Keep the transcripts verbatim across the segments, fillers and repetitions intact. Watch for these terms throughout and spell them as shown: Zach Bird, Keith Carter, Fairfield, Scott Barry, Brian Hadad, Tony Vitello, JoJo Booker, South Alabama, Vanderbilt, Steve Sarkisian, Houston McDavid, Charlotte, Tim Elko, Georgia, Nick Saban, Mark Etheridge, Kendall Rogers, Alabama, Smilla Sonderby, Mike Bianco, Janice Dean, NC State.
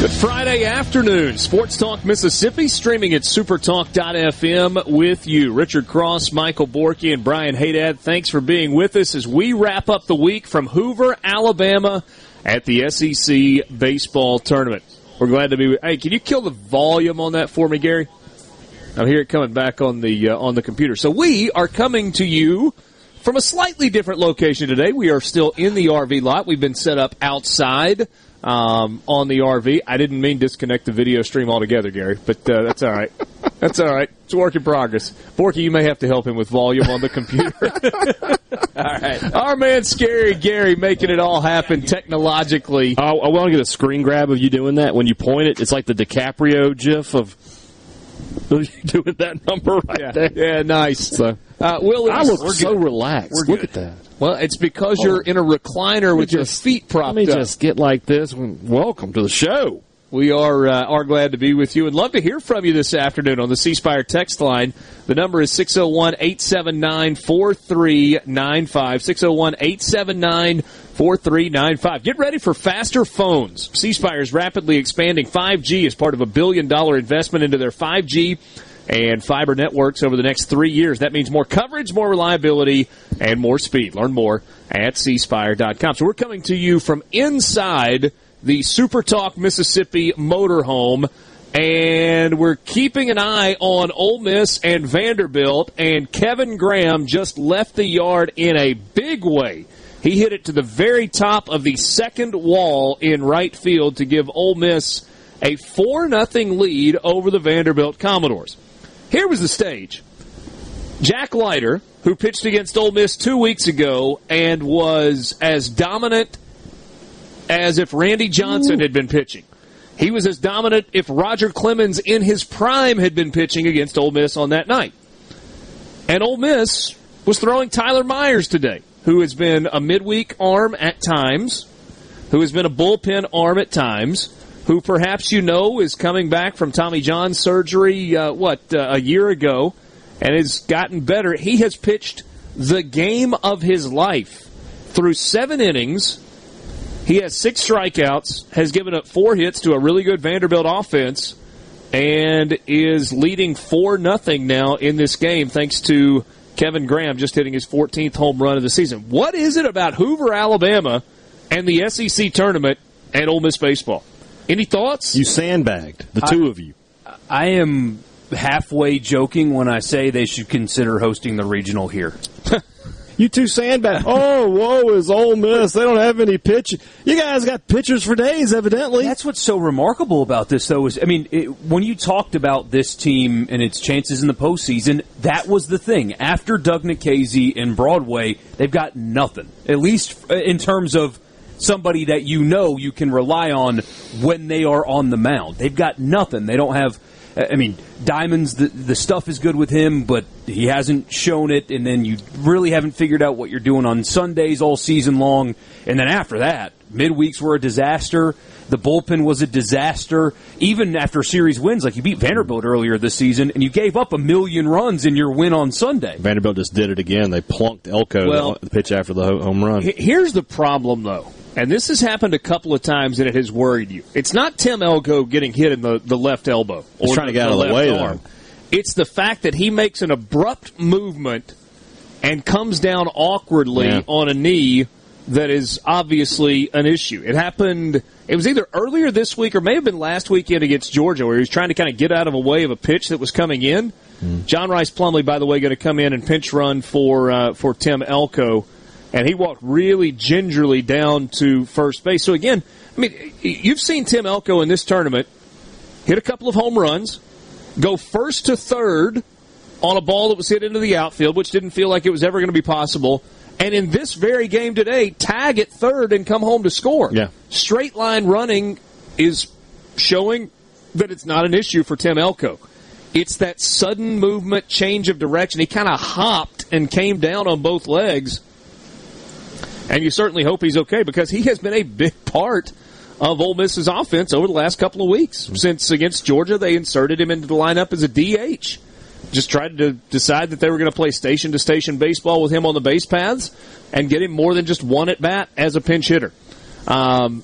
Good Friday afternoon. Sports Talk Mississippi, streaming at supertalk dot f m with you. Richard Cross, Michael Borky, and Brian Hadad, thanks for being with us as we wrap up the week from Hoover, Alabama at the S E C baseball tournament. We're glad to be with you. Hey, can you kill the volume on that for me, Gary? I hear it coming back on the uh, on the computer. So we are coming to you from a slightly different location today. We are still in the R V lot. We've been set up outside Um, on the R V. I didn't mean disconnect the video stream altogether, Gary, but uh, that's all right. That's all right. It's a work in progress. Borky, you may have to help him with volume on the computer. All right. Our man, Scary Gary, making it all happen technologically. Uh, I want to get a screen grab of you doing that. When you point it, it's like the DiCaprio gif of you doing that number right yeah. there. Yeah, nice. So, uh, Will, I look so good. Relaxed. We're look good. At that. Well, it's because you're in a recliner with your feet propped up. Let me just get like this. Welcome to the show. We are uh, are glad to be with you and love to hear from you this afternoon on the C Spire text line. The number is six oh one, eight seven nine, four three nine five. six oh one, eight seven nine, four three nine five. Get ready for faster phones. C Spire is rapidly expanding five G as part of a billion dollar investment into their five G and fiber networks over the next three years. That means more coverage, more reliability, and more speed. Learn more at c spire dot com. So we're coming to you from inside the Super Talk Mississippi motorhome, and we're keeping an eye on Ole Miss and Vanderbilt, and Kevin Graham just left the yard in a big way. He hit it to the very top of the second wall in right field to give Ole Miss a four nothing lead over the Vanderbilt Commodores. Here was the stage. Jack Leiter, who pitched against Ole Miss two weeks ago and was as dominant as if Randy Johnson had been pitching. He was as dominant if Roger Clemens in his prime had been pitching against Ole Miss on that night. And Ole Miss was throwing Tyler Myers today, who has been a midweek arm at times, who has been a bullpen arm at times, who perhaps you know is coming back from Tommy John surgery, uh, what, uh, a year ago, and has gotten better. He has pitched the game of his life through seven innings. He has six strikeouts, has given up four hits to a really good Vanderbilt offense, and is leading four nothing now in this game thanks to Kevin Graham just hitting his fourteenth home run of the season. What is it about Hoover, Alabama, and the S E C tournament and Ole Miss baseball? Any thoughts? You sandbagged, the I, two of you. I am halfway joking when I say they should consider hosting the regional here. You two sandbagged. Oh, whoa, is Ole Miss. They don't have any pitch. You guys got pitchers for days, evidently. That's what's so remarkable about this, though. Is I mean, it, when you talked about this team and its chances in the postseason, that was the thing. After Doug Nikhazy and Broadway, they've got nothing, at least in terms of somebody that you know you can rely on when they are on the mound. They've got nothing. They don't have, I mean, Diamonds, the, the stuff is good with him, but he hasn't shown it, and then you really haven't figured out what you're doing on Sundays all season long. And then after that, midweeks were a disaster. The bullpen was a disaster. Even after series wins, like you beat Vanderbilt earlier this season, and you gave up a million runs in your win on Sunday. Vanderbilt just did it again. They plunked Elko, well, the pitch after the home run. Here's the problem, though. And this has happened a couple of times, and it has worried you. It's not Tim Elko getting hit in the, the left elbow. He's trying to get out of the way, though. It's the fact that he makes an abrupt movement and comes down awkwardly yeah. on a knee that is obviously an issue. It happened, it was either earlier this week or may have been last weekend against Georgia, where he was trying to kind of get out of a way of a pitch that was coming in. Mm. John Rice Plumlee, by the way, going to come in and pinch run for uh, for Tim Elko. And he walked really gingerly down to first base. So, again, I mean, you've seen Tim Elko in this tournament hit a couple of home runs, go first to third on a ball that was hit into the outfield, which didn't feel like it was ever going to be possible, and in this very game today, tag at third and come home to score. Yeah. Straight line running is showing that it's not an issue for Tim Elko. It's that sudden movement, change of direction. He kind of hopped and came down on both legs. And you certainly hope he's okay, because he has been a big part of Ole Miss's offense over the last couple of weeks. Since against Georgia, they inserted him into the lineup as a D H. Just tried to decide that they were going to play station-to-station baseball with him on the base paths and get him more than just one at-bat as a pinch hitter. Um,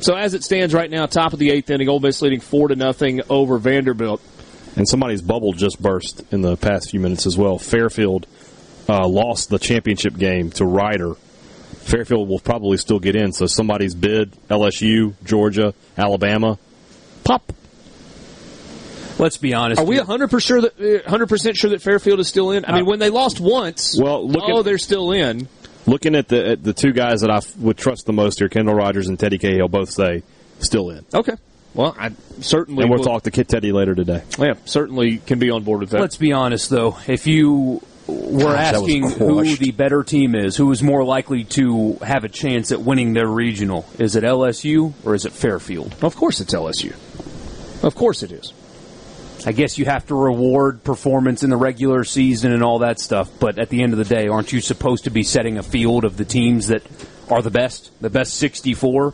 so as it stands right now, top of the eighth inning, Ole Miss leading four to nothing over Vanderbilt. And somebody's bubble just burst in the past few minutes as well. Fairfield uh, lost the championship game to Ryder. Fairfield will probably still get in, so somebody's bid, L S U, Georgia, Alabama, pop. Let's be honest. Are we one hundred percent sure that, one hundred percent sure that Fairfield is still in? I mean, when they lost once, well, look oh, at, they're still in. Looking at the at the two guys that I would trust the most here, Kendall Rogers and Teddy Cahill, both say still in. Okay. Well, I certainly And we'll will. talk to Kid Teddy later today. Yeah, certainly can be on board with that. Let's be honest, though. If you were Gosh, asking who the better team is, who is more likely to have a chance at winning their regional, is it L S U or is it Fairfield? Of course it's L S U. Of course it is. I guess you have to reward performance in the regular season and all that stuff, but at the end of the day, aren't you supposed to be setting a field of the teams that are the best, the best sixty-four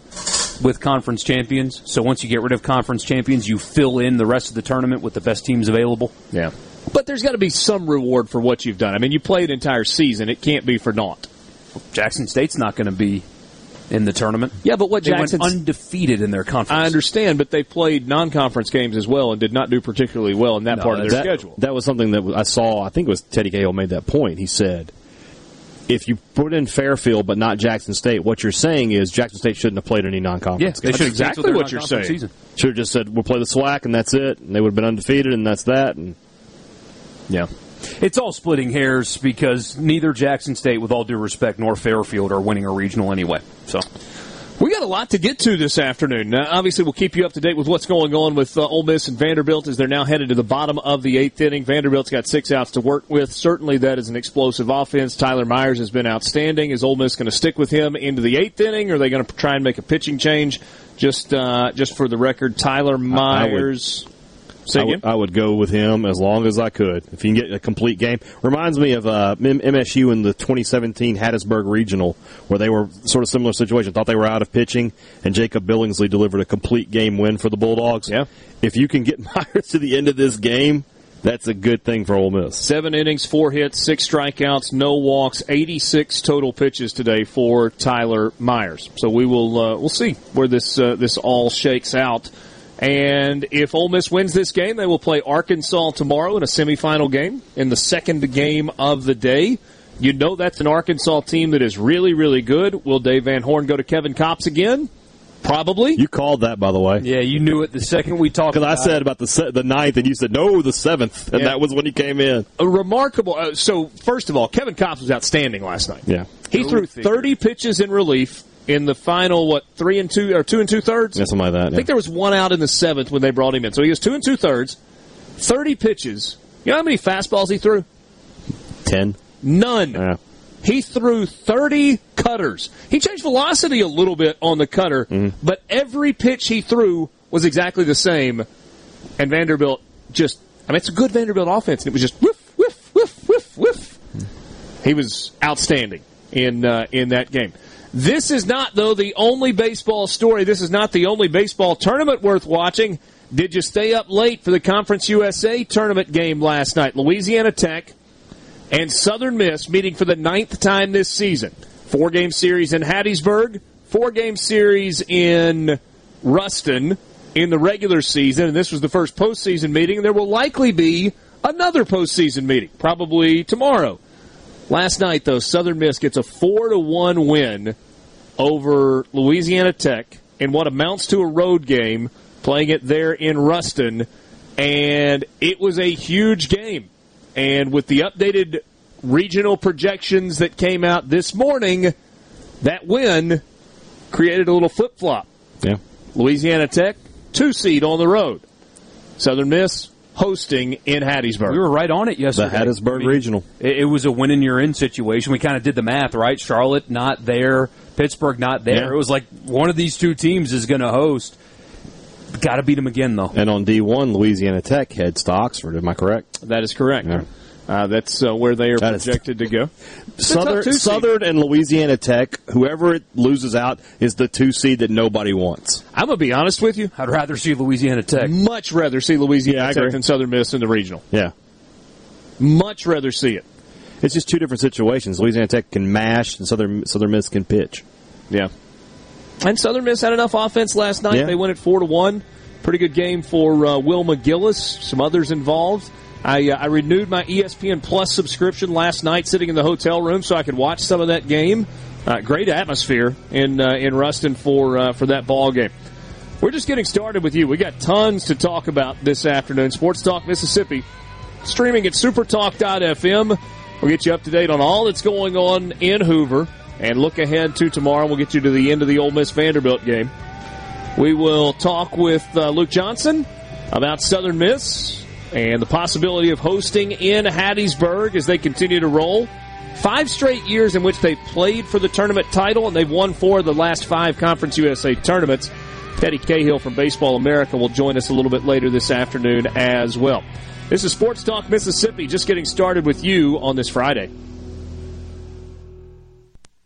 with conference champions? So once you get rid of conference champions, you fill in the rest of the tournament with the best teams available? Yeah. But there's got to be some reward for what you've done. I mean, you play an entire season. It can't be for naught. Jackson State's not going to be in the tournament. Yeah, but what Jackson's... They went undefeated in their conference. I understand, but they played non-conference games as well and did not do particularly well in that no, part of their that, schedule. That was something that I saw, I think it was Teddy Cahill made that point. He said, if you put in Fairfield but not Jackson State, what you're saying is Jackson State shouldn't have played any non-conference yeah, games. They should that's exactly what you're saying. Season. Should have just said, we'll play the SWAC and that's it, and they would have been undefeated and that's that. And yeah. It's all splitting hairs because neither Jackson State, with all due respect, nor Fairfield are winning a regional anyway. So we got a lot to get to this afternoon. Now, obviously, we'll keep you up to date with what's going on with uh, Ole Miss and Vanderbilt as they're now headed to the bottom of the eighth inning. Vanderbilt's got six outs to work with. Certainly, that is an explosive offense. Tyler Myers has been outstanding. Is Ole Miss going to stick with him into the eighth inning, or are they going to try and make a pitching change? Just, uh, just for the record, Tyler Myers... I, I I would, I would go with him as long as I could. If you can get a complete game. Reminds me of uh, M S U in the twenty seventeen Hattiesburg Regional, where they were sort of similar situation. Thought they were out of pitching, and Jacob Billingsley delivered a complete game win for the Bulldogs. Yeah. If you can get Myers to the end of this game, that's a good thing for Ole Miss. Seven innings, four hits, six strikeouts, no walks, eighty-six total pitches today for Tyler Myers. So we will uh, we'll see where this uh, this all shakes out. And if Ole Miss wins this game, they will play Arkansas tomorrow in a semifinal game in the second game of the day. You know that's an Arkansas team that is really, really good. Will Dave Van Horn go to Kevin Copps again? Probably. You called that, by the way. Yeah, you knew it the second we talked about it. Because I said about the se- the ninth, and you said, no, the seventh, and yeah. that was when he came in. A remarkable. Uh, so, first of all, Kevin Copps was outstanding last night. Yeah, He threw thirty pitches in relief. In the final, what, three and two, or two and two thirds? Yeah, something like that. Yeah. I think there was one out in the seventh when they brought him in. So he was two and two thirds, thirty pitches. You know how many fastballs he threw? Ten. None. Yeah. He threw thirty cutters. He changed velocity a little bit on the cutter, mm-hmm. but every pitch he threw was exactly the same. And Vanderbilt just, I mean, it's a good Vanderbilt offense, and it was just whiff, whiff, whiff, whiff, whiff. Mm-hmm. He was outstanding in uh, in that game. This is not, though, the only baseball story. This is not the only baseball tournament worth watching. Did you stay up late for the Conference U S A tournament game last night? Louisiana Tech and Southern Miss meeting for the ninth time this season. Four-game series in Hattiesburg, four-game series in Ruston in the regular season, and this was the first postseason meeting. There will likely be another postseason meeting, probably tomorrow. Last night, though, Southern Miss gets a four to one win over Louisiana Tech in what amounts to a road game, playing it there in Ruston. And it was a huge game. And with the updated regional projections that came out this morning, that win created a little flip-flop Yeah. Louisiana Tech, two seed on the road. Southern Miss hosting in Hattiesburg. We were right on it yesterday. The Hattiesburg I mean, Regional. It was a win in your in situation. We kind of did the math, right? Charlotte not there, Pittsburgh not there. Yeah. It was like one of these two teams is going to host. Got to beat them again, though. And on D one, Louisiana Tech heads to Oxford. Am I correct? That is correct. Yeah. Uh, that's uh, where they are that projected t- to go. Southern, Southern and Louisiana Tech, whoever it loses out, is the two seed that nobody wants. I'm going to be honest with you. I'd rather see Louisiana Tech. Much rather see Louisiana yeah, Tech than Southern Miss in the regional. Yeah. Much rather see it. It's just two different situations. Louisiana Tech can mash and Southern, Southern Miss can pitch. Yeah. And Southern Miss had enough offense last night. Yeah. They went at four to one. Pretty good game for uh, Will McGillis. Some others involved. I, uh, I renewed my E S P N Plus subscription last night sitting in the hotel room so I could watch some of that game. Uh, great atmosphere in uh, in Ruston for uh, for that ball game. We're just getting started with you. We got tons to talk about this afternoon. Sports Talk Mississippi, streaming at super talk dot f m. We'll get you up to date on all that's going on in Hoover. And look ahead to tomorrow. We'll get you to the end of the Ole Miss Vanderbilt game. We will talk with uh, Luke Johnson about Southern Miss and the possibility of hosting in Hattiesburg as they continue to roll. Five straight years in which they've played for the tournament title, and they've won four of the last five Conference U S A tournaments. Teddy Cahill from Baseball America will join us a little bit later this afternoon as well. This is Sports Talk Mississippi, just getting started with you on this Friday.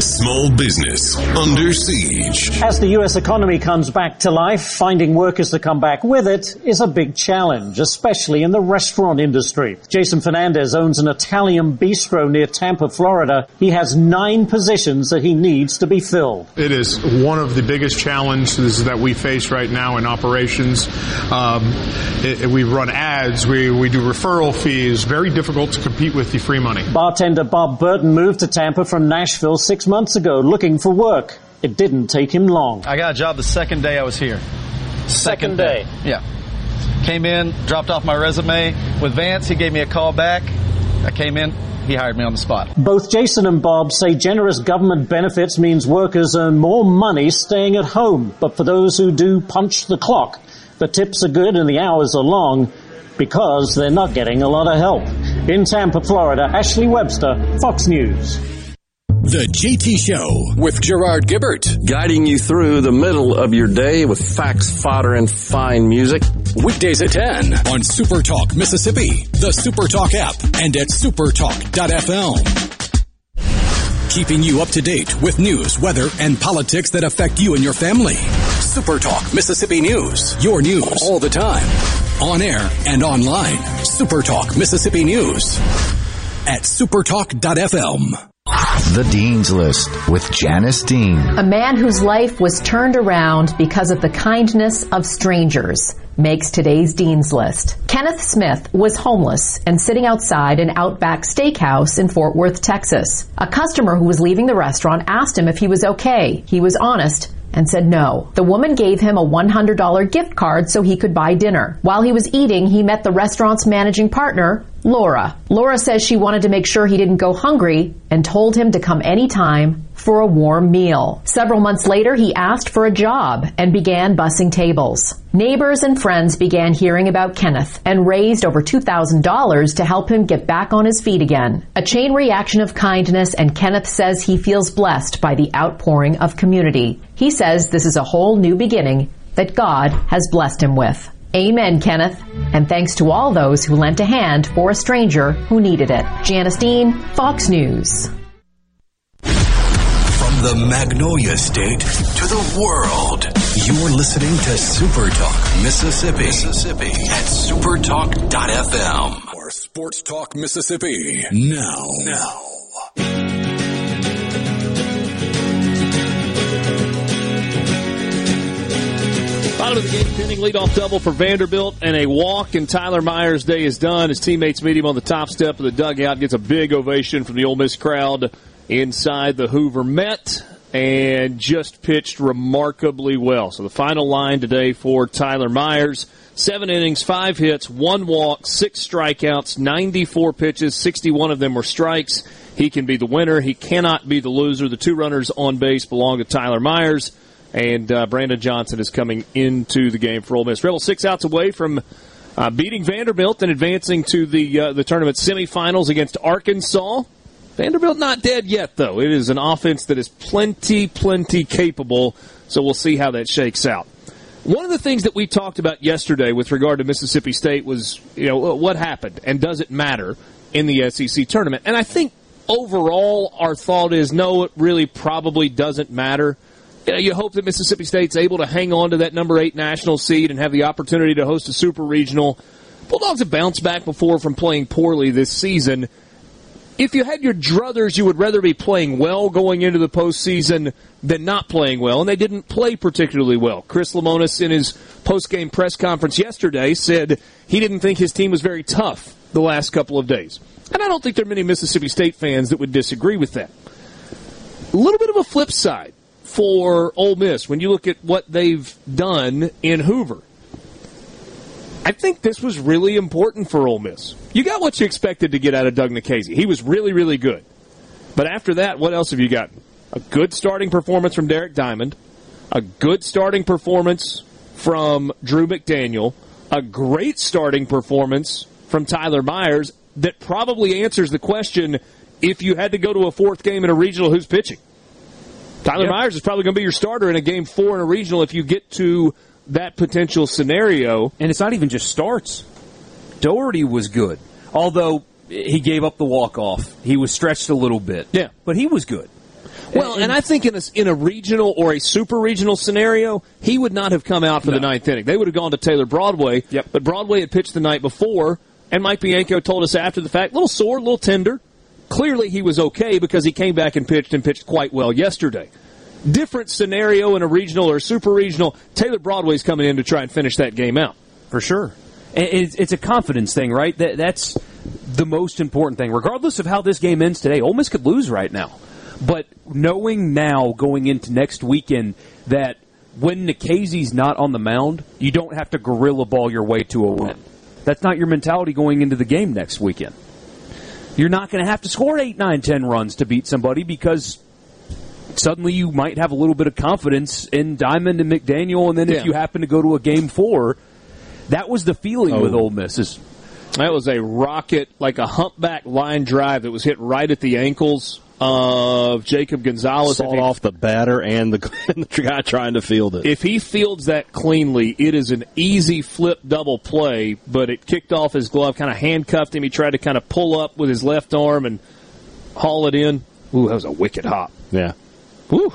Small business under siege. As the U S economy comes back to life, finding workers to come back with it is a big challenge, especially in the restaurant industry. Jason Fernandez owns an Italian bistro near Tampa, Florida. He has nine positions that he needs to be filled. It is one of the biggest challenges that we face right now in operations. Um, it, it, we run ads, we, we do referral fees, very difficult to compete with the free money. Bartender Bob Burton moved to Tampa from Nashville six months ago looking for work. It didn't take him long. I got a job the second day I was here. Second, second day. day. Yeah. Came in, dropped off my resume with Vance. He gave me a call back. I came in. He hired me on the spot. Both Jason and Bob say generous government benefits means workers earn more money staying at home. But for those who do punch the clock, the tips are good and the hours are long because they're not getting a lot of help. In Tampa, Florida, Ashley Webster, Fox News. The J T Show with Gerard Gibbert. Guiding you through the middle of your day with facts, fodder, and fine music. Weekdays at ten on Super Talk Mississippi, the Super Talk app, and at super talk dot f m. Keeping you up to date with news, weather, and politics that affect you and your family. Super Talk Mississippi News. Your news all the time. On air and online. Super Talk Mississippi News at super talk dot f m. The Dean's List with Janice Dean. A man whose life was turned around because of the kindness of strangers makes today's Dean's List. Kenneth Smith was homeless and sitting outside an Outback Steakhouse in Fort Worth, Texas. A customer who was leaving the restaurant asked him if he was okay. He was honest and said no. The woman gave him a one hundred dollars gift card so he could buy dinner. While he was eating, he met the restaurant's managing partner, Laura. Laura says she wanted to make sure he didn't go hungry and told him to come anytime for a warm meal. Several months later, he asked for a job and began bussing tables. Neighbors and friends began hearing about Kenneth and raised over two thousand dollars to help him get back on his feet again. A chain reaction of kindness, and Kenneth says he feels blessed by the outpouring of community. He says this is a whole new beginning that God has blessed him with. Amen, Kenneth, and thanks to all those who lent a hand for a stranger who needed it. Janice Dean, Fox News. The Magnolia State to the world. You're listening to Super Talk Mississippi, Mississippi at super talk dot f m. Or Sports Talk Mississippi now. Now. Bottom of the game, pinning leadoff double for Vanderbilt and a walk, and Tyler Myers' day is done. His teammates meet him on the top step of the dugout, gets a big ovation from the Ole Miss crowd inside the Hoover Met, and just pitched remarkably well. So the final line today for Tyler Myers, seven innings, five hits, one walk, six strikeouts, ninety-four pitches, sixty-one of them were strikes. He can be the winner. He cannot be the loser. The two runners on base belong to Tyler Myers, and uh, Brandon Johnson is coming into the game for Ole Miss. Rebels six outs away from uh, beating Vanderbilt and advancing to the uh, the tournament semifinals against Arkansas. Vanderbilt not dead yet, though. It is an offense that is plenty, plenty capable, so we'll see how that shakes out. One of the things that we talked about yesterday with regard to Mississippi State was, you know, what happened and does it matter in the S E C tournament? And I think overall our thought is, no, it really probably doesn't matter. You know, you hope that Mississippi State's able to hang on to that number eight national seed and have the opportunity to host a super regional. Bulldogs have bounced back before from playing poorly this season. If you had your druthers, you would rather be playing well going into the postseason than not playing well, and they didn't play particularly well. Chris Lemonis, in his post-game press conference yesterday, said he didn't think his team was very tough the last couple of days. And I don't think there are many Mississippi State fans that would disagree with that. A little bit of a flip side for Ole Miss when you look at what they've done in Hoover. I think this was really important for Ole Miss. You got what you expected to get out of Doug Nikhazy. He was really, really good. But after that, what else have you gotten? A good starting performance from Derek Diamond, a good starting performance from Drew McDaniel, a great starting performance from Tyler Myers that probably answers the question, if you had to go to a fourth game in a regional, who's pitching? Tyler yep. Myers is probably going to be your starter in a game four in a regional if you get to that potential scenario. And it's not even just starts. Doherty was good, although he gave up the walk-off. He was stretched a little bit. Yeah. But he was good. Well, and, and I think in a, in a regional or a super-regional scenario, he would not have come out for no. the ninth inning. They would have gone to Taylor Broadway, yep. but Broadway had pitched the night before, and Mike Bianco told us after the fact, a little sore, a little tender. Clearly he was okay because he came back and pitched and pitched quite well yesterday. Different scenario in a regional or super-regional. Taylor Broadway's coming in to try and finish that game out. For sure. It's a confidence thing, right? That's the most important thing. Regardless of how this game ends today, Ole Miss could lose right now. But knowing now going into next weekend that when Nikhazy's not on the mound, you don't have to gorilla ball your way to a win. That's not your mentality going into the game next weekend. You're not going to have to score eight, nine, ten runs to beat somebody because suddenly you might have a little bit of confidence in Diamond and McDaniel, and then yeah. if you happen to go to a game four, that was the feeling oh. with Ole Miss. Is that was a rocket, like a humpback line drive that was hit right at the ankles of Jacob Gonzalez. Sawed off the batter and the, and the guy trying to field it. If he fields that cleanly, it is an easy flip double play, but it kicked off his glove, kind of handcuffed him. He tried to kind of pull up with his left arm and haul it in. Ooh, that was a wicked hop. Yeah. Woo.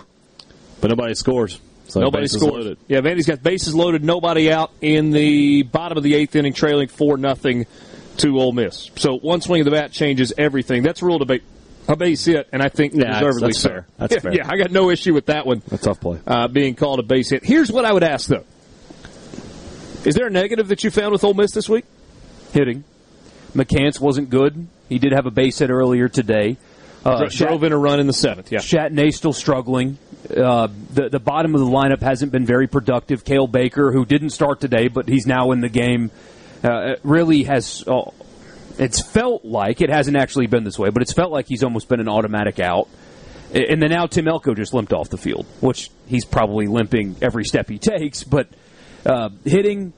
But nobody scores. So nobody scores. Loaded. Yeah, Vandy's got bases loaded, nobody out in the bottom of the eighth inning, trailing four nothing to Ole Miss. So one swing of the bat changes everything. That's rule debate. I base hit, and I think yeah, deservedly that's fair. So. That's yeah, fair. Yeah, I got no issue with that one. That's tough play. Uh, being called a base hit. Here's what I would ask, though. Is there a negative that you found with Ole Miss this week? Hitting. McCants wasn't good. He did have a base hit earlier today. Uh, Dro- drove in a run in the seventh, yeah. Chatney still struggling. Uh, the, the bottom of the lineup hasn't been very productive. Cale Baker, who didn't start today, but he's now in the game, uh, really has uh, it's felt like, it hasn't actually been this way, but it's felt like he's almost been an automatic out. And then now Tim Elko just limped off the field, which he's probably limping every step he takes, but uh, hitting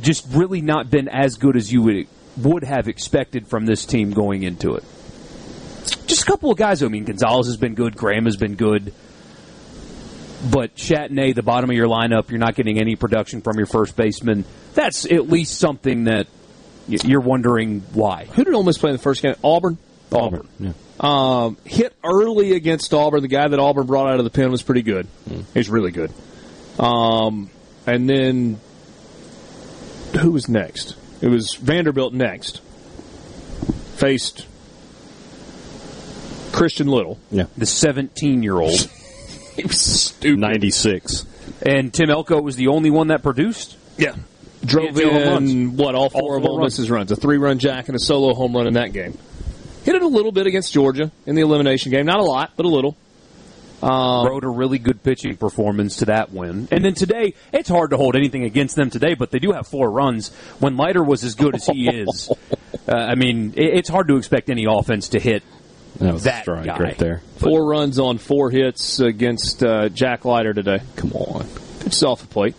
just really not been as good as you would, would have expected from this team going into it. Just a couple of guys. I mean, Gonzalez has been good. Graham has been good. But Chatney, the bottom of your lineup, you're not getting any production from your first baseman. That's at least something that you're wondering why. Who did Ole Miss play in the first game? Auburn? Auburn. Auburn. Yeah. Um, hit early against Auburn. The guy that Auburn brought out of the pen was pretty good. Mm. He was really good. Um, and then who was next? It was Vanderbilt next. Faced Christian Little. Yeah. The seventeen-year-old. He was stupid. ninety-six And Tim Elko was the only one that produced? Yeah. Drove in, what, all four, all four of Ole Miss's runs. runs. A three-run jack and a solo home run in that game. Hit it a little bit against Georgia in the elimination game. Not a lot, but a little. Um, Rode a really good pitching performance to that win. And then today, it's hard to hold anything against them today, but they do have four runs. When Leiter was as good as he is, uh, I mean, it, it's hard to expect any offense to hit that, was that guy. Right there. Four but, runs on four hits against uh, Jack Leiter today. Come on. Pitched off the plate.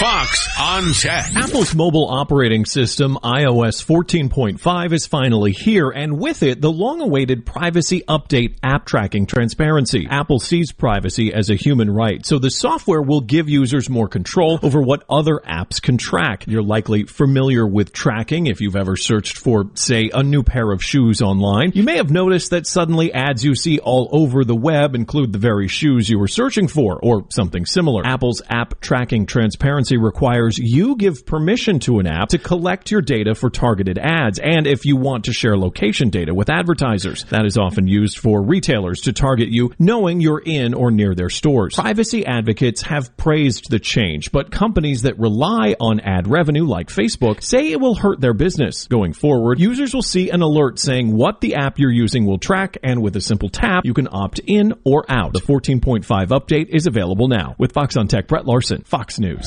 Fox on Tech. Apple's mobile operating system, i O S fourteen point five, is finally here, and with it, the long-awaited privacy update app tracking transparency. Apple sees privacy as a human right, so the software will give users more control over what other apps can track. You're likely familiar with tracking if you've ever searched for, say, a new pair of shoes online. You may have noticed that suddenly ads you see all over the web include the very shoes you were searching for, or something similar. Apple's app tracking transparency requires you give permission to an app to collect your data for targeted ads, and if you want to share location data with advertisers. That is often used for retailers to target you knowing you're in or near their stores. Privacy advocates have praised the change, but companies that rely on ad revenue, like Facebook, say it will hurt their business. Going forward, users will see an alert saying what the app you're using will track, and with a simple tap, you can opt in or out. The fourteen point five update is available now. With Fox on Tech, Brett Larson, Fox News.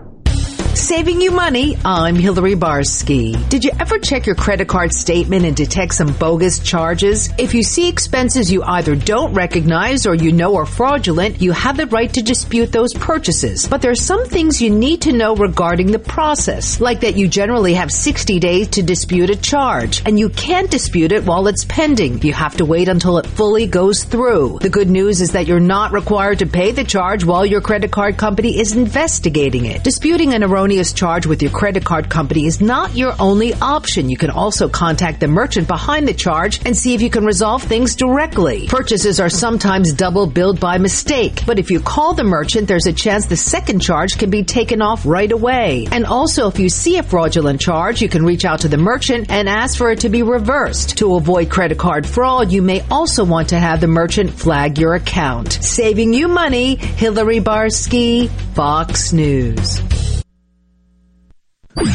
Saving you money, I'm Hillary Barsky. Did you ever check your credit card statement and detect some bogus charges? If you see expenses you either don't recognize or you know are fraudulent, you have the right to dispute those purchases. But there are some things you need to know regarding the process, like that you generally have sixty days to dispute a charge, and you can't dispute it while it's pending. You have to wait until it fully goes through. The good news is that you're not required to pay the charge while your credit card company is investigating it. Disputing an erroneous Erroneous charge with your credit card company is not your only option. You can also contact the merchant behind the charge and see if you can resolve things directly. Purchases are sometimes double billed by mistake, but if you call the merchant, there's a chance the second charge can be taken off right away. And also, if you see a fraudulent charge, you can reach out to the merchant and ask for it to be reversed. To avoid credit card fraud, you may also want to have the merchant flag your account. Saving you money, Hillary Barsky, Fox News.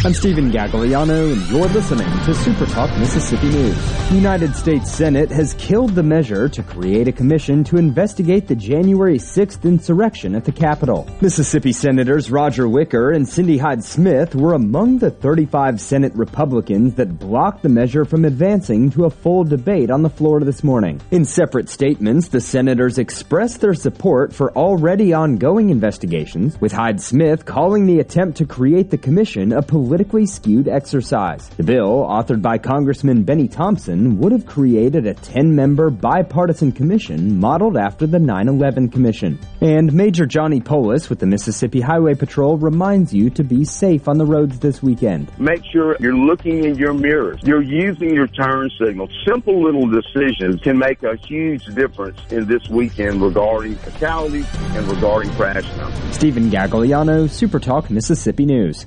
I'm Stephen Gagliano, and you're listening to SuperTalk Mississippi News. The United States Senate has killed the measure to create a commission to investigate the January sixth insurrection at the Capitol. Mississippi Senators Roger Wicker and Cindy Hyde-Smith were among the thirty-five Senate Republicans that blocked the measure from advancing to a full debate on the floor this morning. In separate statements, the senators expressed their support for already ongoing investigations, with Hyde-Smith calling the attempt to create the commission a political politically skewed exercise. The bill, authored by Congressman Benny Thompson, would have created a ten-member bipartisan commission modeled after the nine eleven Commission. And Major Johnny Polis with the Mississippi Highway Patrol reminds you to be safe on the roads this weekend. Make sure you're looking in your mirrors. You're using your turn signal. Simple little decisions can make a huge difference in this weekend regarding fatalities and regarding crash numbers. Stephen Gagliano, SuperTalk Mississippi News.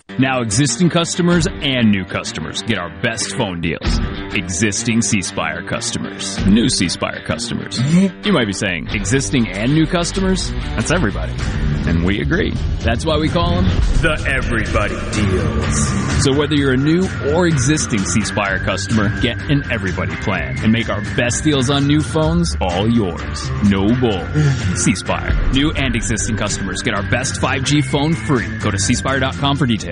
Now existing customers and new customers get our best phone deals. Existing C Spire customers. New C Spire customers. You might be saying, existing and new customers? That's everybody. And we agree. That's why we call them the Everybody Deals. So whether you're a new or existing C Spire customer, get an Everybody plan and make our best deals on new phones all yours. No bull. C Spire. New and existing customers get our best five G phone free. Go to c spire dot com for details.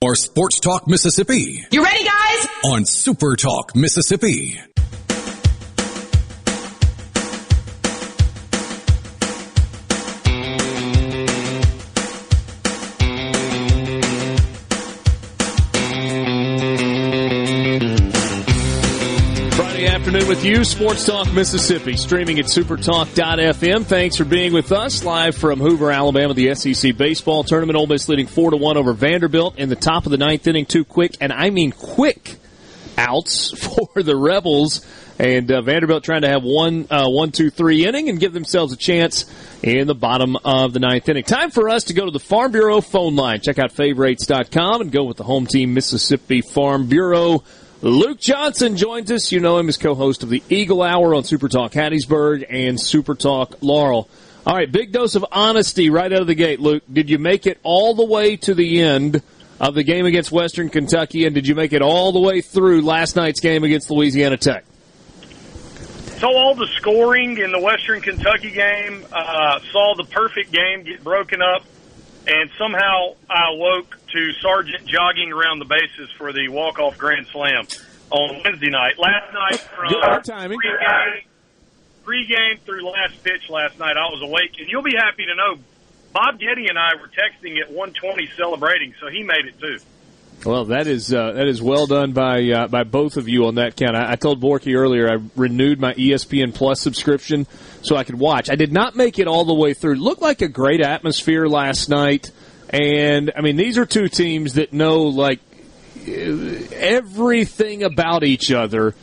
Or Sports Talk Mississippi. You ready, guys? On Super Talk Mississippi. With you, Sports Talk Mississippi, streaming at super talk dot f m. Thanks for being with us live from Hoover, Alabama, the S E C baseball tournament. Ole Miss leading four to one over Vanderbilt in the top of the ninth inning. Two quick, and I mean quick, outs for the Rebels. And uh, Vanderbilt trying to have one, uh, one, two, three inning and give themselves a chance in the bottom of the ninth inning. Time for us to go to the Farm Bureau phone line. Check out favorites dot com and go with the home team, Mississippi Farm Bureau. Luke Johnson joins us. You know him as co-host of the Eagle Hour on Super Talk Hattiesburg and Super Talk Laurel. All right, big dose of honesty right out of the gate, Luke. Did you make it all the way to the end of the game against Western Kentucky, and did you make it all the way through last night's game against Louisiana Tech? So all the scoring in the Western Kentucky game, uh, saw the perfect game get broken up, and somehow I woke to Sergeant jogging around the bases for the walk-off grand slam on Wednesday night. Last night from pre-game, pre-game through last pitch last night, I was awake. And you'll be happy to know Bob Getty and I were texting at one twenty celebrating, so he made it too. Well, that is uh, that is well done by uh, by both of you on that count. I, I told Borky earlier I renewed my E S P N Plus subscription so I could watch. I did not make it all the way through. Looked like a great atmosphere last night. And, I mean, these are two teams that know, like, everything about each other.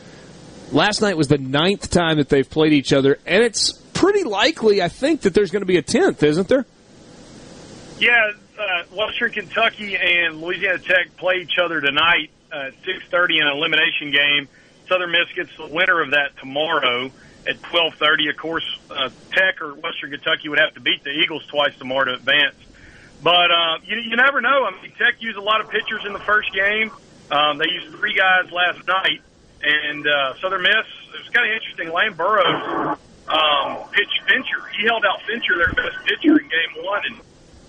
Last night was the ninth time that they've played each other, and it's pretty likely, I think, that there's going to be a tenth, isn't there? Yeah, uh, Western Kentucky and Louisiana Tech play each other tonight at six thirty in an elimination game. Southern Miss gets the winner of that tomorrow at twelve thirty. Of course, uh, Tech or Western Kentucky would have to beat the Eagles twice tomorrow to advance. But uh, you, you never know. I mean, Tech used a lot of pitchers in the first game. Um, they used three guys last night. And uh, Southern Miss, it was kind of interesting. Lane Burroughs um, pitched Fincher. He held out Fincher, their best pitcher, in game one, and,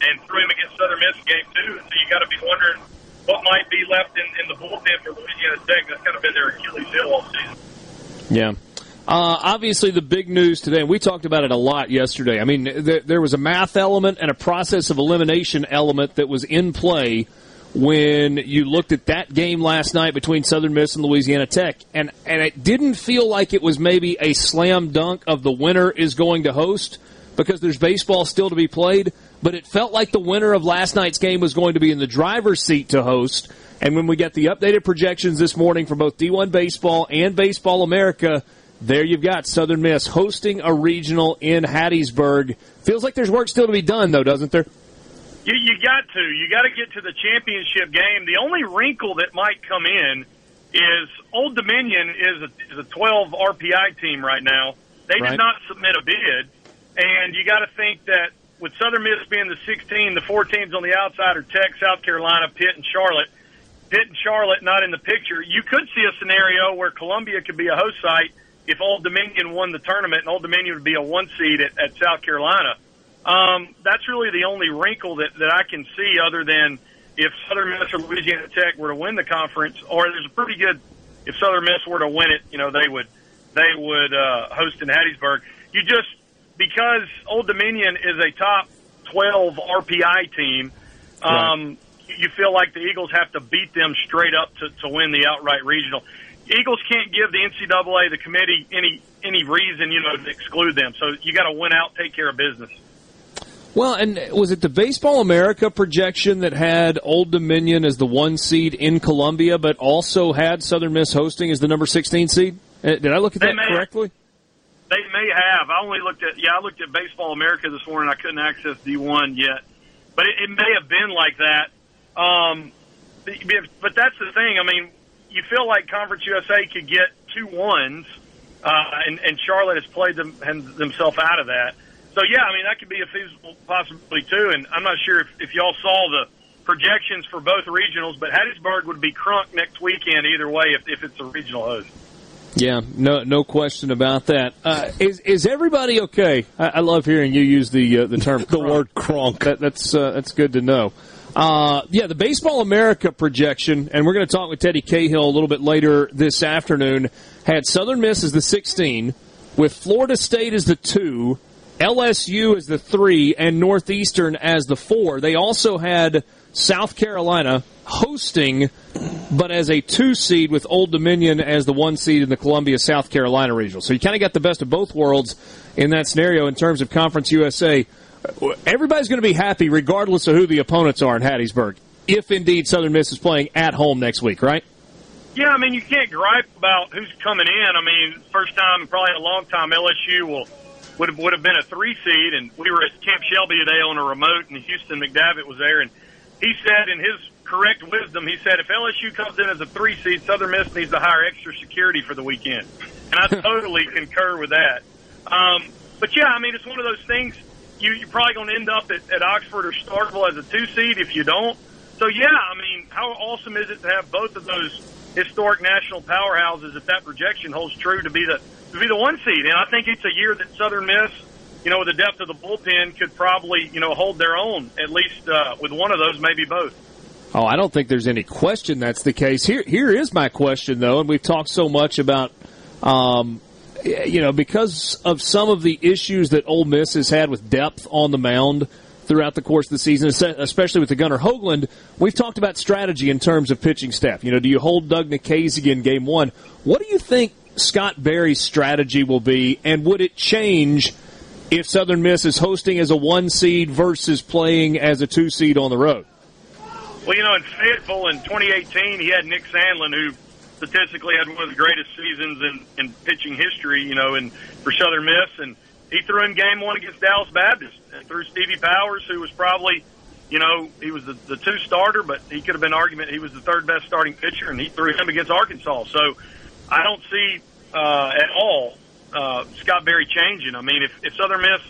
and threw him against Southern Miss in game two. And so you got to be wondering what might be left in, in the bullpen for Louisiana Tech. That's kind of been their Achilles heel all season. Yeah. Uh, obviously, the big news today, and we talked about it a lot yesterday. I mean, th- there was a math element and a process of elimination element that was in play when you looked at that game last night between Southern Miss and Louisiana Tech. And, and it didn't feel like it was maybe a slam dunk of the winner is going to host, because there's baseball still to be played, but it felt like the winner of last night's game was going to be in the driver's seat to host. And when we get the updated projections this morning for both D one Baseball and Baseball America, there you've got Southern Miss hosting a regional in Hattiesburg. Feels like there's work still to be done, though, doesn't there? You, you got to. You got to get to the championship game. The only wrinkle that might come in is Old Dominion is a, is a twelve R P I team right now. They right. did not submit a bid. And you got to think that with Southern Miss being the sixteen, the four teams on the outside are Tech, South Carolina, Pitt, and Charlotte. Pitt and Charlotte not in the picture. You could see a scenario where Columbia could be a host site if Old Dominion won the tournament, and Old Dominion would be a one seed at, at South Carolina. Um, that's really the only wrinkle that, that I can see, other than if Southern Miss or Louisiana Tech were to win the conference, or there's a pretty good, if Southern Miss were to win it, you know, they would they would uh, host in Hattiesburg. You just, because Old Dominion is a top twelve R P I team, um, right. you feel like the Eagles have to beat them straight up to, to win the outright regional. Eagles can't give the N C double A, the committee, any any reason, you know, to exclude them. So you got to win out, take care of business. Well, and was it the Baseball America projection that had Old Dominion as the one seed in Columbia, but also had Southern Miss hosting as the number sixteen seed? Did I look at they that may, correctly? They may have. I only looked at yeah, I looked at Baseball America this morning. I couldn't access D one yet, but it, it may have been like that. Um, but that's the thing. I mean, you feel like Conference U S A could get two ones, uh, and, and Charlotte has played them, themselves out of that. So, yeah, I mean, that could be a feasible possibility, too. And I'm not sure if, if y'all saw the projections for both regionals, but Hattiesburg would be crunk next weekend either way if, if it's a regional host. Yeah, no no question about that. Uh, is is everybody okay? I, I love hearing you use the uh, the term the crunk. Word crunk. That, that's, uh, that's good to know. Uh, yeah, the Baseball America projection, and we're going to talk with Teddy Cahill a little bit later this afternoon, had Southern Miss as the sixteen, with Florida State as the two, L S U as the three, and Northeastern as the four. They also had South Carolina hosting, but as a two seed, with Old Dominion as the one seed in the Columbia, South Carolina regional. So you kind of got the best of both worlds in that scenario in terms of Conference U S A. Everybody's going to be happy regardless of who the opponents are in Hattiesburg, if indeed Southern Miss is playing at home next week, right? Yeah, I mean, you can't gripe about who's coming in. I mean, first time, probably in a long time, L S U will would have, would have been a three-seed, and we were at Camp Shelby today on a remote, and Houston McDavitt was there, and he said, in his correct wisdom, he said, if L S U comes in as a three-seed, Southern Miss needs to hire extra security for the weekend. And I totally concur with that. Um, but, yeah, I mean, it's one of those things. You, you're probably going to end up at, at Oxford or Starkville as a two-seed if you don't. So, yeah, I mean, how awesome is it to have both of those historic national powerhouses if that projection holds true to be the to be the one seed? And I think it's a year that Southern Miss, you know, with the depth of the bullpen, could probably, you know, hold their own, at least uh, with one of those, maybe both. Oh, I don't think there's any question that's the case. Here, here is my question, though, and we've talked so much about um, – you know, because of some of the issues that Ole Miss has had with depth on the mound throughout the course of the season, especially with the Gunnar Hoagland, we've talked about strategy in terms of pitching staff. You know, do you hold Doug Nikhazy in game one? What do you think Scott Barry's strategy will be, and would it change if Southern Miss is hosting as a one seed versus playing as a two seed on the road? Well, you know, in Fayetteville in twenty eighteen, he had Nick Sandlin, who statistically had one of the greatest seasons in, in pitching history, you know, and for Southern Miss. And he threw in game one against Dallas Baptist and threw Stevie Powers, who was probably, you know, he was the, the two starter, but he could have been argument he was the third best starting pitcher, and he threw him against Arkansas. So I don't see uh, at all uh, Scott Barry changing. I mean, if, if Southern Miss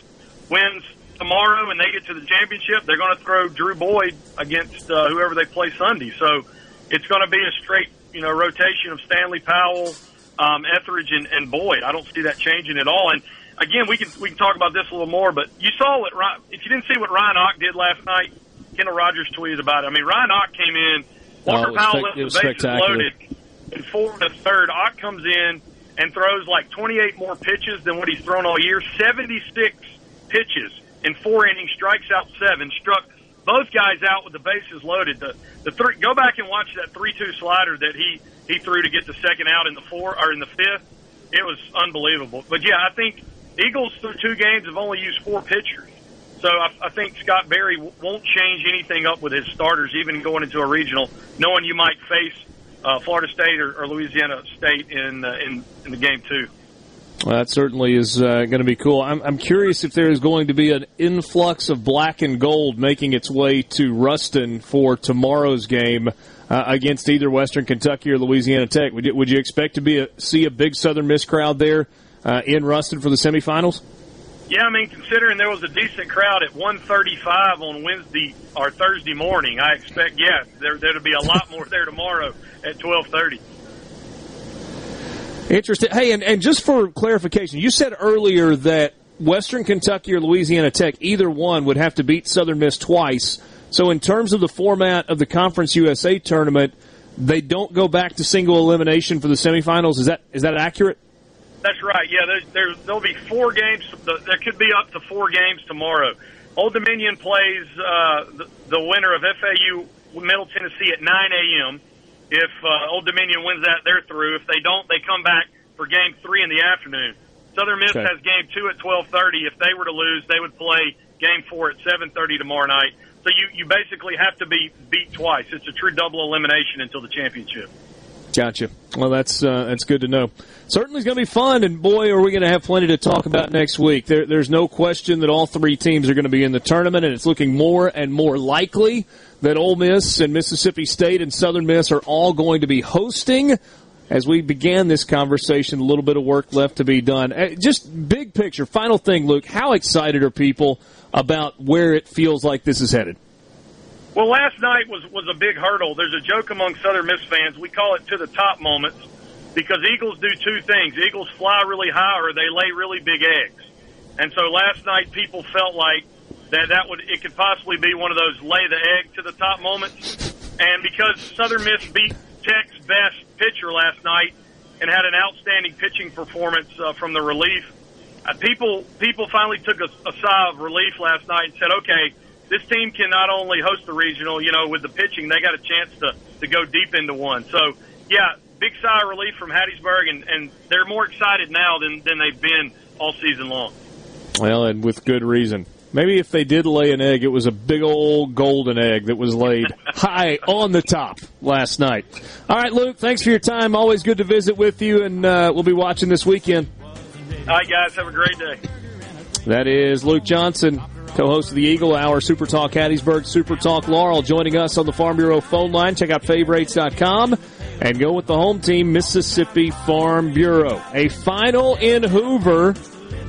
wins tomorrow and they get to the championship, they're going to throw Drew Boyd against uh, whoever they play Sunday. So it's going to be a straight, you know, rotation of Stanley Powell, um, Etheridge, and, and Boyd. I don't see that changing at all. And, again, we can we can talk about this a little more, but you saw what Ryan, if you didn't see what Ryan Ock did last night, Kendall Rogers tweeted about it. I mean, Ryan Ock came in, Walker oh, Powell left the bases loaded, and four to third. Ock comes in and throws like twenty-eight more pitches than what he's thrown all year, seventy-six pitches in four innings, strikes out seven, struck both guys out with the bases loaded. The the three, go back and watch that three two slider that he, he threw to get the second out in the four or in the fifth. It was unbelievable. But yeah, I think The Eagles, through two games, have only used four pitchers. So I, I think Scott Barry w- won't change anything up with his starters, even going into a regional, knowing you might face uh, Florida State or, or Louisiana State in, uh, in in the game too. Well, that certainly is uh, going to be cool. I'm, I'm curious if there is going to be an influx of black and gold making its way to Ruston for tomorrow's game uh, against either Western Kentucky or Louisiana Tech. Would you, would you expect to be a, see a big Southern Miss crowd there uh, in Ruston for the semifinals? Yeah, I mean, considering there was a decent crowd at one thirty-five on Wednesday or Thursday morning, I expect, yeah, there, there'll be a lot more there tomorrow at twelve thirty. Interesting. Hey, and, and just for clarification, you said earlier that Western Kentucky or Louisiana Tech, either one, would have to beat Southern Miss twice. So in terms of the format of the Conference U S A tournament, they don't go back to single elimination for the semifinals. Is that is that accurate? That's right. Yeah, there, there, there'll be four games. There could be up to four games tomorrow. Old Dominion plays uh, the, the winner of F A U Middle Tennessee at nine a.m. If uh, Old Dominion wins that, they're through. If they don't, they come back for game three in the afternoon. Southern Miss okay. has game two at twelve thirty. If they were to lose, they would play game four at seven thirty tomorrow night. So you, you basically have to be beat twice. It's a true double elimination until the championship. Gotcha. Well, that's uh, that's good to know. Certainly is going to be fun, and boy, are we going to have plenty to talk about next week. There, there's no question that all three teams are going to be in the tournament, and it's looking more and more likely that Ole Miss and Mississippi State and Southern Miss are all going to be hosting. As we began this conversation, a little bit of work left to be done. Just big picture, final thing, Luke, how excited are people about where it feels like this is headed? Well, last night was, was a big hurdle. There's a joke among Southern Miss fans. We call it to the top moments because Eagles do two things. Eagles fly really high or they lay really big eggs. And so last night people felt like that, that would it could possibly be one of those lay the egg to the top moments. And because Southern Miss beat Tech's best pitcher last night and had an outstanding pitching performance uh, from the relief, uh, people people finally took a, a sigh of relief last night and said, okay, this team can not only host the regional, you know, with the pitching, they got a chance to, to go deep into one. So, yeah, big sigh of relief from Hattiesburg, and, and they're more excited now than, than they've been all season long. Well, and with good reason. Maybe if they did lay an egg, it was a big old golden egg that was laid high on the top last night. All right, Luke, thanks for your time. Always good to visit with you, and uh, we'll be watching this weekend. All right, guys, have a great day. That is Luke Johnson, co-host of the Eagle Hour, Super Talk Hattiesburg, Super Talk Laurel, joining us on the Farm Bureau phone line. Check out favorites dot com and go with the home team, Mississippi Farm Bureau. A final in Hoover,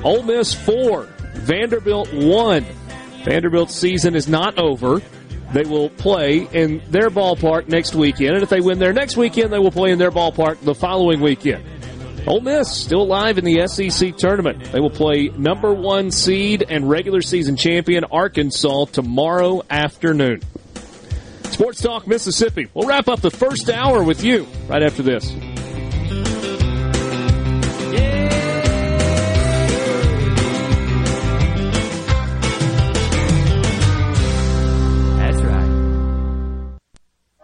Ole Miss four, Vanderbilt one. Vanderbilt's season is not over. They will play in their ballpark next weekend, and if they win their next weekend, they will play in their ballpark the following weekend. Ole Miss still alive in the S E C tournament. They will play number one seed and regular season champion Arkansas tomorrow afternoon. Sports Talk Mississippi. We'll wrap up the first hour with you right after this. That's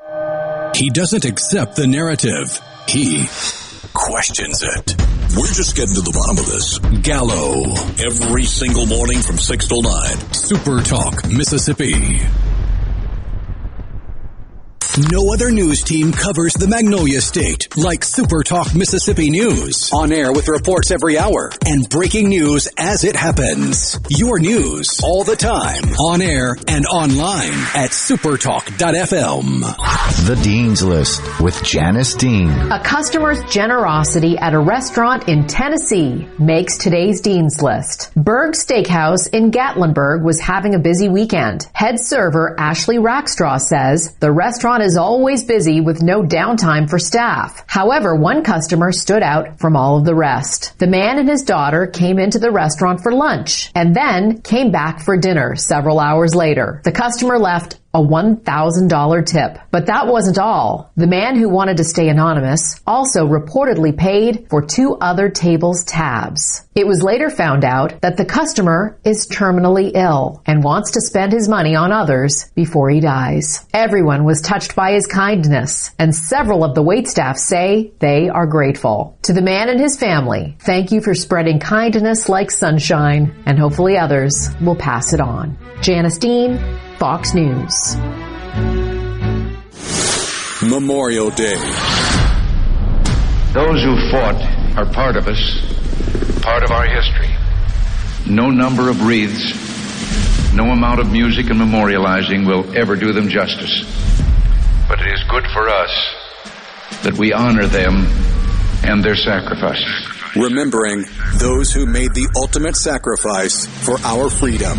right. He doesn't accept the narrative. He questions it. We're just getting to the bottom of this. Gallo. Every single morning from six till nine. Super Talk Mississippi. No other news team covers the Magnolia State like Super Talk Mississippi News. On air with reports every hour and breaking news as it happens. Your news all the time. On air and online at super talk dot f m. The Dean's List with Janice Dean. A customer's generosity at a restaurant in Tennessee makes today's Dean's List. Berg Steakhouse in Gatlinburg was having a busy weekend. Head server Ashley Rackstraw says the restaurant is always busy with no downtime for staff. However, one customer stood out from all of the rest. The man and his daughter came into the restaurant for lunch and then came back for dinner several hours later. The customer left a one thousand dollars tip. But that wasn't all. The man who wanted to stay anonymous also reportedly paid for two other tables' tabs. It was later found out that the customer is terminally ill and wants to spend his money on others before he dies. Everyone was touched by his kindness, and several of the waitstaff say they are grateful. To the man and his family, thank you for spreading kindness like sunshine, and hopefully others will pass it on. Janice Dean, Fox News. Memorial Day. Those who fought are part of us, part of our history. No number of wreaths, no amount of music and memorializing will ever do them justice. But it is good for us that we honor them and their sacrifice. Remembering those who made the ultimate sacrifice for our freedom.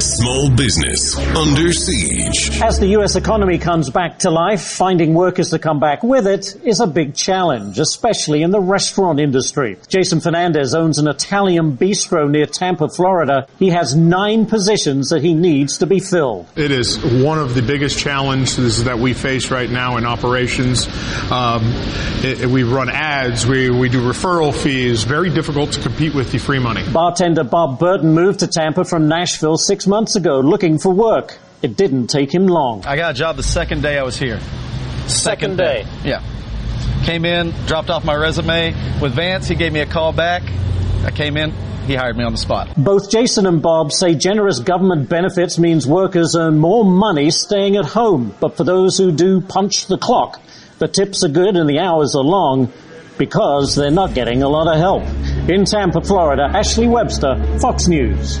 Small business under siege. As the U S economy comes back to life, finding workers to come back with it is a big challenge, especially in the restaurant industry. Jason Fernandez owns an Italian bistro near Tampa, Florida. He has nine positions that he needs to be filled. It is one of the biggest challenges that we face right now in operations. Um, it, it, we run ads, we, we do referral fees. Very difficult to compete with the free money. Bartender Bob Burton moved to Tampa from Nashville six months ago looking for work. It didn't take him long. I got a job the second day I was here. Second, second day. day. Yeah. Came in, dropped off my resume with Vance. He gave me a call back. I came in. He hired me on the spot. Both Jason and Bob say generous government benefits means workers earn more money staying at home. But for those who do punch the clock, the tips are good and the hours are long because they're not getting a lot of help. In Tampa, Florida, Ashley Webster, Fox News.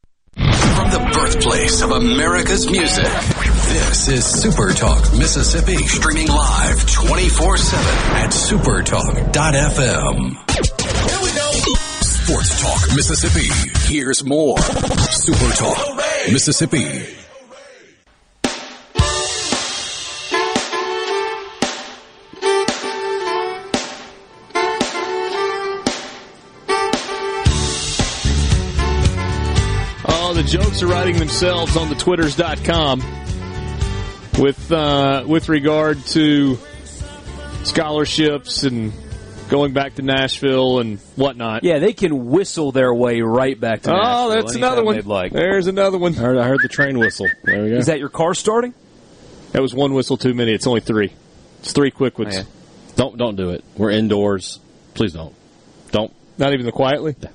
From the birthplace of America's music, this is Super Talk Mississippi, streaming live twenty-four seven at super talk dot f m. Here we go. Sports Talk Mississippi. Here's more Super Talk Mississippi. The jokes are writing themselves on the twitters dot com with uh, with regard to scholarships and going back to Nashville and whatnot. Yeah, they can whistle their way right back to Nashville. Oh, that's another one. Like. There's another one. I heard, I heard the train whistle. There we go. Is that your car starting? That was one whistle too many. It's only three. It's three quick ones. Man. Don't don't do it. We're indoors. Please don't. Don't. Not even the quietly? Yeah.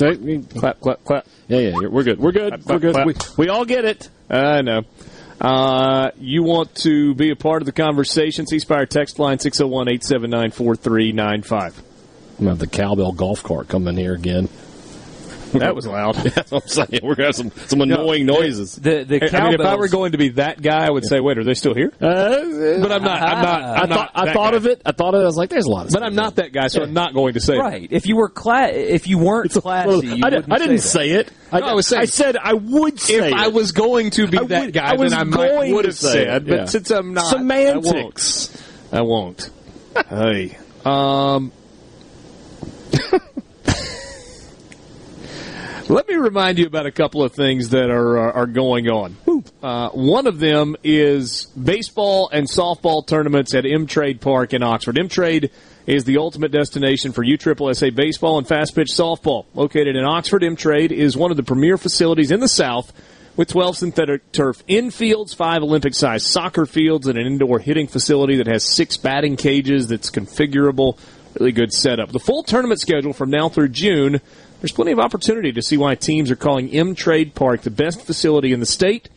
Clap, clap, clap. Yeah, yeah, we're good. We're good. Clap, clap, we're good. We, we all get it. I know. Uh, you want to be a part of the conversation? ceasefire text line six oh one, eight seven nine, four three nine five. I'm going to have the cowbell golf cart come in here again. That was loud. That's what I'm saying. We're going to have some, some annoying no, noises. The, the I mean, if I were going to be that guy, I would say, wait, are they still here? Uh, but I'm not. I'm not. I'm I not thought, I thought of it. I thought of it. I was like, there's a lot of stuff. But I'm not that guy, so yeah. I'm not going to say right. it. Right. If you were cla- if you weren't a, classy, well, you I, did, I didn't say, say it. I, no, I, was saying, I said I would say if it. If I was going to be I that would, guy, I was then I might would have said it. But yeah. since I'm not, semantics. I won't. I won't. Hey. Um... Let me remind you about a couple of things that are are, are going on. Uh, one of them is baseball and softball tournaments at M-Trade Park in Oxford. M-Trade is the ultimate destination for U S S S A baseball and fast-pitch softball. Located in Oxford, M-Trade is one of the premier facilities in the South with twelve synthetic turf infields, five Olympic-sized soccer fields, and an indoor hitting facility that has six batting cages that's configurable. Really good setup. The full tournament schedule from now through June. There's plenty of opportunity to see why teams are calling M-Trade Park the best facility in the state.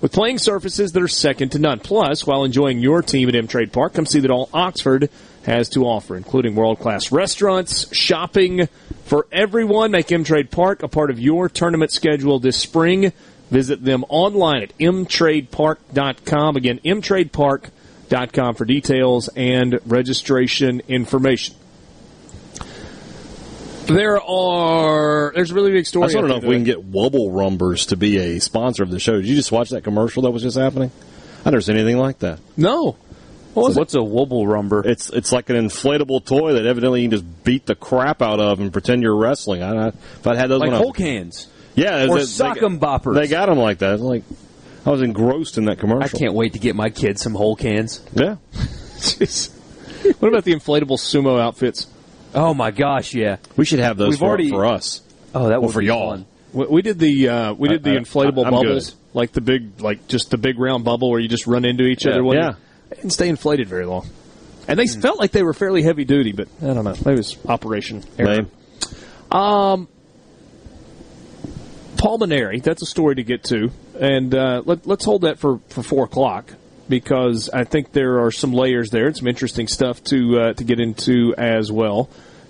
with playing surfaces that are second to none. Plus, while enjoying your team at M-Trade Park, come see that all Oxford has to offer, including world-class restaurants, shopping for everyone. Make M-Trade Park a part of your tournament schedule this spring. Visit them online at m trade park dot com. Again, m trade park dot com for details and registration information. There are. There's a really big story. I just want to know if we can get Wubble Rumbers to be a sponsor of the show. Did you just watch that commercial that was just happening? I never seen anything like that. No. What so what's a Wubble Rumber? It's it's like an inflatable toy that evidently you can just beat the crap out of and pretend you're wrestling. I don't know if I had those like Hulk hands. Yeah, or sock 'em boppers. They got them like that. Like I was engrossed in that commercial. I can't wait to get my kids some Hulk hands. Yeah. Jeez. What about the inflatable sumo outfits? Oh, my gosh, yeah. We should have those for, already, for us. Oh, that well, would for be y'all. Fun. We, we did the uh, we did the I, inflatable I, bubbles, good. like the big, like just the big round bubble where you just run into each yeah, other. Yeah, it didn't stay inflated very long, and they mm. felt like they were fairly heavy duty, but I don't know. Maybe it was Operation Airborne. Um, pulmonary. That's a story to get to, and uh, let, let's hold that for, for four o'clock. Because I think there are some layers there and some interesting stuff to uh, to get into as well.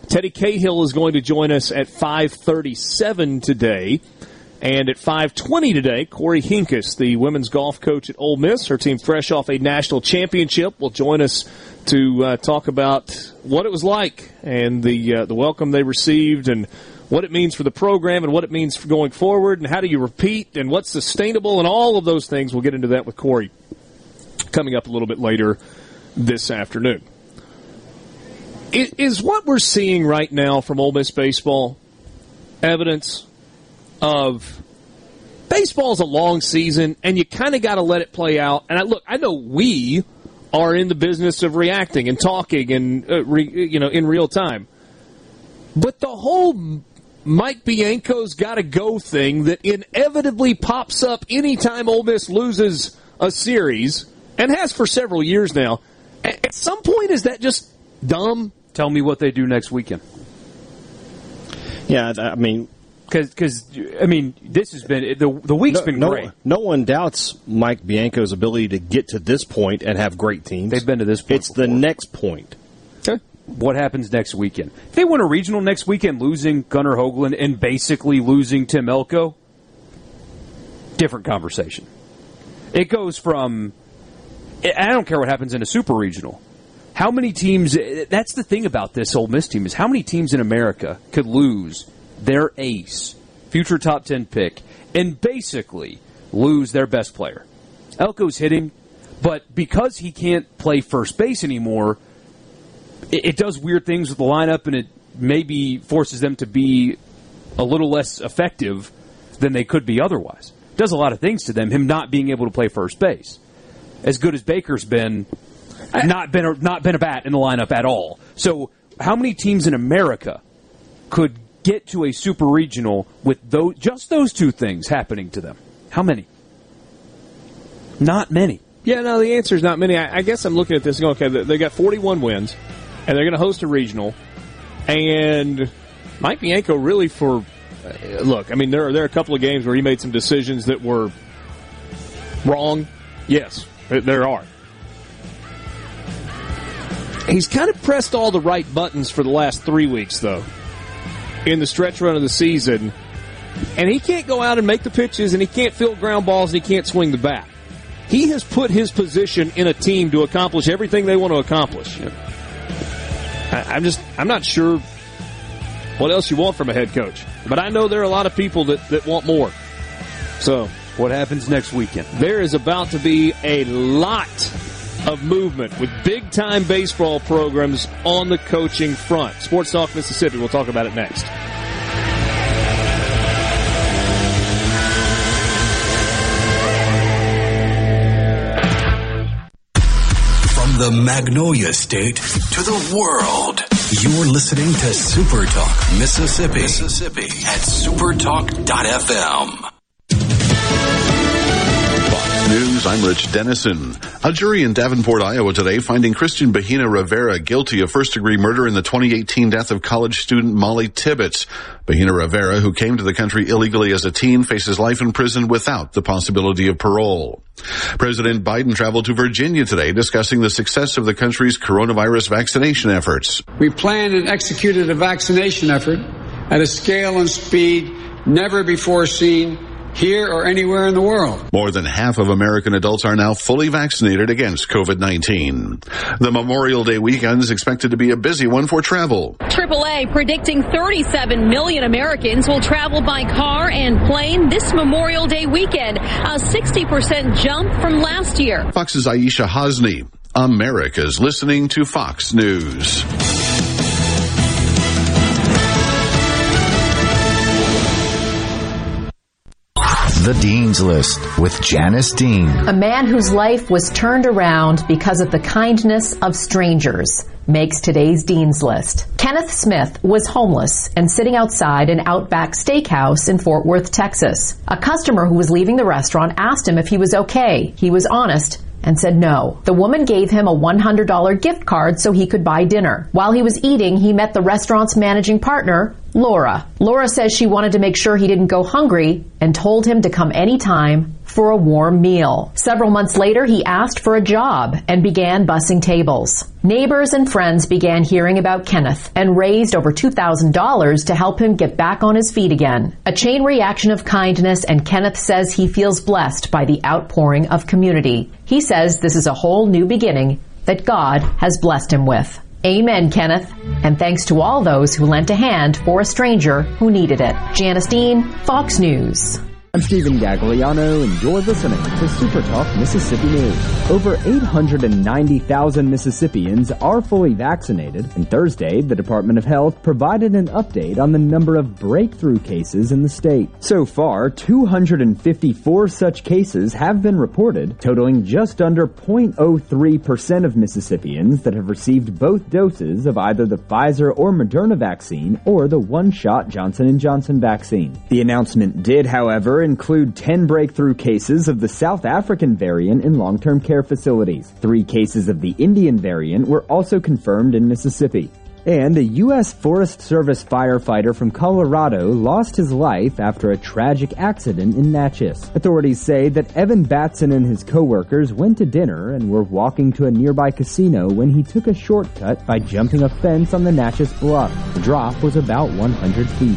Teddy Cahill is going to join us at five thirty-seven today. And at five twenty today, Corey Hinkes, the women's golf coach at Ole Miss, her team fresh off a national championship, will join us to uh, talk about what it was like and the uh, the welcome they received and what it means for the program and what it means for going forward and how do you repeat and what's sustainable and all of those things. We'll get into that with Corey coming up a little bit later this afternoon. Is what we're seeing right now from Ole Miss baseball evidence of baseball's a long season, and you kind of got to let it play out? And I, look, I know we are in the business of reacting and talking and uh, re, you know in real time, but the whole Mike Bianco's got to go thing that inevitably pops up anytime Ole Miss loses a series. And has for several years now. At some point, is that just dumb? Tell me what they do next weekend. Yeah, I mean, because I mean, this has been the the week's no, been great. No, no one doubts Mike Bianco's ability to get to this point and have great teams. They've been to this point. It's before. The next point. Okay. What happens next weekend? If they win a regional next weekend, losing Gunnar Hoagland and basically losing Tim Elko. Different conversation. It goes from. I don't care what happens in a super regional. How many teams? That's the thing about this Ole Miss team is how many teams in America could lose their ace, future top ten pick, and basically lose their best player. Elko's hitting, but because he can't play first base anymore, it, it does weird things with the lineup, and it maybe forces them to be a little less effective than they could be otherwise. It does a lot of things to them. Him not being able to play first base. As good as Baker's been, not been a, not been a bat in the lineup at all. So how many teams in America could get to a super regional with those, just those two things happening to them? How many? Not many. Yeah, no, the answer is not many. I, I guess I'm looking at this and going, okay, they got forty-one wins, and they're going to host a regional. And Mike Bianco really for uh, – look, I mean, there are, there are a couple of games where he made some decisions that were wrong. Yes. There are. He's kind of pressed all the right buttons for the last three weeks, though, in the stretch run of the season. And he can't go out and make the pitches, and he can't field ground balls, and he can't swing the bat. He has put his position in a team to accomplish everything they want to accomplish. I'm just, I'm not sure what else you want from a head coach. But I know there are a lot of people that, that want more. So... what happens next weekend? There is about to be a lot of movement with big-time baseball programs on the coaching front. Sports Talk Mississippi, we'll talk about it next. From the Magnolia State to the world, you're listening to Super Talk Mississippi, Mississippi at supertalk dot f m. News News, I'm Rich Dennison. A jury in Davenport, Iowa today finding Christian Bahena Rivera guilty of first-degree murder in the twenty eighteen death of college student Molly Tibbetts. Bahena Rivera, who came to the country illegally as a teen, faces life in prison without the possibility of parole. President Biden traveled to Virginia today discussing the success of the country's coronavirus vaccination efforts. We planned and executed a vaccination effort at a scale and speed never before seen here or anywhere in the world. More than half of American adults are now fully vaccinated against COVID nineteen. The Memorial Day weekend is expected to be a busy one for travel. triple A predicting thirty-seven million Americans will travel by car and plane this Memorial Day weekend, a sixty percent jump from last year. Fox's Aisha Hosni. America's listening to Fox News. The Dean's List with Janice Dean. A man whose life was turned around because of the kindness of strangers makes today's Dean's List. Kenneth Smith was homeless and sitting outside an Outback Steakhouse in Fort Worth, Texas. A customer who was leaving the restaurant asked him if he was okay. He was honest and said no. The woman gave him a one hundred dollars gift card so he could buy dinner. While he was eating, he met the restaurant's managing partner, Laura. Laura says she wanted to make sure he didn't go hungry and told him to come anytime for a warm meal. Several months later, he asked for a job and began bussing tables. Neighbors and friends began hearing about Kenneth and raised over two thousand dollars to help him get back on his feet again. A chain reaction of kindness, and Kenneth says he feels blessed by the outpouring of community. He says this is a whole new beginning that God has blessed him with. Amen, Kenneth, and thanks to all those who lent a hand for a stranger who needed it. Janice Dean, Fox News. I'm Stephen Gagliano, and you're listening to Super Talk Mississippi News. Over eight hundred ninety thousand Mississippians are fully vaccinated, and Thursday, the Department of Health provided an update on the number of breakthrough cases in the state. So far, two hundred fifty-four such cases have been reported, totaling just under zero point zero three percent of Mississippians that have received both doses of either the Pfizer or Moderna vaccine or the one-shot Johnson and Johnson vaccine. The announcement did, however, include ten breakthrough cases of the South African variant in long-term care facilities. Three cases of the Indian variant were also confirmed in Mississippi. And a U S. Forest Service firefighter from Colorado lost his life after a tragic accident in Natchez. Authorities say that Evan Batson and his coworkers went to dinner and were walking to a nearby casino when he took a shortcut by jumping a fence on the Natchez Bluff. The drop was about one hundred feet.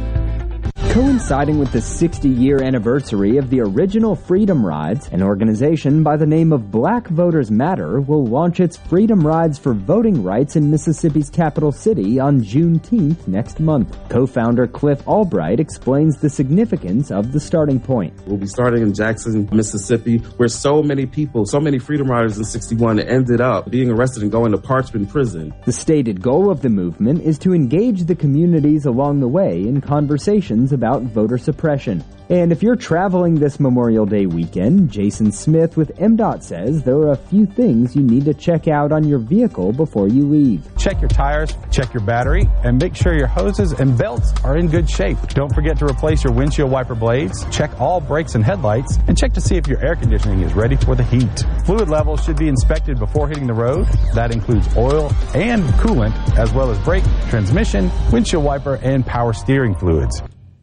Coinciding with the sixty-year anniversary of the original Freedom Rides, an organization by the name of Black Voters Matter will launch its Freedom Rides for Voting Rights in Mississippi's capital city on Juneteenth next month. Co-founder Cliff Albright explains the significance of the starting point. We'll be starting in Jackson, Mississippi, where so many people, so many Freedom Riders in sixty-one ended up being arrested and going to Parchman Prison. The stated goal of the movement is to engage the communities along the way in conversations about about voter suppression. And if you're traveling this Memorial Day weekend, Jason Smith with M DOT says there are a few things you need to check out on your vehicle before you leave. Check your tires, check your battery, and make sure your hoses and belts are in good shape. Don't forget to replace your windshield wiper blades, check all brakes and headlights, and check to see if your air conditioning is ready for the heat. Fluid levels should be inspected before hitting the road. That includes oil and coolant, as well as brake, transmission, windshield wiper, and power steering fluids.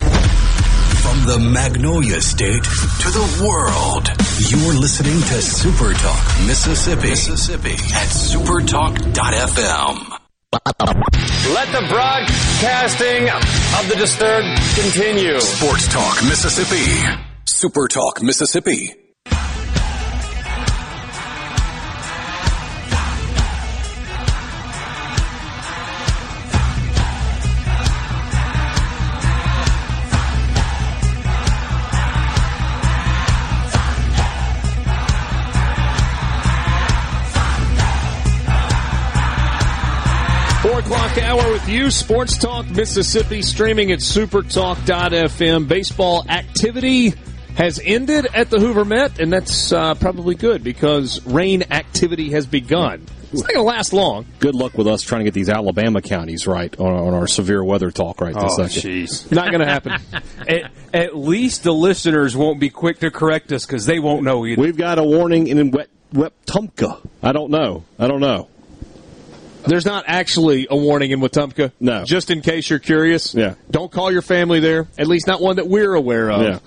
From the Magnolia State to the world, you're listening to Super Talk Mississippi, Mississippi at super talk dot f m. Let the broadcasting of the Disturbed continue. Sports Talk Mississippi. Super Talk Mississippi. O'clock hour with you, Sports Talk Mississippi, streaming at super talk dot f m. Baseball activity has ended at the Hoover Met, and that's uh, probably good because rain activity has begun. It's not going to last long. Good luck with us trying to get these Alabama counties right on, on our severe weather talk right this oh, second. Jeez. Not going to happen. at, at least the listeners won't be quick to correct us because they won't know either. We've got a warning in Wet, Wetumpka. I don't know. I don't know. There's not actually a warning in Wetumpka. No. Just in case you're curious. Yeah. Don't call your family there, at least not one that we're aware of. Yeah.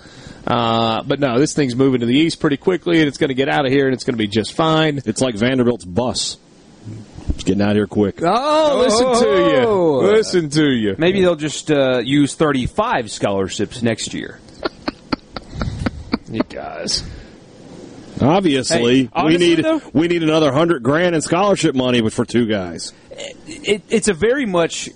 Uh, but, no, this thing's moving to the east pretty quickly, and it's going to get out of here, and it's going to be just fine. It's like Vanderbilt's bus. It's getting out of here quick. Oh, listen to you. Listen to you. Maybe they'll just uh, use thirty-five scholarships next year. You guys. Obviously, hey, honestly, we need though, we need another hundred grand in scholarship money for two guys. It, it, it's a very much.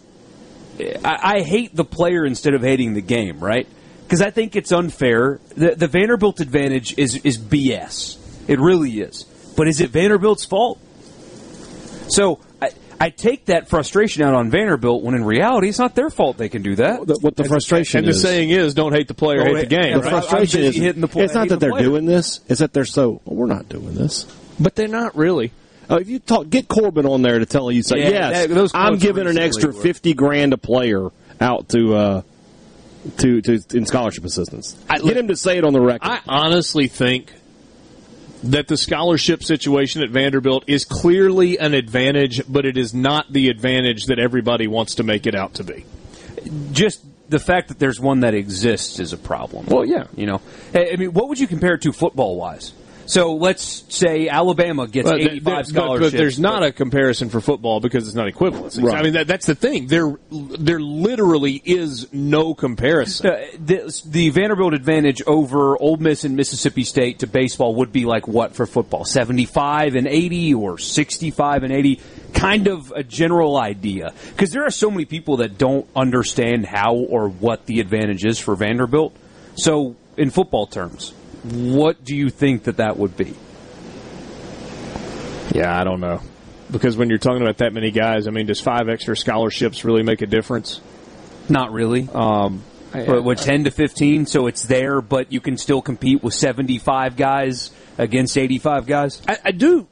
I, I hate the player instead of hating the game, right? Because I think it's unfair. The, the Vanderbilt advantage is is B S. It really is. But is it Vanderbilt's fault? So I, I take that frustration out on Vanderbilt when in reality it's not their fault they can do that. Well, what the frustration and, and is. And the saying is, don't hate the player, hate the game. The right? frustration is, hitting the play, it's not that the they're player. doing this, it's that they're so, well, we're not doing this. But they're not really. Uh, if you talk, get Corbin on there to tell you, say, yeah, yes, that, those I'm giving an extra fifty grand a player out to uh, to, to in scholarship assistance. I, get look, him to say it on the record. I honestly think that the scholarship situation at Vanderbilt is clearly an advantage, but it is not the advantage that everybody wants to make it out to be. Just the fact that there's one that exists is a problem. Well, yeah. You know, I mean, what would you compare it to football-wise? So let's say Alabama gets well, eighty-five there, scholarships. But, but there's not but, a comparison for football because it's not equivalency. Right. I mean, that, that's the thing. There there literally is no comparison. Uh, the, the Vanderbilt advantage over Ole Miss and Mississippi State to baseball would be like what for football? seventy-five and eighty or sixty-five and eighty? Kind of a general idea. Because there are so many people that don't understand how or what the advantage is for Vanderbilt. So in football terms, what do you think that that would be? Yeah, I don't know. Because when you're talking about that many guys, I mean, does five extra scholarships really make a difference? Not really. Um, but with ten to fifteen, so it's there, but you can still compete with seventy-five guys against eighty-five guys? I, I do.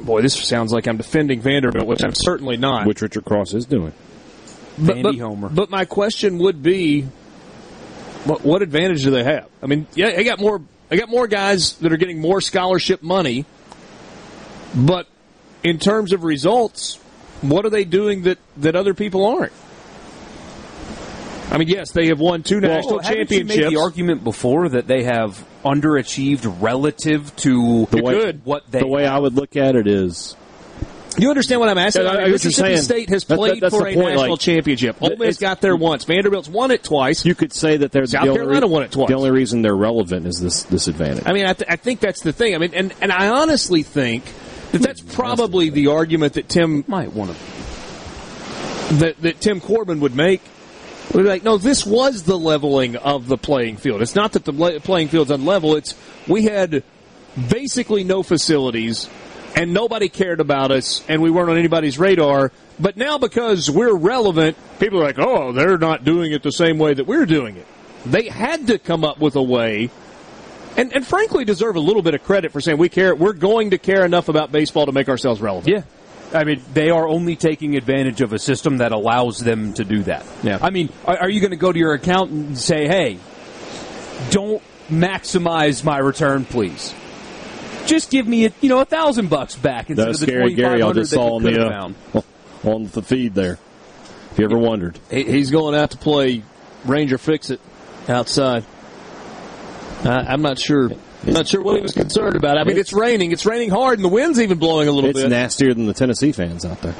Boy, this sounds like I'm defending Vanderbilt, which I'm certainly not. Which Richard Cross is doing. But, but, Homer. But my question would be, what, what advantage do they have? I mean, yeah, they got more... I got more guys that are getting more scholarship money, but in terms of results, what are they doing that, that other people aren't? I mean, yes, they have won two well, national championships. Haven't you made the argument before that they have underachieved relative to the way, what they The way have. I would look at it is You understand what I'm asking? Yeah, I, I, Mississippi you're State has played that, that, for a point, national like, championship. Ole Miss got there once. Vanderbilt's won it twice. You could say that they're South the Carolina only, won it twice. The only reason they're relevant is this disadvantage. I mean, I, th- I think that's the thing. I mean, and, and I honestly think that that's probably the argument that Tim might want to that that Tim Corbin would make. We're like, no, this was the leveling of the playing field. It's not that the le- playing field's unlevel. It's we had basically no facilities. And nobody cared about us, and we weren't on anybody's radar. But now because we're relevant, people are like, oh, they're not doing it the same way that we're doing it. They had to come up with a way, and, and frankly deserve a little bit of credit for saying we care. We're going to care enough about baseball to make ourselves relevant. Yeah. I mean, they are only taking advantage of a system that allows them to do that. Yeah. I mean, are, are you going to go to your accountant and say, hey, don't maximize my return, please? Just give me, a, you know, a thousand bucks back instead That's of the twenty-five hundred that you could have found. Uh, on the feed there, if you ever wondered, he's going out to play Ranger Fix It outside. Uh, I'm not sure. I'm not sure what he was concerned about. I mean, it's raining. It's raining hard, and the wind's even blowing a little it's bit. It's nastier than the Tennessee fans out there.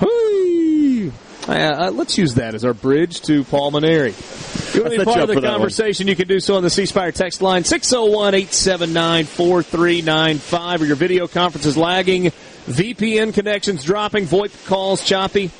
Uh, let's use that as our bridge to Paul Maneri. If you want to be part of the conversation, you can do so on the C Spire text line, six oh one, eight seven nine, four three nine five, or your video conference is lagging, V P N connections dropping, VoIP calls choppy.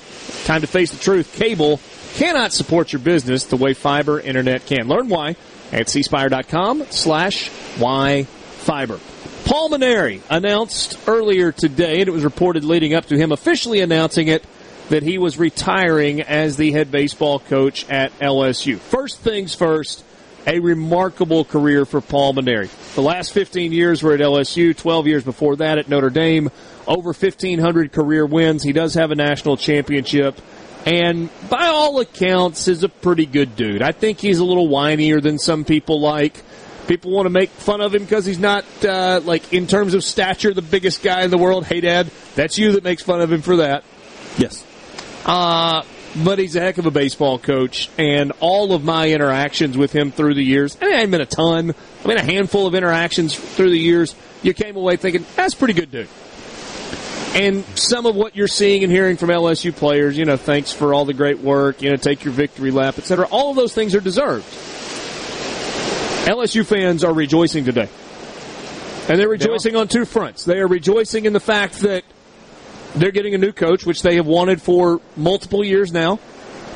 Time to face the truth. Cable cannot support your business the way fiber internet can. Learn why at cspire.com slash whyfiber. Paul Maneri announced earlier today, and it was reported leading up to him officially announcing it, that he was retiring as the head baseball coach at L S U. First things first, a remarkable career for Paul Maneri. The last fifteen years were at L S U, twelve years before that at Notre Dame, over fifteen hundred career wins. He does have a national championship, and by all accounts is a pretty good dude. I think he's a little whinier than some people like. People want to make fun of him because he's not, uh, like, in terms of stature, the biggest guy in the world. Hey, Dad, that's you that makes fun of him for that. Yes. Uh, but he's a heck of a baseball coach, and all of my interactions with him through the years, I mean, I haven't been a ton, I mean, a handful of interactions through the years, you came away thinking, that's a pretty good dude. And some of what you're seeing and hearing from L S U players, you know, thanks for all the great work, you know, take your victory lap, et cetera, all of those things are deserved. L S U fans are rejoicing today. And they're rejoicing yeah. on two fronts. They are rejoicing in the fact that they're getting a new coach, which they have wanted for multiple years now.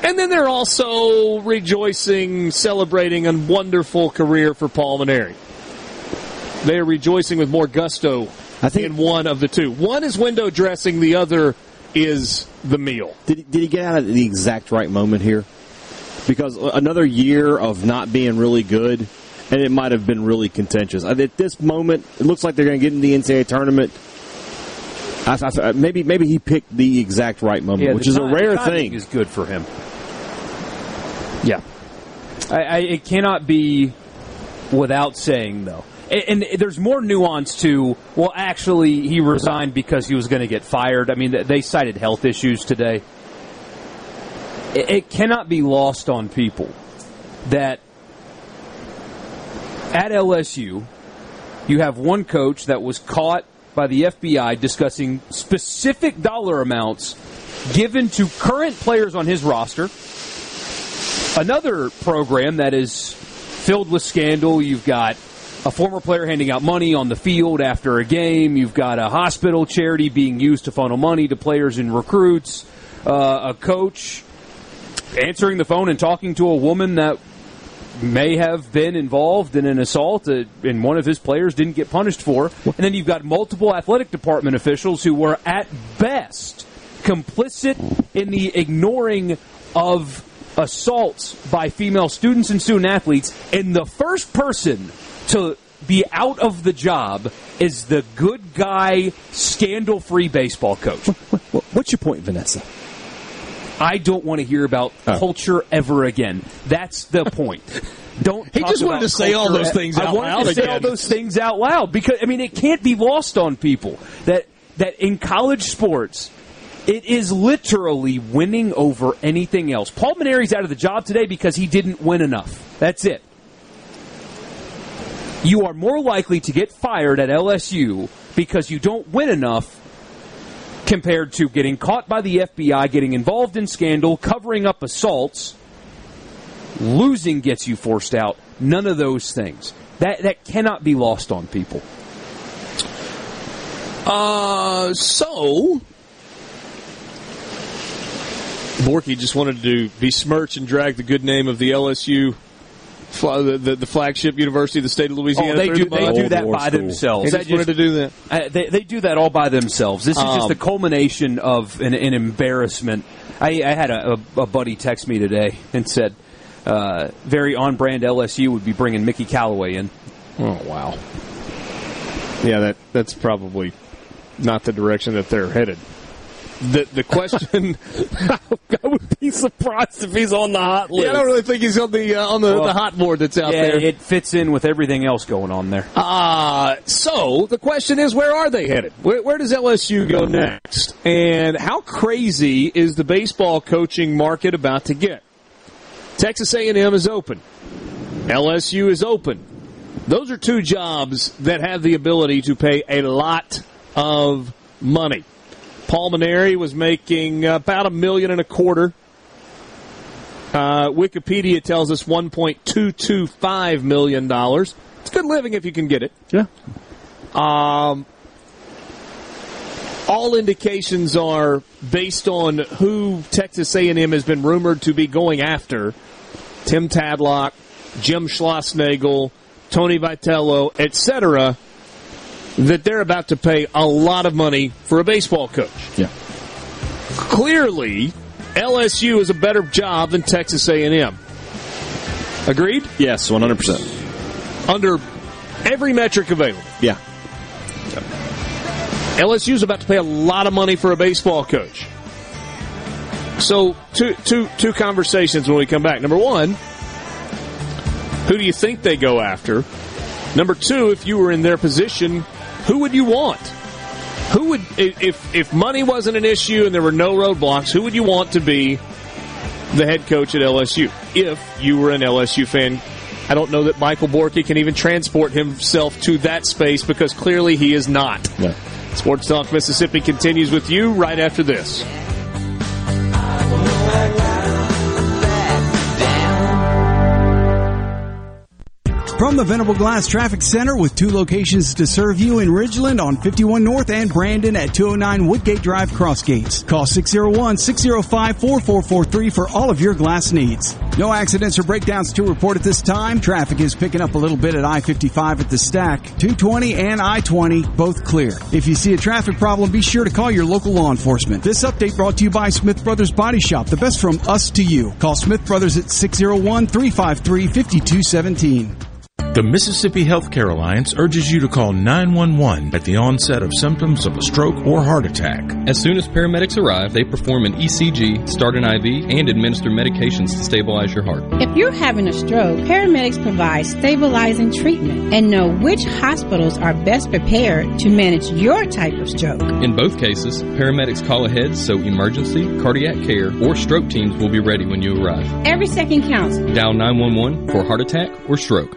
And then they're also rejoicing, celebrating a wonderful career for Paul Maneri. They are rejoicing with more gusto I think, in one of the two. One is window dressing. The other is the meal. Did, did he get out at the exact right moment here? Because another year of not being really good, and it might have been really contentious. At this moment, it looks like they're going to get in the N C double A tournament. I, I, maybe maybe he picked the exact right moment, yeah, which is time, a rare thing. Is good for him. Yeah, I, I, it cannot be without saying though, and, and there's more nuance to. Well, actually, he resigned because he was going to get fired. I mean, they cited health issues today. It, it cannot be lost on people that at L S U, you have one coach that was caught by the F B I discussing specific dollar amounts given to current players on his roster. Another program that is filled with scandal. You've got a former player handing out money on the field after a game. You've got a hospital charity being used to funnel money to players and recruits. Uh, a coach answering the phone and talking to a woman that may have been involved in an assault uh, and one of his players didn't get punished for. And then you've got multiple athletic department officials who were at best complicit in the ignoring of assaults by female students and student athletes. And the first person to be out of the job is the good guy, scandal-free baseball coach. What's your point, Vanessa? I don't want to hear about oh. culture ever again. That's the point. Don't. He just wanted to say all those things out loud. I wanted to say all those things out loud because I mean it can't be lost on people that that in college sports it is literally winning over anything else. Paul Maneri's out of the job today because he didn't win enough. That's it. You are more likely to get fired at L S U because you don't win enough. compared to getting caught by the F B I, getting involved in scandal, covering up assaults. Losing gets you forced out. None of those things. That that cannot be lost on people. Uh, so... Borky just wanted to besmirch and drag the good name of the L S U, the, the, the flagship university of the state of Louisiana. Oh, they do, the they do that by school. Themselves. They just wanted to do that. Uh, they, they do that all by themselves. This is um, just the culmination of an, an embarrassment. I, I had a, a, a buddy text me today and said, uh, very on-brand L S U would be bringing Mickey Callaway in. Oh, wow. Yeah, that that's probably not the direction that they're headed. The the question, I would be surprised if he's on the hot list. Yeah, I don't really think he's on the uh, on the, well, the hot board that's out yeah, there. It fits in with everything else going on there. Uh, so the question is, where are they headed? Where, where does L S U go next? And how crazy is the baseball coaching market about to get? Texas A and M is open. L S U is open. Those are two jobs that have the ability to pay a lot of money. Paul Maneri was making about a million and a quarter. Uh, Wikipedia tells us one point two two five million dollars. It's good living if you can get it. Yeah. Um, all indications are, based on who Texas A and M has been rumored to be going after, Tim Tadlock, Jim Schlossnagel, Tony Vitello, et cetera, that they're about to pay a lot of money for a baseball coach. Yeah. Clearly, L S U is a better job than Texas A and M. Agreed? Yes, one hundred percent. Under every metric available. Yeah. Yep. L S U is about to pay a lot of money for a baseball coach. So, two, two, two conversations when we come back. Number one, who do you think they go after? Number two, if you were in their position, who would you want? Who would, if if money wasn't an issue and there were no roadblocks, who would you want to be the head coach at L S U? If you were an L S U fan, I don't know that Michael Borky can even transport himself to that space because clearly he is not. No. Sports Talk Mississippi continues with you right after this. From the Venable Glass Traffic Center with two locations to serve you in Ridgeland on fifty-one North and Brandon at two oh nine Woodgate Drive Crossgates. Call six oh one, six oh five, four four four three for all of your glass needs. No accidents or breakdowns to report at this time. Traffic is picking up a little bit at I fifty-five at the stack. two twenty and I twenty, both clear. If you see a traffic problem, be sure to call your local law enforcement. This update brought to you by Smith Brothers Body Shop, the best from us to you. Call Smith Brothers at six oh one, three five three, five two one seven. The Mississippi Healthcare Alliance urges you to call nine one one at the onset of symptoms of a stroke or heart attack. As soon as paramedics arrive, they perform an E C G, start an I V, and administer medications to stabilize your heart. If you're having a stroke, paramedics provide stabilizing treatment and know which hospitals are best prepared to manage your type of stroke. In both cases, paramedics call ahead so emergency, cardiac care, or stroke teams will be ready when you arrive. Every second counts. Dial nine one one for heart attack or stroke.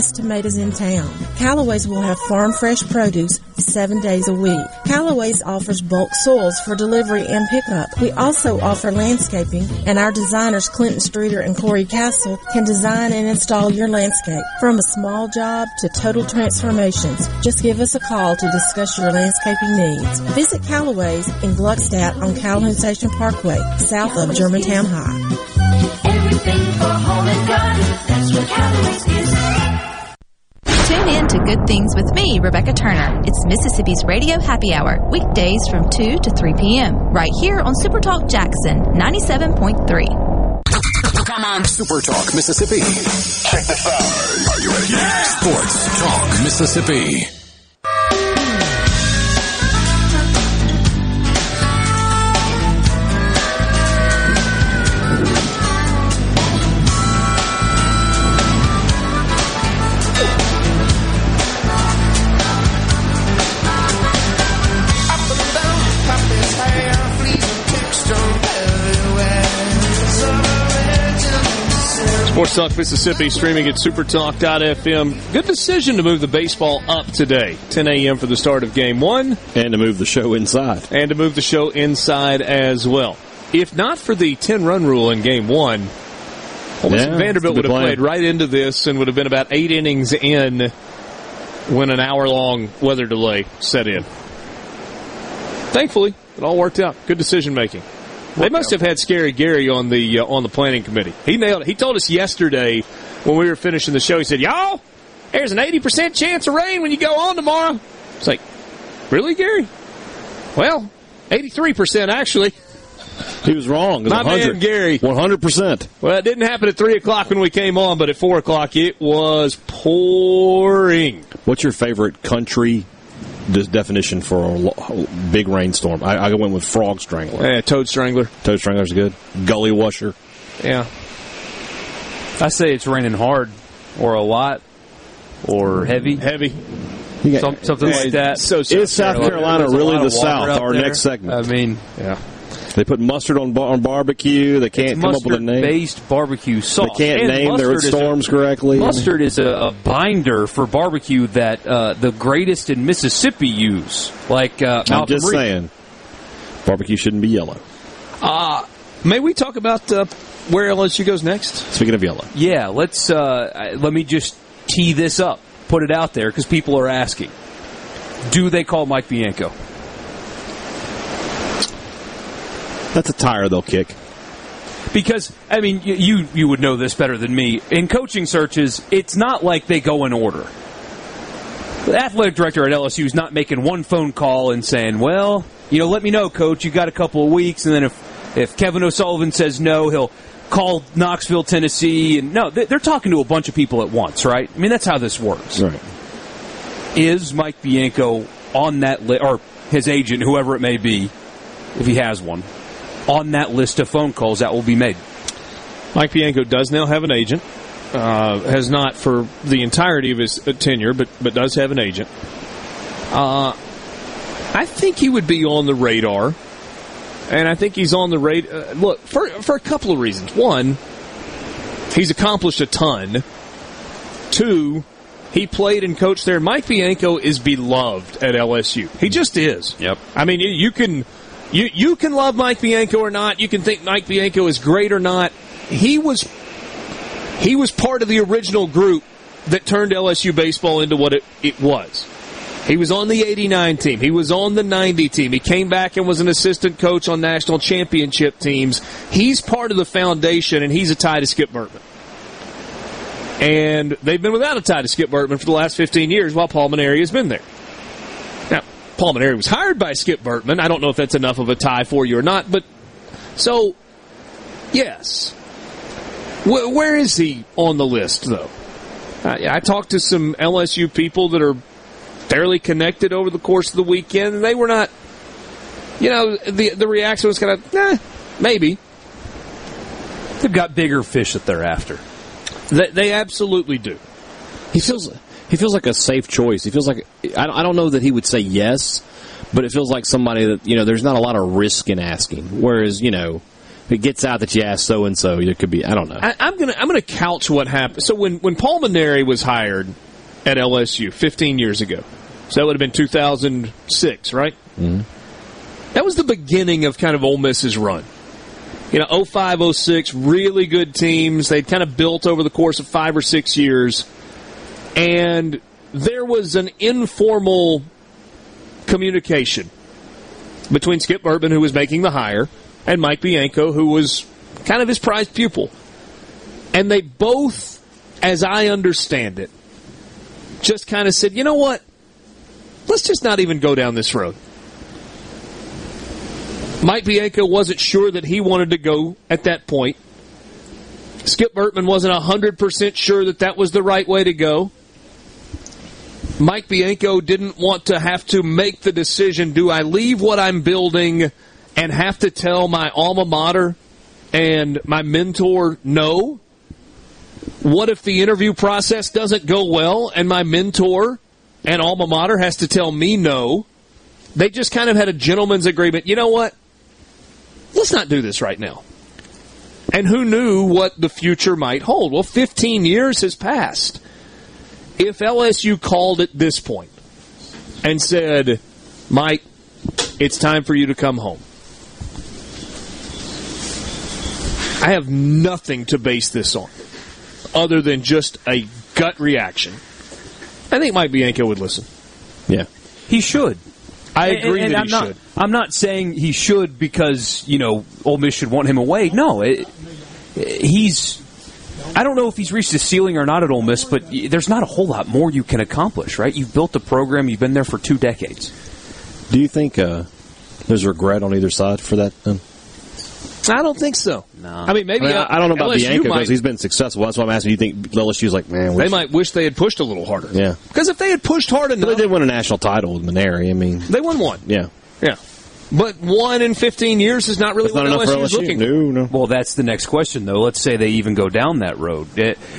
tomatoes in town. Calloway's will have farm fresh produce seven days a week. Calloway's offers bulk soils for delivery and pickup. We also offer landscaping, and our designers Clinton Streeter and Corey Castle can design and install your landscape. From a small job to total transformations, just give us a call to discuss your landscaping needs. Visit Calloway's in Gluckstadt on Calhoun Station Parkway, south of Germantown High. Everything for home and garden, that's what Calloway's is. Tune in to Good Things with me, Rebecca Turner. It's Mississippi's Radio Happy Hour, weekdays from two to three p.m. right here on Super Talk Jackson ninety-seven point three. Come on, Super Talk Mississippi. Check this out. Are you ready? Yeah. Sports Talk Mississippi. Sports Talk Mississippi, streaming at supertalk dot f m. Good decision to move the baseball up today, ten a.m. for the start of game one. And to move the show inside. And to move the show inside as well. If not for the ten-run rule in game one, yeah, Vanderbilt would have played right into this and would have been about eight innings in when an hour-long weather delay set in. Thankfully, it all worked out. Good decision-making. They must have had Scary Gary on the uh, on the planning committee. He nailed it. He told us yesterday when we were finishing the show, he said, y'all, there's an eighty percent chance of rain when you go on tomorrow. It's like, really, Gary? Well, eighty-three percent actually. He was wrong. Was my one hundred. Man, Gary. one hundred percent. Well, it didn't happen at three o'clock when we came on, but at four o'clock it was pouring. What's your favorite country this definition for a big rainstorm? I, I went with frog strangler. Yeah, toad strangler. Toad strangler's good. Gully washer. Yeah. I say it's raining hard or a lot or heavy. Heavy. Some, something yeah, like that. So South Is South Carolina, Carolina really the South? Our there. Next segment. I mean, yeah. They put mustard on, bar- on barbecue. They can't it's come up with a name. Mustard-based barbecue sauce. They can't and name their storms a, correctly. Mustard is a, a binder for barbecue that uh, the greatest in Mississippi use. Like uh, I'm just Reed. saying, barbecue shouldn't be yellow. Uh, may we talk about uh, where L S U goes next? Speaking of yellow. Yeah, let's uh, let me just tee this up, put it out there, because people are asking, do they call Mike Bianco? That's a tire they'll kick. Because, I mean, you you would know this better than me. In coaching searches, it's not like they go in order. The athletic director at L S U is not making one phone call and saying, well, you know, let me know, coach, you got a couple of weeks. And then if, if Kevin O'Sullivan says no, he'll call Knoxville, Tennessee. And no, they're talking to a bunch of people at once, right? I mean, that's how this works. Right. Is Mike Bianco on that list, or his agent, whoever it may be, if he has one, on that list of phone calls that will be made? Mike Bianco does now have an agent. Uh, has not for the entirety of his tenure, but but does have an agent. Uh, I think he would be on the radar. And I think he's on the radar. Uh, look, for, for a couple of reasons. One, he's accomplished a ton. Two, he played and coached there. Mike Bianco is beloved at L S U. He just is. Yep. I mean, you can... You you can love Mike Bianco or not. You can think Mike Bianco is great or not. He was he was part of the original group that turned L S U baseball into what it, it was. He was on the eighty-nine team. He was on the ninety team. He came back and was an assistant coach on national championship teams. He's part of the foundation, and he's a tie to Skip Bertman. And they've been without a tie to Skip Bertman for the last fifteen years while Paul Maneri has been there. Paul Maneri was hired by Skip Bertman. I don't know if that's enough of a tie for you or not, but so, yes. Where, where is he on the list, though? I, I talked to some L S U people that are fairly connected over the course of the weekend, and they were not, you know, the the reaction was kind of, eh, maybe. They've got bigger fish that they're after. They, they absolutely do. He feels he feels like a safe choice. He feels like, I don't, I don't know that he would say yes, but it feels like somebody that, you know, there's not a lot of risk in asking. Whereas, you know, if it gets out that you asked so-and-so, it could be, I don't know. I, I'm going to I'm gonna couch what happened. So when, when Paul Maneri was hired at L S U fifteen years ago, so that would have been two thousand six, right? Mm-hmm. That was the beginning of kind of Ole Miss's run. You know, oh five, oh six, really good teams. They'd kind of built over the course of five or six years. And there was an informal communication between Skip Bourbon, who was making the hire, and Mike Bianco, who was kind of his prized pupil. And they both, as I understand it, just kind of said, you know what? Let's just not even go down this road. Mike Bianco wasn't sure that he wanted to go at that point. Skip Burtman wasn't one hundred percent sure that that was the right way to go. Mike Bianco didn't want to have to make the decision, do I leave what I'm building and have to tell my alma mater and my mentor no? What if the interview process doesn't go well and my mentor and alma mater has to tell me no? They just kind of had a gentleman's agreement. You know what? Let's not do this right now. And who knew what the future might hold? Well, fifteen years has passed. If L S U called at this point and said, Mike, it's time for you to come home, I have nothing to base this on other than just a gut reaction. I think Mike Bianco would listen. Yeah. He should. I agree and, and that I'm he not, should. I'm not saying he should because, you know, Ole Miss should want him away. No, it, he's – I don't know if he's reached his ceiling or not at Ole Miss, but there's not a whole lot more you can accomplish, right? You've built a program. You've been there for two decades. Do you think uh, there's regret on either side for that then? I don't think so. No. I mean, maybe I – mean, I don't know about L S U Bianco because he's been successful. That's why I'm asking. You think L S U's like, man, they might wish they had pushed a little harder. Yeah. Because if they had pushed hard enough – but they did win a national title with Maneri. I mean – they won one. Yeah. Yeah. But one in fifteen years is not really what L S U's looking for. No, no. Well, that's the next question, though. Let's say they even go down that road.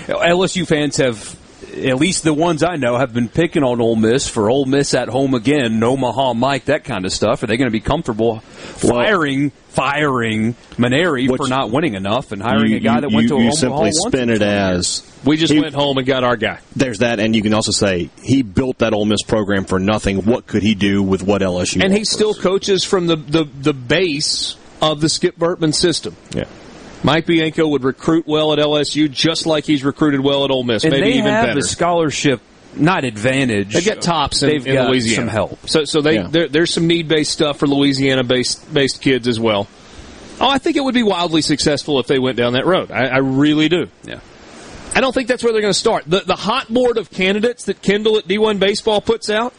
L S U fans have, at least the ones I know, have been picking on Ole Miss for Ole Miss at home again, Omaha Mike, that kind of stuff. Are they going to be comfortable firing well, – firing Maneri Which, for not winning enough and hiring you, a guy that you, went to you, a home simply spin it as we just he, went home and got our guy. There's that, and you can also say he built that Ole Miss program for nothing. What could he do with what L S U? And he still coaches from the, the, the base of the Skip Burtman system. Yeah, Mike Bianco would recruit well at L S U just like he's recruited well at Ole Miss, and maybe they even have better. A scholarship. Not advantage. They've got tops in, They've in got Louisiana. Some help. So, so they yeah. there, there's some need-based stuff for Louisiana-based based kids as well. Oh, I think it would be wildly successful if they went down that road. I, I really do. Yeah, I don't think that's where they're going to start. The the hot board of candidates that Kendall at D one Baseball puts out,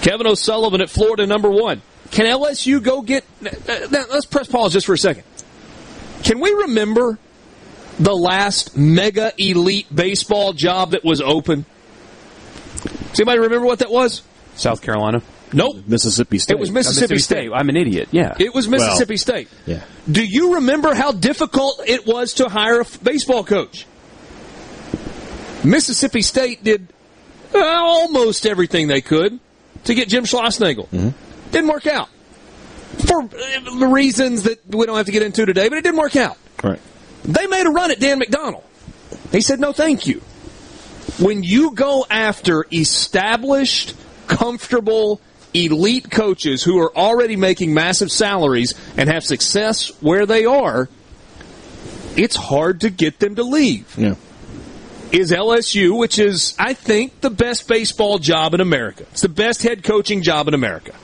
Kevin O'Sullivan at Florida, number one. Can L S U go get uh, – let's press pause just for a second. Can we remember – the last mega elite baseball job that was open? Does anybody remember what that was? South Carolina? Nope. Mississippi State. It was Mississippi, Mississippi State. State. I'm an idiot, yeah. It was Mississippi well, State. Yeah. Do you remember how difficult it was to hire a f- baseball coach? Mississippi State did uh, almost everything they could to get Jim Schlossnagel. Mm-hmm. Didn't work out. For uh, reasons that we don't have to get into today, but it didn't work out. Right. They made a run at Dan McDonnell. He said, no, thank you. When you go after established, comfortable, elite coaches who are already making massive salaries and have success where they are, it's hard to get them to leave. Yeah. Is L S U, which is, I think, the best baseball job in America. It's the best head coaching job in America.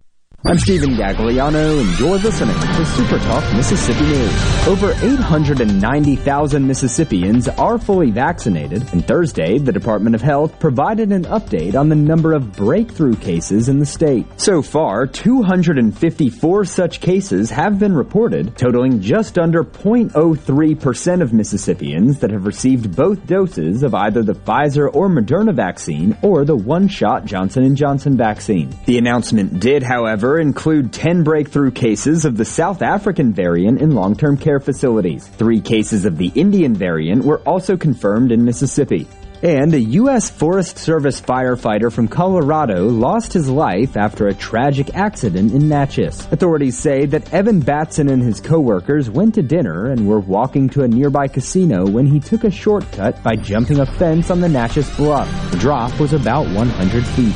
I'm Stephen Gagliano, and you're listening to Super Talk Mississippi News. Over eight hundred ninety thousand Mississippians are fully vaccinated, and Thursday, the Department of Health provided an update on the number of breakthrough cases in the state. So far, two hundred fifty-four such cases have been reported, totaling just under zero point zero three percent of Mississippians that have received both doses of either the Pfizer or Moderna vaccine or the one-shot Johnson and Johnson vaccine. The announcement did, however, include ten breakthrough cases of the South African variant in long-term care facilities. Three cases of the Indian variant were also confirmed in Mississippi. And a U S. Forest Service firefighter from Colorado lost his life after a tragic accident in Natchez. Authorities say that Evan Batson and his coworkers went to dinner and were walking to a nearby casino when he took a shortcut by jumping a fence on the Natchez Bluff. The drop was about one hundred feet.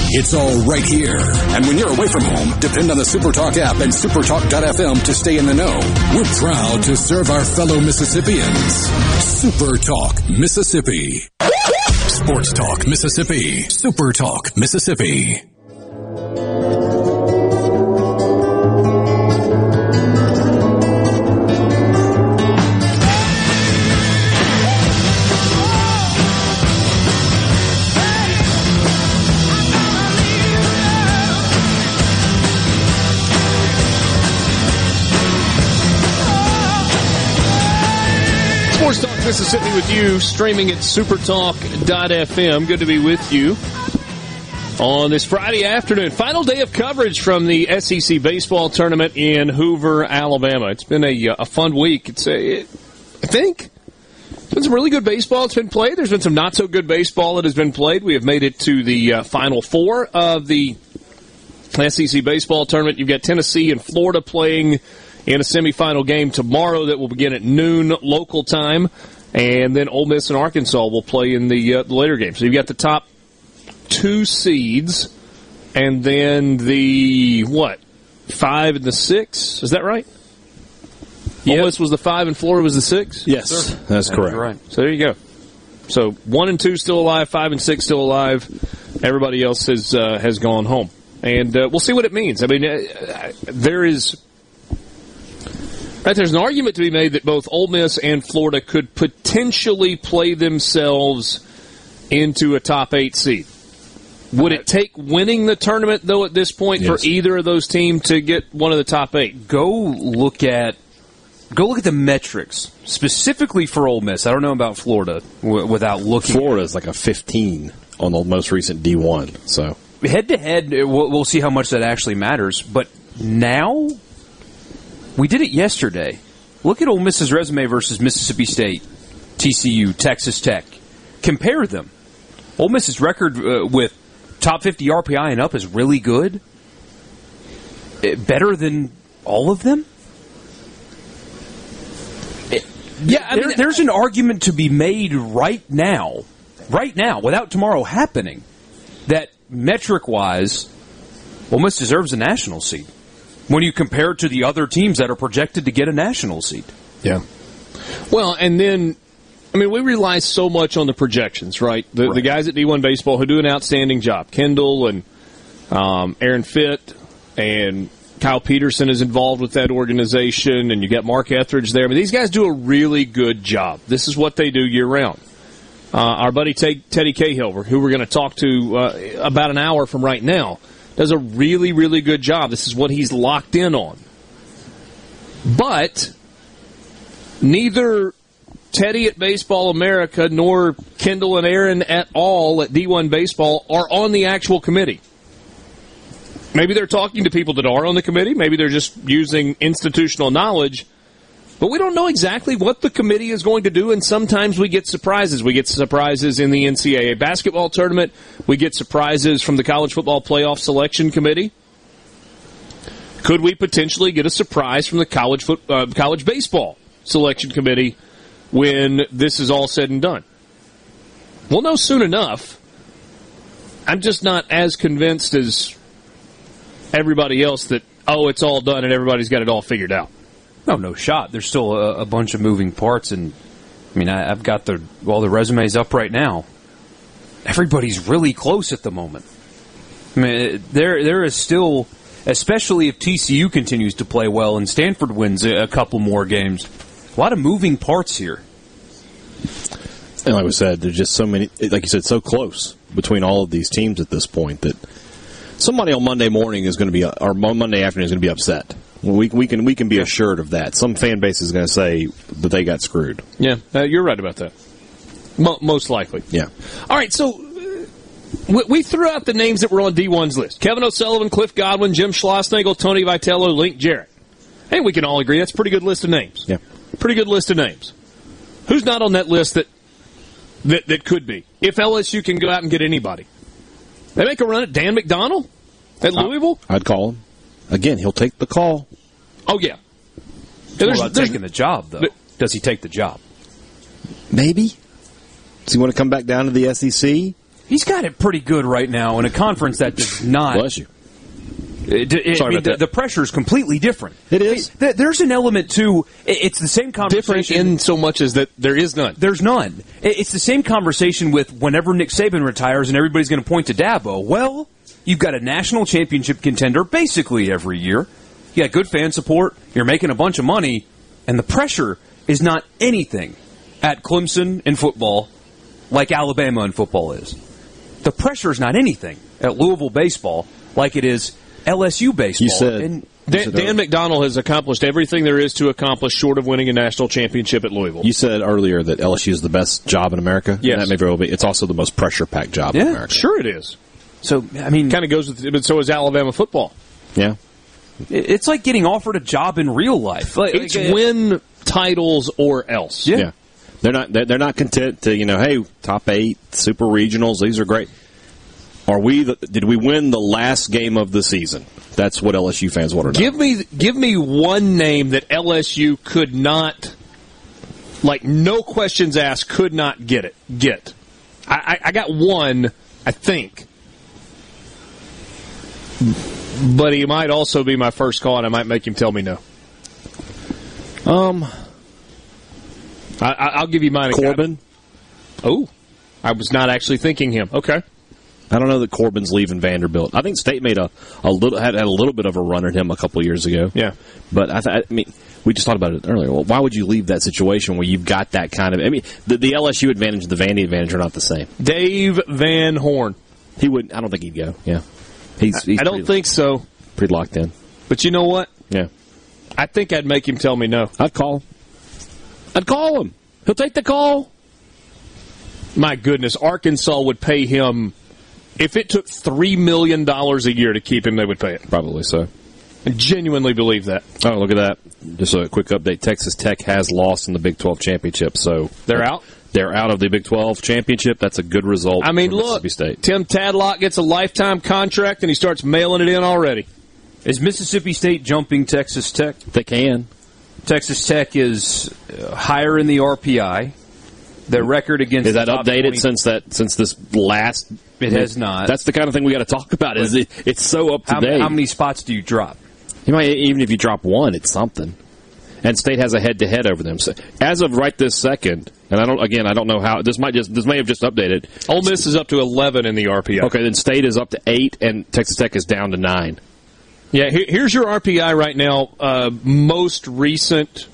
It's all right here. And when you're away from home, depend on the SuperTalk app and super talk dot f m to stay in the know. We're proud to serve our fellow Mississippians. SuperTalk Mississippi. Sports Talk Mississippi. SuperTalk Mississippi. Mississippi with you, streaming at super talk dot f m. Good to be with you on this Friday afternoon. Final day of coverage from the S E C baseball tournament in Hoover, Alabama. It's been a, a fun week. It's a, it, I think it's been some really good baseball that's been played. There's been some not-so-good baseball that has been played. We have made it to the uh, Final Four of the S E C baseball tournament. You've got Tennessee and Florida playing in a semifinal game tomorrow that will begin at noon local time. And then Ole Miss and Arkansas will play in the, uh, the later game. So you've got the top two seeds, and then the, what, five and the six? Is that right? Yep. Ole Miss was the five and Florida was the six? Yes, sure. That's correct. Right. So there you go. So one and two still alive, five and six still alive. Everybody else has, uh, has gone home. And uh, we'll see what it means. I mean, uh, there is... Right, there's an argument to be made that both Ole Miss and Florida could potentially play themselves into a top eight seed. Would it take winning the tournament, though, at this point, yes, for either of those teams to get one of the top eight? Go look at go look at the metrics, specifically for Ole Miss. I don't know about Florida w- without looking. Florida's like a fifteen on the most recent D one. So head-to-head, we'll, we'll see how much that actually matters. But now, we did it yesterday. Look at Ole Miss's resume versus Mississippi State, T C U, Texas Tech. Compare them. Ole Miss's record uh, with top fifty R P I and up is really good. It, better than all of them? It, yeah, I there, mean, there's an argument to be made right now, right now, without tomorrow happening, that metric-wise, Ole Miss deserves a national seed when you compare it to the other teams that are projected to get a national seed. Yeah. Well, and then, I mean, we rely so much on the projections, right? The, right. the guys at D one Baseball who do an outstanding job, Kendall and um, Aaron Fitt, and Kyle Peterson is involved with that organization, and you got Mark Etheridge there. But these guys do a really good job. This is what they do year-round. Uh, our buddy T- Teddy Cahill, who we're going to talk to uh, about an hour from right now, does a really, really good job. This is what he's locked in on. But neither Teddy at Baseball America nor Kendall and Aaron at all at D one Baseball are on the actual committee. Maybe they're talking to people that are on the committee. Maybe they're just using institutional knowledge. But we don't know exactly what the committee is going to do, and sometimes we get surprises. We get surprises in the N C double A basketball tournament. We get surprises from the college football playoff selection committee. Could we potentially get a surprise from the college foot, uh, college baseball selection committee when this is all said and done? We'll know soon enough. I'm just not as convinced as everybody else that, oh, it's all done and everybody's got it all figured out. No, no shot. There's still a, a bunch of moving parts, and I mean, I, I've got the all the resumes up right now. Everybody's really close at the moment. I mean, there there is still, especially if T C U continues to play well and Stanford wins a, a couple more games, a lot of moving parts here. And like we said, there's just so many, like you said, so close between all of these teams at this point that somebody on Monday morning is going to be, or Monday afternoon is going to be upset. We we can we can be assured of that. Some fan base is going to say that they got screwed. Yeah, uh, you're right about that. Mo- most likely. Yeah. All right. So we, we threw out the names that were on D one's list: Kevin O'Sullivan, Cliff Godwin, Jim Schlossnagel, Tony Vitello, Link Jarrett. Hey, we can all agree that's a pretty good list of names. Yeah. Pretty good list of names. Who's not on that list that that that could be? If L S U can go out and get anybody. They make a run at Dan McDonald at Louisville? I'd call him. Again, he'll take the call. Oh, yeah. There's, about there's, taking the job, though. But, does he take the job? Maybe. Does he want to come back down to the S E C? He's got it pretty good right now in a conference that does not. Bless you. It, it, Sorry I mean, about the, that. The pressure is completely different. It is. I mean, there's an element to it's the same conversation. Different in so much as that there is none. There's none. It's the same conversation with whenever Nick Saban retires and everybody's going to point to Dabo. Well, you've got a national championship contender basically every year. You got good fan support. You're making a bunch of money, and the pressure is not anything at Clemson in football like Alabama in football is. The pressure is not anything at Louisville baseball like it is L S U baseball. You said, and Dan, you said Dan McDonald has accomplished everything there is to accomplish short of winning a national championship at Louisville. You said earlier that L S U is the best job in America. Yes. And that may very well be. It's also the most pressure-packed job yeah, in America. Sure it is. So, I mean. Kind of goes with, but so is Alabama football. Yeah. It's like getting offered a job in real life. Like, it's like, win titles or else. Yeah. yeah. They're not They're not content to, you know, hey, top eight, super regionals, these are great. Are we? The, did we win the last game of the season? That's what L S U fans want to know. Give me, give me one name that L S U could not, like no questions asked, could not get it. Get, I, I got one, I think, but he might also be my first call, and I might make him tell me no. Um, I, I'll give you mine. Corbin. Oh, I was not actually thinking him. Okay. I don't know that Corbin's leaving Vanderbilt. I think State made a, a little had, had a little bit of a run at him a couple years ago. Yeah, but I, th- I mean, we just talked about it earlier. Well, why would you leave that situation where you've got that kind of? I mean, the, the L S U advantage and the Vandy advantage are not the same. Dave Van Horn, he would. I don't think he'd go. Yeah, he's. he's I don't think so. Pretty locked in. But you know what? Yeah, I think I'd make him tell me no. I'd call him. I'd call him. He'll take the call. My goodness, Arkansas would pay him. If it took three million dollars a year to keep him, they would pay it. Probably so. I genuinely believe that. Oh, look at that. Just a quick update. Texas Tech has lost in the Big twelve championship. So they're out? They're out of the Big twelve championship. That's a good result. I mean, look, State. Tim Tadlock gets a lifetime contract, and he starts mailing it in already. Is Mississippi State jumping Texas Tech? They can. Texas Tech is higher in the R P I. Their record against is that the top updated twenty since that since this last? It has not. That's the kind of thing we got to talk about. Is it, it's so up to how, date. How many spots do you drop? You might, even if you drop one, it's something. And State has a head-to-head over them. So as of right this second, and I don't. Again, I don't know how this might just. This may have just updated. Ole Miss is up to eleven in the R P I. Okay, then State is up to eight, and Texas Tech is down to nine. Yeah, here, here's your R P I right now. Uh, most recent.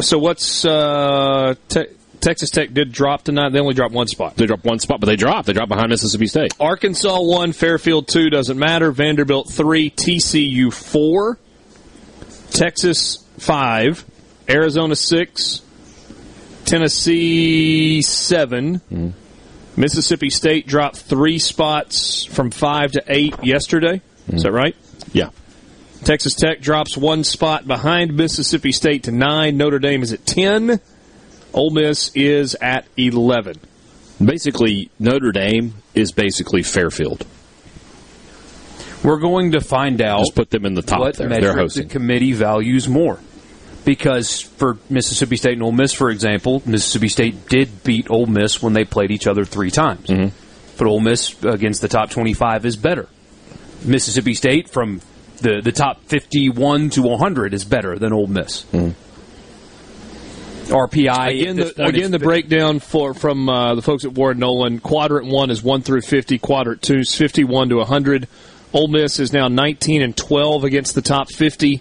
So what's uh, te- Texas Tech did drop tonight? They only dropped one spot. They dropped one spot, but they dropped. They dropped behind Mississippi State. Arkansas one, Fairfield two. Doesn't matter. Vanderbilt three, T C U four, Texas five, Arizona six, Tennessee seven. Mm. Mississippi State dropped three spots from five to eight yesterday. Mm. Is that right? Yeah. Texas Tech drops one spot behind Mississippi State to nine. Notre Dame is at ten. Ole Miss is at eleven. Basically, Notre Dame is basically Fairfield. We're going to find out Just put them in the top what there. They're hosting. The committee values more. Because for Mississippi State and Ole Miss, for example, Mississippi State did beat Ole Miss when they played each other three times. Mm-hmm. But Ole Miss against the top twenty-five is better. Mississippi State from the, the top fifty-one to one hundred is better than Ole Miss. Mm-hmm. R P I. Again, the, again the breakdown for from uh, the folks at Warren Nolan, Quadrant one is one through fifty, Quadrant two is fifty-one to one hundred. Ole Miss is now nineteen and twelve against the top fifty.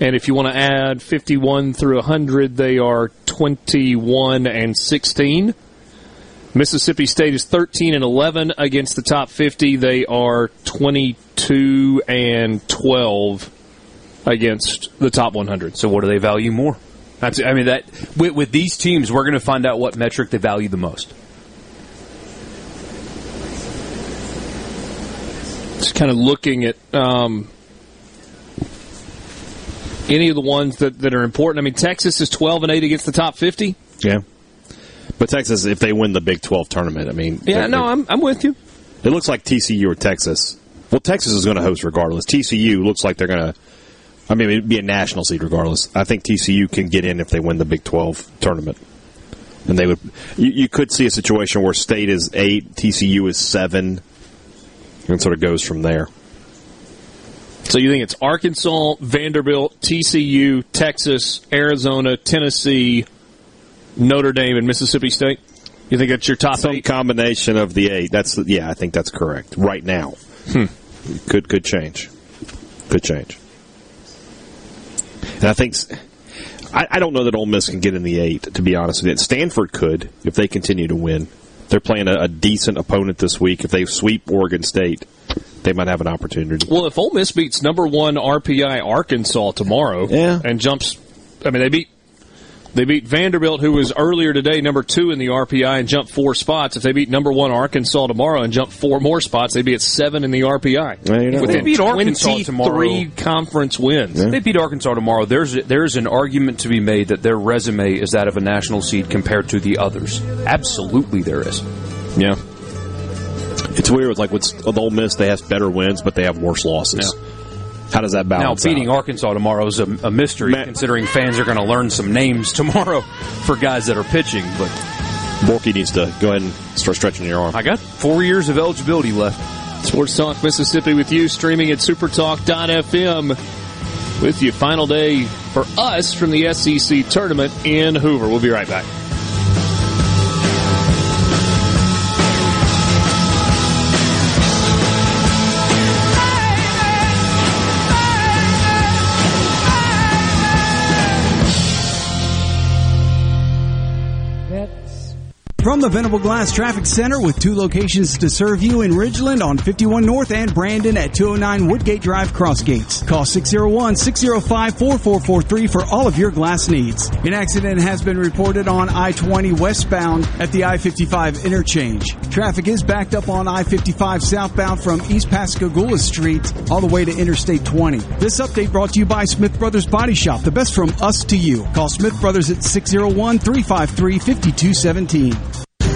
And if you want to add fifty-one through one hundred, they are twenty-one and sixteen. Mississippi State is thirteen and eleven against the top fifty. They are twenty-two and twelve against the top one hundred. So what do they value more? I mean, that with, with these teams, we're going to find out what metric they value the most. Just kind of looking at um, any of the ones that, that are important. I mean, Texas is twelve and eight against the top fifty. Yeah. But Texas, if they win the Big twelve tournament, I mean... Yeah, no, I'm I'm with you. It looks like T C U or Texas. Well, Texas is going to host regardless. T C U looks like they're going to... I mean, it'd be a national seed regardless. I think T C U can get in if they win the Big twelve tournament. And they would... You, you could see a situation where State is eight, T C U is seven, and sort of goes from there. So you think it's Arkansas, Vanderbilt, T C U, Texas, Arizona, Tennessee... Notre Dame and Mississippi State? You think that's your top Some eight? Some combination of the eight. That's Yeah, I think that's correct. Right now. Hmm. Could, could change. Could change. And I think... I, I don't know that Ole Miss can get in the eight, to be honest with you. Stanford could, if they continue to win. They're playing a, a decent opponent this week. If they sweep Oregon State, they might have an opportunity. Well, if Ole Miss beats number one R P I Arkansas tomorrow yeah. and jumps... I mean, they beat... They beat Vanderbilt, who was earlier today number two in the R P I, and jumped four spots. If they beat number one Arkansas tomorrow and jump four more spots, they'd be at seven in the R P I. Well, you know, if they beat Arkansas tomorrow, three conference wins. Yeah. If they beat Arkansas tomorrow, there's there's an argument to be made that their resume is that of a national seed compared to the others. Absolutely, there is. Yeah, it's weird. Like with, with Ole Miss, they have better wins, but they have worse losses. Yeah. How does that balance out? Now, beating out? Arkansas tomorrow is a, a mystery, Matt, considering fans are going to learn some names tomorrow for guys that are pitching. But Borky needs to go ahead and start stretching your arm. I got four years of eligibility left. Sports Talk Mississippi with you, streaming at supertalk dot f m with you. Final day for us from the S E C tournament in Hoover. We'll be right back. from the Venable Glass Traffic Center with two locations to serve you in Ridgeland on fifty-one North and Brandon at two oh nine Woodgate Drive Crossgates. Call six oh one, six oh five, four four four three for all of your glass needs. An accident has been reported on I twenty westbound at the I fifty-five interchange. Traffic is backed up on I fifty-five southbound from East Pascagoula Street all the way to Interstate twenty. This update brought to you by Smith Brothers Body Shop, the best from us to you. Call Smith Brothers at six oh one, three five three, five two one seven.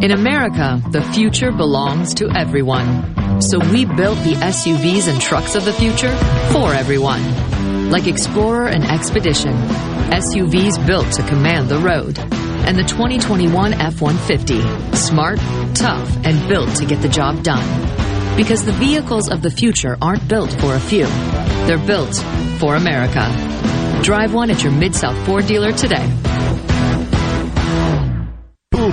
In America, the future belongs to everyone. So we built the S U Vs and trucks of the future for everyone. Like Explorer and Expedition, S U Vs built to command the road. And the twenty twenty-one F one fifty, smart, tough, and built to get the job done. Because the vehicles of the future aren't built for a few. They're built for America. Drive one at your Mid-South Ford dealer today. Pool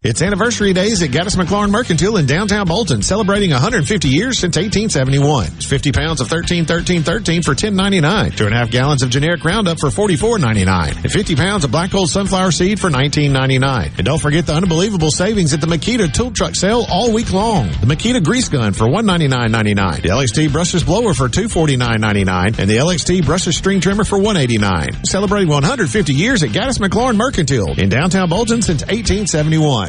It's anniversary days at Gaddis McLaurin Mercantile in downtown Bolton, celebrating one hundred fifty years since eighteen seventy-one. It's fifty pounds of thirteen thirteen thirteen for ten ninety-nine, two and a half gallons of generic Roundup for forty-four ninety-nine, and fifty pounds of black gold sunflower seed for nineteen ninety-nine. And don't forget the unbelievable savings at the Makita Tool Truck Sale all week long. The Makita Grease Gun for one ninety-nine ninety-nine, the L X T Brushless Blower for two forty-nine ninety-nine, and the L X T Brushless String Trimmer for one eighty-nine. Celebrating one hundred fifty years at Gaddis McLaurin Mercantile in downtown Bolton since eighteen seventy-one.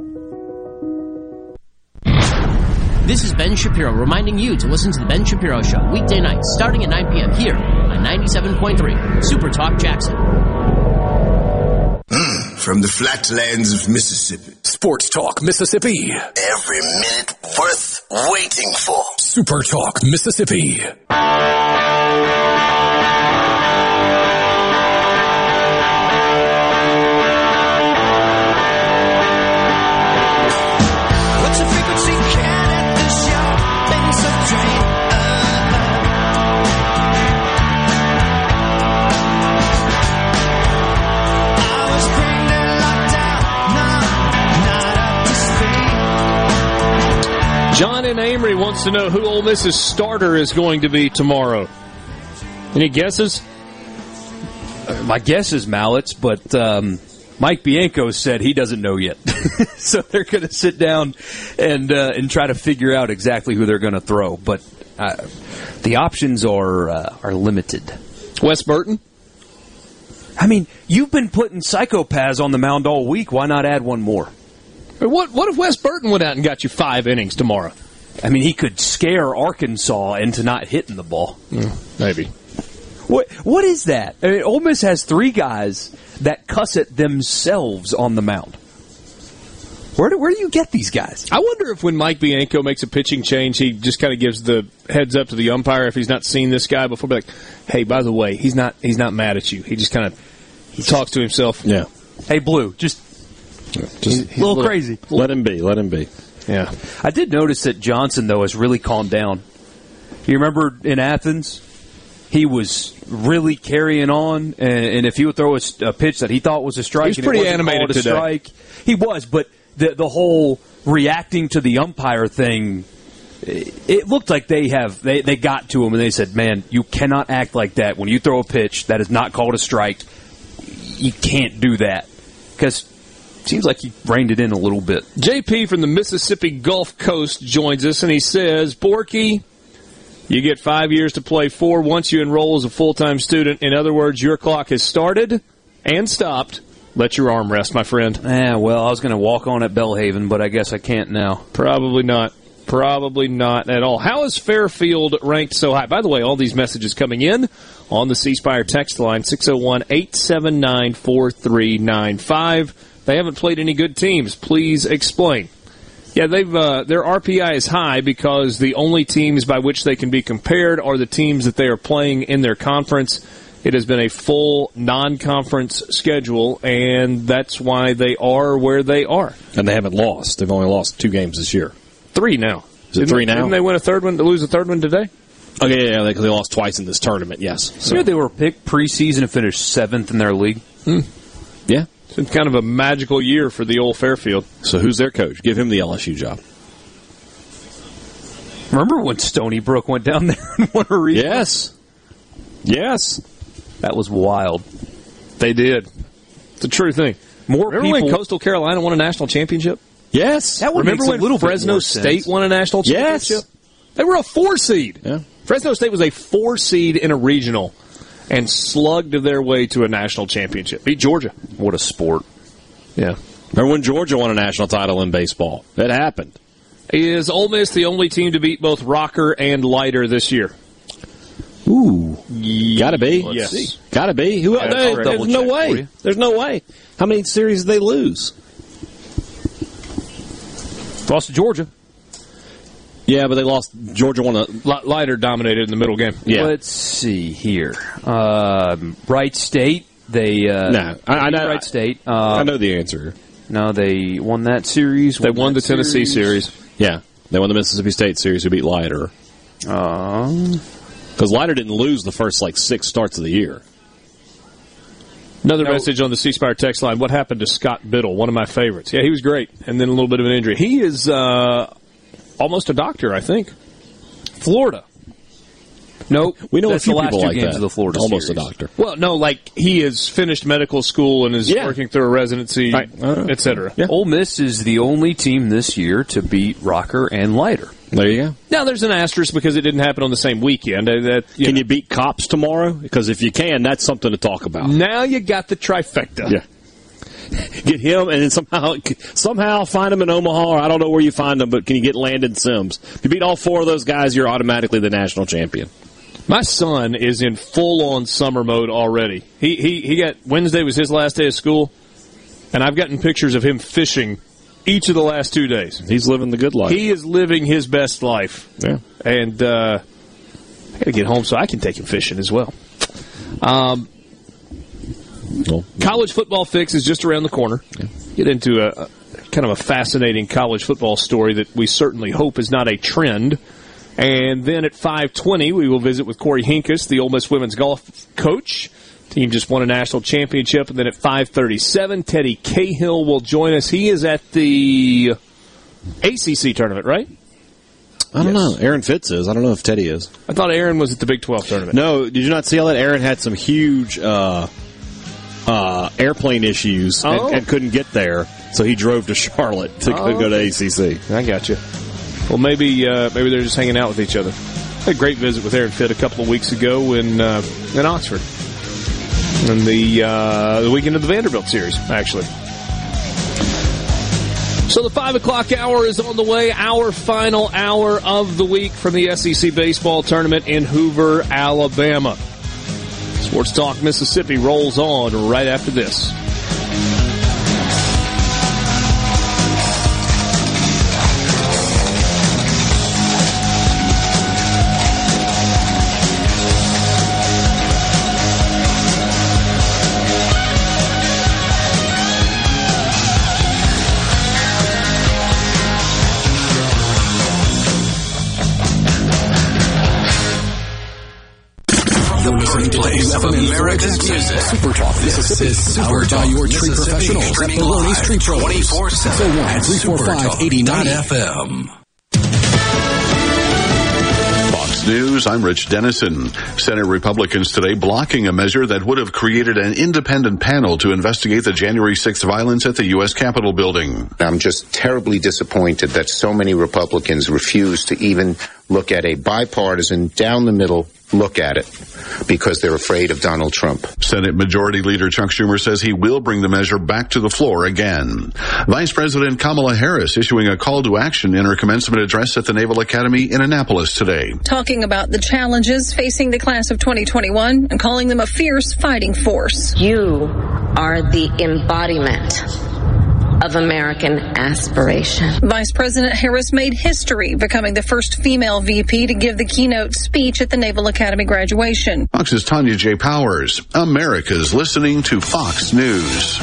This is Ben Shapiro reminding you to listen to The Ben Shapiro Show weekday nights starting at nine p.m. here on ninety-seven point three Super Talk Jackson. Mm, from the flatlands of Mississippi. Sports Talk Mississippi. Every minute worth waiting for. Super Talk Mississippi. John and Amory wants to know who Ole Miss's starter is going to be tomorrow. Any guesses? My guess is Mallett's, but um, Mike Bianco said he doesn't know yet. So they're going to sit down and uh, and try to figure out exactly who they're going to throw. But uh, the options are uh, are limited. Wes Burton? I mean, you've been putting psychopaths on the mound all week. Why not add one more? What what if Wes Burton went out and got you five innings tomorrow? I mean, he could scare Arkansas into not hitting the ball. Mm, maybe. What What is that? I mean, Ole Miss has three guys that cuss at themselves on the mound. Where do, where do you get these guys? I wonder if when Mike Bianco makes a pitching change, he just kind of gives the heads up to the umpire if he's not seen this guy before. Be like, hey, by the way, he's not he's not mad at you. He just kind of talks to himself. Yeah. Hey, Blue, just... Just he's, he's a little crazy. Let him be. Let him be. Yeah. I did notice that Johnson, though, has really calmed down. You remember in Athens, he was really carrying on, and, and if he would throw a, a pitch that he thought was a strike, he was and pretty it wasn't animated today. Strike, he was, but the the whole reacting to the umpire thing, it looked like they have they, they got to him and they said, "Man, you cannot act like that when you throw a pitch that is not called a strike. You can't do that because." Seems like he reined it in a little bit. J P from the Mississippi Gulf Coast joins us, and he says, Borky, you get five years to play four once you enroll as a full-time student. In other words, your clock has started and stopped. Let your arm rest, my friend. Eh, well, I was going to walk on at Belhaven, but I guess I can't now. Probably not. Probably not at all. How is Fairfield ranked so high? By the way, all these messages coming in on the C Spire text line, six oh one, eight seven nine, four three nine five. They haven't played any good teams. Please explain. Yeah, they've uh, their R P I is high because the only teams by which they can be compared are the teams that they are playing in their conference. It has been a full non-conference schedule, and that's why they are where they are. And they haven't lost. They've only lost two games this year. Three now. Is it three now? Didn't they win a third one to lose a third one today? Okay, yeah, because they lost twice in this tournament, yes. So. You know, they were picked preseason and finished seventh in their league. Hmm. Yeah. It's been kind of a magical year for the old Fairfield. So who's their coach? Give him the L S U job. Remember when Stony Brook went down there and won a region? Yes. Yes. That was wild. They did. It's a true thing. More Remember people, when Coastal Carolina won a national championship? Yes. That would Remember when Fresno State sense. won a national championship? Yes. They were a four seed. Yeah. Fresno State was a four seed in a regional. And slugged their way to a national championship. Beat Georgia. What a sport. Yeah. Remember when Georgia won a national title in baseball? That happened. Is Ole Miss the only team to beat both Rocker and Leiter this year? Ooh. Ye- Gotta be. Let's yes. See. Gotta be. Who, they, there's no way. There's no way. How many series did they lose? Lost to Georgia. Yeah, but they lost. Georgia won a Leiter dominated in the middle game. Yeah. Let's see here. Um, Wright State. They uh, no. I, I know Wright State. Um, I know the answer. No, they won that series. Won they won the Tennessee series. series. Yeah, they won the Mississippi State series. Who beat Leiter? Um, because Leiter didn't lose the first like six starts of the year. Another no. message on the C Spire text line. What happened to Scott Biddle? One of my favorites. Yeah, he was great, and then a little bit of an injury. He is. Uh, Almost a doctor, I think. Florida. Nope. We know that's a few the last people two like games that. Of the Florida Almost series. A doctor. Well, no, like he has finished medical school and is yeah. working through a residency, right. uh, et cetera. Yeah. Ole Miss is the only team this year to beat Rocker and Leiter. There you go. Now, there's an asterisk because it didn't happen on the same weekend. That, you can know. you beat Cops tomorrow? Because if you can, that's something to talk about. Now you got the trifecta. Yeah. Get him, and then somehow somehow find him in Omaha, or I don't know where you find him, but can you get Landon Sims? If you beat all four of those guys, you're automatically the national champion. My son is in full-on summer mode already. He he he got Wednesday was his last day of school, and I've gotten pictures of him fishing each of the last two days. He's living the good life. He is living his best life. Yeah. And uh, I got to get home so I can take him fishing as well. Um. Well, college football fix is just around the corner. Yeah. Get into a, a kind of a fascinating college football story that we certainly hope is not a trend. And then at five twenty, we will visit with Corey Hinkes, the Ole Miss women's golf coach. Team just won a national championship. And then at five thirty-seven, Teddy Cahill will join us. He is at the A C C tournament, right? I don't yes. know. Aaron Fitz is. I don't know if Teddy is. I thought Aaron was at the Big twelve tournament. No, did you not see all that? Aaron had some huge... Uh, Uh, airplane issues oh. and, and couldn't get there. So he drove to Charlotte to oh, go okay. to A C C. I got you. Well, maybe uh, maybe they're just hanging out with each other. I had a great visit with Aaron Fitt a couple of weeks ago in uh, in Oxford. And the, uh, the weekend of the Vanderbilt series, actually. So the five o'clock hour is on the way. Our final hour of the week from the S E C baseball tournament in Hoover, Alabama. Sports Talk Mississippi rolls on right after this. America's music. Super Talk Mississippi. This is Super Talk. Your tree professionals at Baloney's Tree Pros. two four seven, six oh one, three four five, eight nine F M. News. I'm Rich Dennison. Senate Republicans today blocking a measure that would have created an independent panel to investigate the January sixth violence at the U S Capitol building. I'm just terribly disappointed that so many Republicans refuse to even look at a bipartisan, down the middle look at it because they're afraid of Donald Trump. Senate Majority Leader Chuck Schumer says he will bring the measure back to the floor again. Vice President Kamala Harris issuing a call to action in her commencement address at the Naval Academy in Annapolis today. Talking about the challenges facing the class of twenty twenty-one and calling them a fierce fighting force. You are the embodiment of American aspiration. Vice President Harris made history, becoming the first female V P to give the keynote speech at the Naval Academy graduation. Fox's Tanya J. Powers. America's listening to Fox News.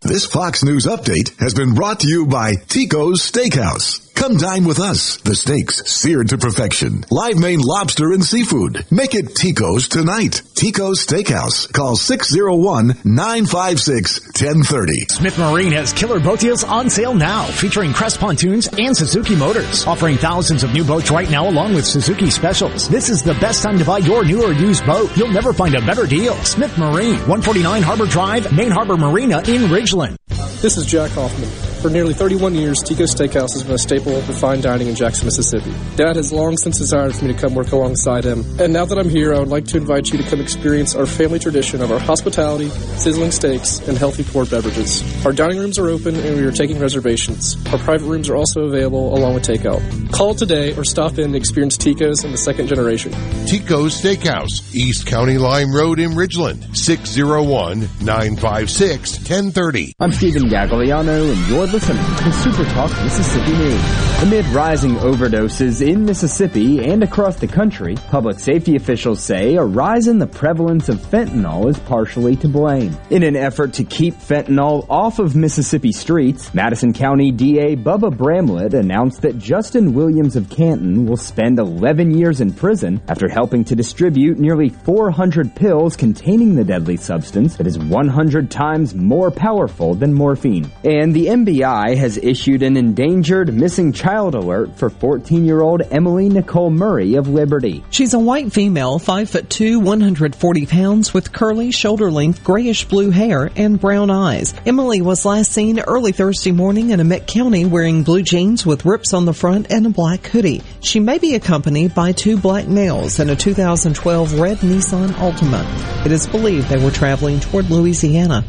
This Fox News update has been brought to you by Tico's Steakhouse. Come dine with us. The steaks seared to perfection. Live Maine lobster and seafood. Make it Tico's tonight. Tico's Steakhouse. Call six oh one, nine five six, one oh three oh. Smith Marine has killer boat deals on sale now, featuring Crest pontoons and Suzuki motors. Offering thousands of new boats right now along with Suzuki specials. This is the best time to buy your new or used boat. You'll never find a better deal. Smith Marine, one forty-nine Harbor Drive, Main Harbor Marina in Ridgeland. This is Jack Hoffman. For nearly thirty-one years, Tico's Steakhouse has been a staple of fine dining in Jackson, Mississippi. Dad has long since desired for me to come work alongside him. And now that I'm here, I would like to invite you to come experience our family tradition of our hospitality, sizzling steaks, and healthy poured beverages. Our dining rooms are open, and we are taking reservations. Our private rooms are also available, along with takeout. Call today or stop in to experience Tico's in the second generation. Tico's Steakhouse, East County Lime Road in Ridgeland, six oh one, nine five six, one oh three oh. I'm Stephen Gagliano, and you're listening to Super Talk Mississippi News. Amid rising overdoses in Mississippi and across the country, public safety officials say a rise in the prevalence of fentanyl is partially to blame. In an effort to keep fentanyl off of Mississippi streets, Madison County D A Bubba Bramlett announced that Justin Williams of Canton will spend eleven years in prison after helping to distribute nearly four hundred pills containing the deadly substance that is one hundred times more powerful than morphine. And the N B I has issued an endangered missing child alert for fourteen-year-old Emily Nicole Murray of Liberty. She's a white female, five foot two, one hundred forty pounds, with curly, shoulder-length, grayish-blue hair and brown eyes. Emily was last seen early Thursday morning in Emmett County wearing blue jeans with rips on the front and a black hoodie. She may be accompanied by two black males and a two thousand twelve red Nissan Altima. It is believed they were traveling toward Louisiana.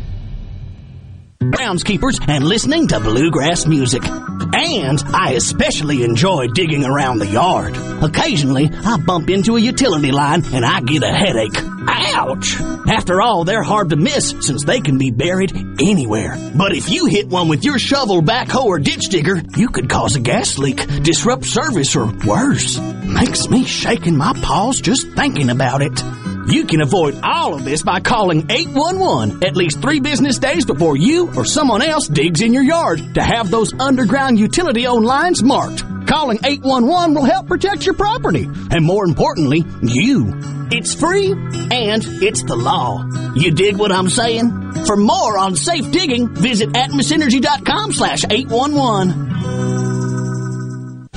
Groundskeepers and listening to bluegrass music. And I especially enjoy digging around the yard. Occasionally, I bump into a utility line and I get a headache. Ouch! After all, they're hard to miss since they can be buried anywhere. But if you hit one with your shovel, backhoe, or ditch digger, you could cause a gas leak, disrupt service, or worse. Makes me shaking my paws just thinking about it. You can avoid all of this by calling eight one one at least three business days before you or someone else digs in your yard to have those underground utility-owned lines marked. Calling eight one one will help protect your property, and more importantly, you. It's free, and it's the law. You dig what I'm saying? For more on safe digging, visit atmos energy dot com slash eight one one.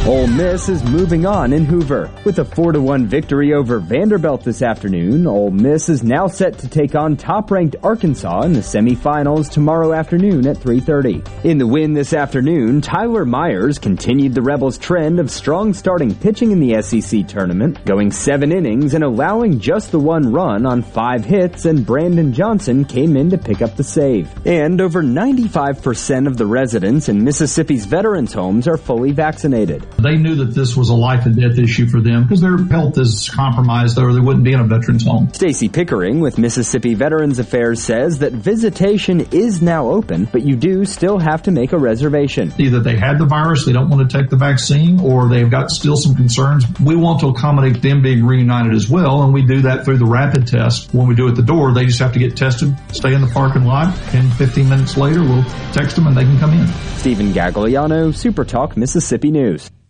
Ole Miss is moving on in Hoover. With a four to one victory over Vanderbilt this afternoon, Ole Miss is now set to take on top-ranked Arkansas in the semifinals tomorrow afternoon at three thirty. In the win this afternoon, Tyler Myers continued the Rebels' trend of strong starting pitching in the S E C tournament, going seven innings and allowing just the one run on five hits, and Brandon Johnson came in to pick up the save. And over ninety-five percent of the residents in Mississippi's veterans' homes are fully vaccinated. They knew that this was a life and death issue for them because their health is compromised or they wouldn't be in a veterans home. Stacy Pickering with Mississippi Veterans Affairs says that visitation is now open, but you do still have to make a reservation. Either they had the virus, they don't want to take the vaccine, or they've got still some concerns. We want to accommodate them being reunited as well, and we do that through the rapid test. When we do it at the door, they just have to get tested, stay in the parking lot, and fifteen minutes later we'll text them and they can come in. Stephen Gagliano, Super Talk Mississippi News.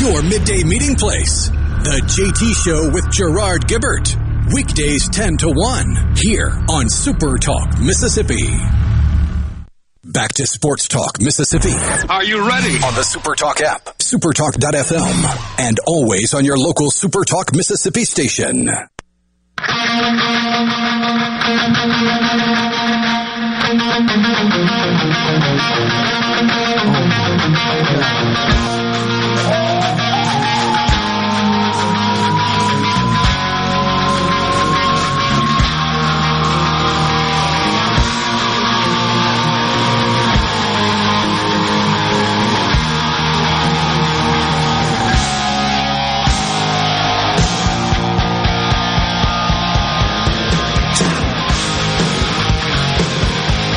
Your midday meeting place, the J T Show with Gerard Gibbert, weekdays ten to one, here on Super Talk Mississippi. Back to Sports Talk Mississippi. Are you ready? On the Super Talk app, super talk dot f m, and always on your local Super Talk Mississippi station.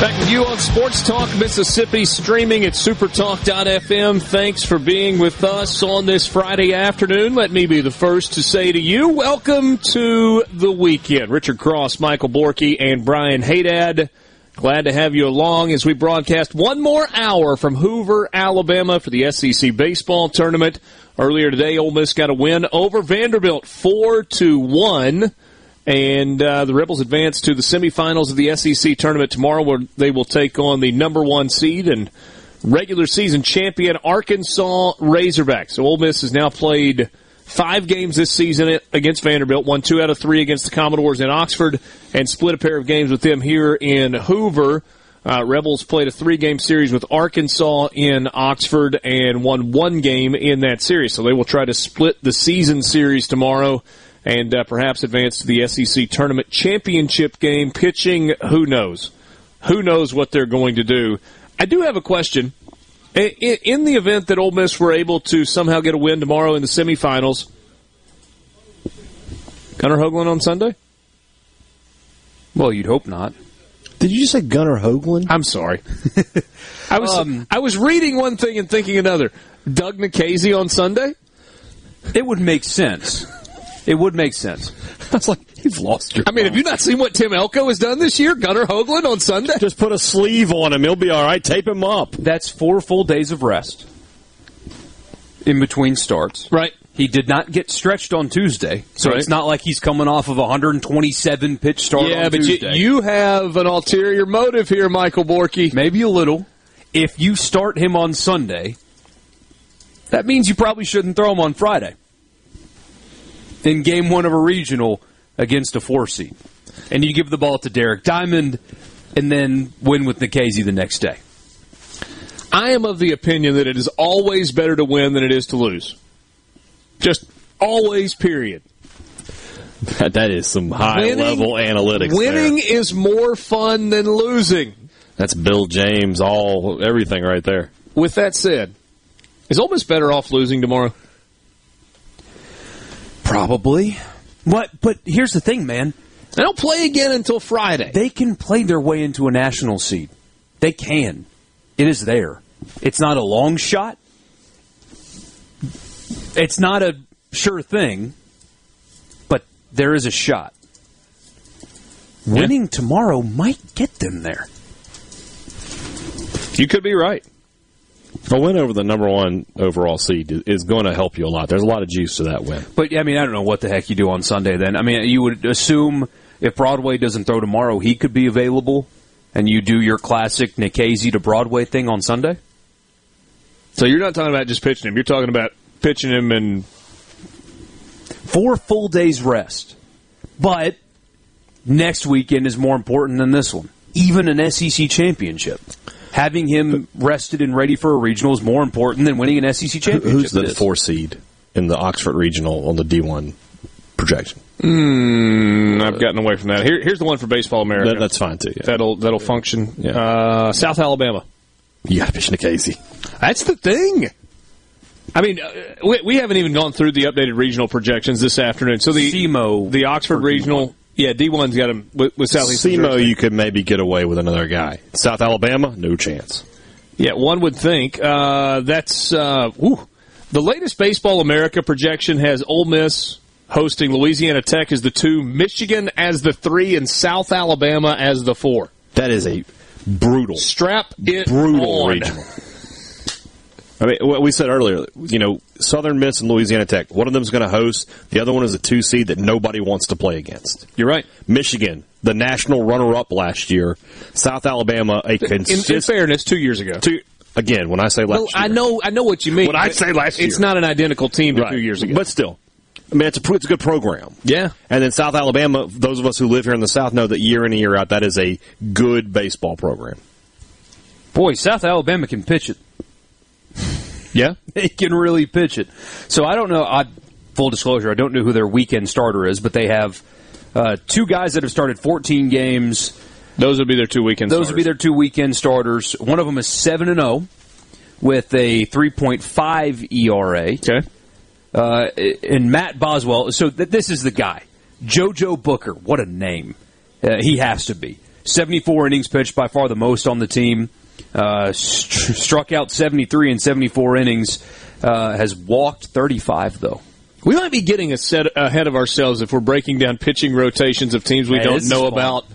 Back with you on Sports Talk Mississippi, streaming at super talk dot f m. Thanks for being with us on this Friday afternoon. Let me be the first to say to you, welcome to the weekend. Richard Cross, Michael Borky, and Brian Hadad. Glad to have you along as we broadcast one more hour from Hoover, Alabama for the S E C baseball tournament. Earlier today, Ole Miss got a win over Vanderbilt four to one. And uh, the Rebels advance to the semifinals of the S E C tournament tomorrow, where they will take on the number one seed and regular season champion Arkansas Razorbacks. So Ole Miss has now played five games this season against Vanderbilt, won two out of three against the Commodores in Oxford, and split a pair of games with them here in Hoover. Uh, Rebels played a three-game series with Arkansas in Oxford and won one game in that series. So they will try to split the season series tomorrow and uh, perhaps advance to the S E C Tournament Championship game. Pitching, who knows? Who knows what they're going to do? I do have a question. In the event that Ole Miss were able to somehow get a win tomorrow in the semifinals, Gunnar Hoagland on Sunday? Well, you'd hope not. Did you just say Gunnar Hoagland? I'm sorry. I was um, I was reading one thing and thinking another. Doug Nikhazy on Sunday? It would make sense. It would make sense. I was like, you've lost your I mind. mean, have you not seen what Tim Elko has done this year? Gunnar Hoagland on Sunday? Just put a sleeve on him. He'll be all right. Tape him up. That's four full days of rest in between starts. Right. He did not get stretched on Tuesday, so right. It's not like he's coming off of a one hundred twenty-seven pitch start yeah, on Tuesday. Yeah, but you, you have an ulterior motive here, Michael Borky. Maybe a little. If you start him on Sunday, that means you probably shouldn't throw him on Friday in game one of a regional against a four seed. And you give the ball to Derek Diamond and then win with Nikhazy the next day. I am of the opinion that it is always better to win than it is to lose. Just always, period. That is some high-level analytics. Winning there. Is more fun than losing. That's Bill James, all everything right there. With that said, is Ole Miss better off losing tomorrow? Probably. What? But here's the thing, man. They don't play again until Friday. They can play their way into a national seed. They can. It is there. It's not a long shot. It's not a sure thing. There is a shot. Yeah. Winning tomorrow might get them there. You could be right. A win over the number one overall seed is going to help you a lot. There's a lot of juice to that win. But, I mean, I don't know what the heck you do on Sunday then. I mean, you would assume if Broadway doesn't throw tomorrow, he could be available, and you do your classic Nikhazy to Broadway thing on Sunday? So you're not talking about just pitching him. You're talking about pitching him and... Four full days rest. But next weekend is more important than this one. Even an S E C championship. Having him rested and ready for a regional is more important than winning an S E C championship. Who's the four seed in the Oxford regional on the D one projection? Mm, I've gotten away from that. Here, here's the one for Baseball America. That, that's fine, too. Yeah. That'll that'll function. Yeah. Uh, South Alabama. You got to pitch Nikhazy. That's the thing. I mean, we, we haven't even gone through the updated regional projections this afternoon. So the C M O, the Oxford regional, D one. Yeah, D one's got him with, with Southeast. C M O, you could maybe get away with another guy. South Alabama, no chance. Yeah, one would think uh, that's uh, ooh, the latest Baseball America projection has Ole Miss hosting Louisiana Tech as the two, Michigan as the three, and South Alabama as the four. That is a brutal, strap it brutal on. Regional. I mean, what we said earlier, you know, Southern Miss and Louisiana Tech, one of them is going to host. The other one is a two seed that nobody wants to play against. You're right. Michigan, the national runner-up last year. South Alabama, a consistent... In, in fairness, two years ago. Two, again, when I say last well, year. I know, I know what you mean. When I say last year. It's not an identical team to right. two years ago. But still. I mean, it's a, it's a good program. Yeah. And then South Alabama, those of us who live here in the South know that year in and year out, that is a good baseball program. Boy, South Alabama can pitch it. Yeah, they can really pitch it. So I don't know, I, full disclosure, I don't know who their weekend starter is, but they have uh, two guys that have started fourteen games. Those would be their two weekend starters. Those would be their two weekend starters. One of them is seven and oh with a three point five E R A. Okay. Uh, and Matt Boswell, so th- this is the guy. JoJo Booker, what a name. Uh, he has to be. seventy-four innings pitched, by far the most on the team. Uh, st- struck out seventy-three in seventy-four innings, uh, has walked thirty-five, though. We might be getting a set ahead of ourselves if we're breaking down pitching rotations of teams we hey, don't know about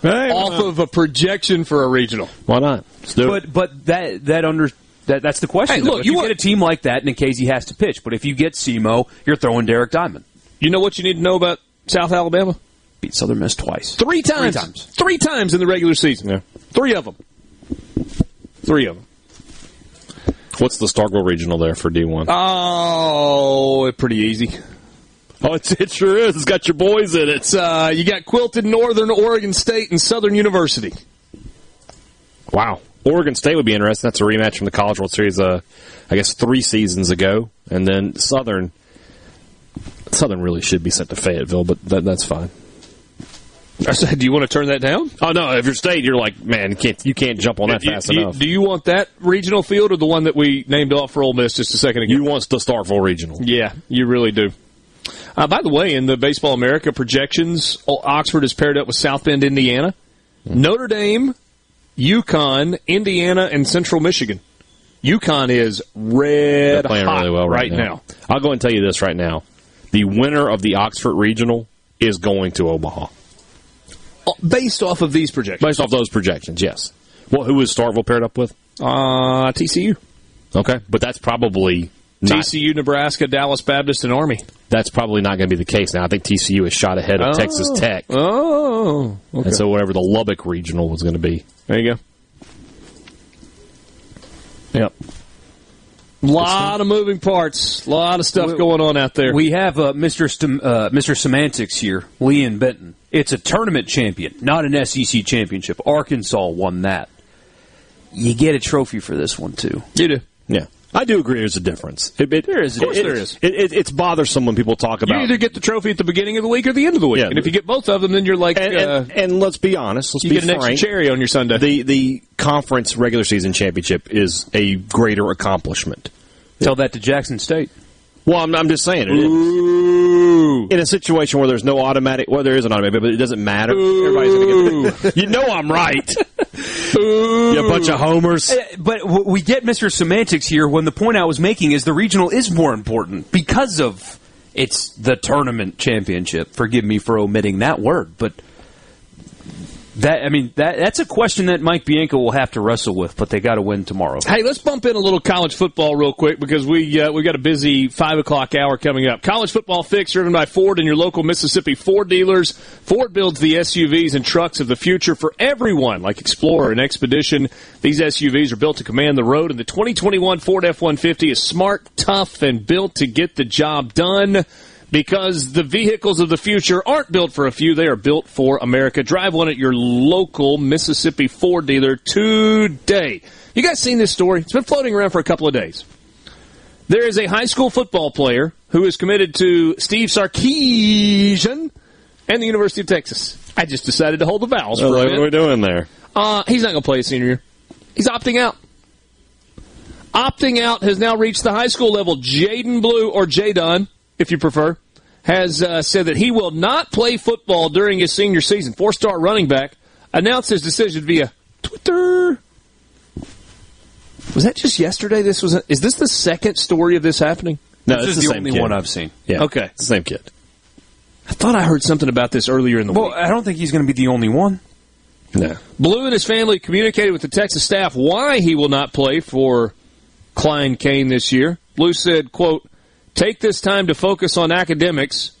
hey, off not? of a projection for a regional. Why not? Let's do but, it. But that, that under, that, that's the question. Hey, look, if you, you want, get a team like that, Nikhazy has to pitch. But if you get C M O, you're throwing Derek Diamond. You know what you need to know about South Alabama? Beat Southern Miss twice. Three times. Three times, Three times in the regular season. Yeah. Three of them. Three of them. What's the Starkville Regional there for D one? Oh, pretty easy. Oh, it's, it sure is. It's got your boys in it. It's, uh, you got Quilted, Northern, Oregon State, and Southern University. Wow. Oregon State would be interesting. That's a rematch from the College World Series, uh, I guess, three seasons ago. And then Southern. Southern really should be sent to Fayetteville, but that, that's fine. I said, do you want to turn that down? Oh, no. If you're state, you're like, man, you can't, you can't jump on that do, fast do, enough. Do you want that regional field or the one that we named off for Ole Miss just a second ago? You want the Starkville Regional. Yeah, you really do. Uh, by the way, in the Baseball America projections, Oxford is paired up with South Bend, Indiana, mm-hmm. Notre Dame, UConn, Indiana, and Central Michigan. UConn is red playing hot really well right, right now. now. I'll go and tell you this right now. The winner of the Oxford Regional is going to Omaha. Based off of these projections. Based off those projections, yes. Well, who is Starkville paired up with? Uh, T C U. Okay, but that's probably not... T C U, Nebraska, Dallas Baptist, and Army. That's probably not going to be the case now. I think T C U is shot ahead of oh. Texas Tech. Oh, okay. And so whatever the Lubbock Regional was going to be. There you go. Yep. A lot of moving parts. A lot of stuff we, going on out there. We have uh, Mister Stem, uh, Mister Semantics here, Lee and Benton. It's a tournament champion, not an S E C championship. Arkansas won that. you get a trophy for this one, too. You do. Yeah. I do agree there's a difference. It, it, there is. Of course it, there is. It, it, it's bothersome when people talk about it. You either get the trophy at the beginning of the week or the end of the week. Yeah. And if you get both of them, then you're like... And, uh, and, and let's be honest. Let's you be get an frank, extra cherry on your Sunday. The, the conference regular season championship is a greater accomplishment. Tell yeah. that to Jackson State. Well, I'm, I'm just saying it is. Ooh. In a situation where there's no automatic... Well, there is an automatic, but it doesn't matter. Ooh. Everybody's gonna get, you know I'm right. Ooh. You bunch of homers. But we get Mister Semantics here when the point I was making is the regional is more important because of it's the tournament championship. Forgive me for omitting that word, but that I mean that that's a question that Mike Bianco will have to wrestle with. But they got to win tomorrow. Hey, let's bump in a little college football real quick because we uh, we got a busy five o'clock hour coming up. College Football Fix, driven by Ford and your local Mississippi Ford dealers. Ford builds the S U Vs and trucks of the future for everyone, like Explorer and Expedition. These S U Vs are built to command the road, and the twenty twenty-one Ford F one fifty is smart, tough, and built to get the job done. Because the vehicles of the future aren't built for a few, they are built for America. Drive one at your local Mississippi Ford dealer today. You guys seen this story? It's been floating around for a couple of days. There is a high school football player who is committed to Steve Sarkisian and the University of Texas. I just decided to hold the vowels for a minute. What are we doing there? Uh, he's not going to play his senior year. He's opting out. Opting out has now reached the high school level. Jaden Blue, or Jadon, if you prefer, has uh, said that he will not play football during his senior season. Four-star running back announced his decision via Twitter. Was that just yesterday? This was. A, is this the second story of this happening? No, this, this is the, the only kid. one I've seen. Yeah, okay, it's the same kid. I thought I heard something about this earlier in the well, week. Well, I don't think he's going to be the only one. No. Blue and his family communicated with the Texas staff why he will not play for Klein Kane this year. Blue said, quote, "Take this time to focus on academics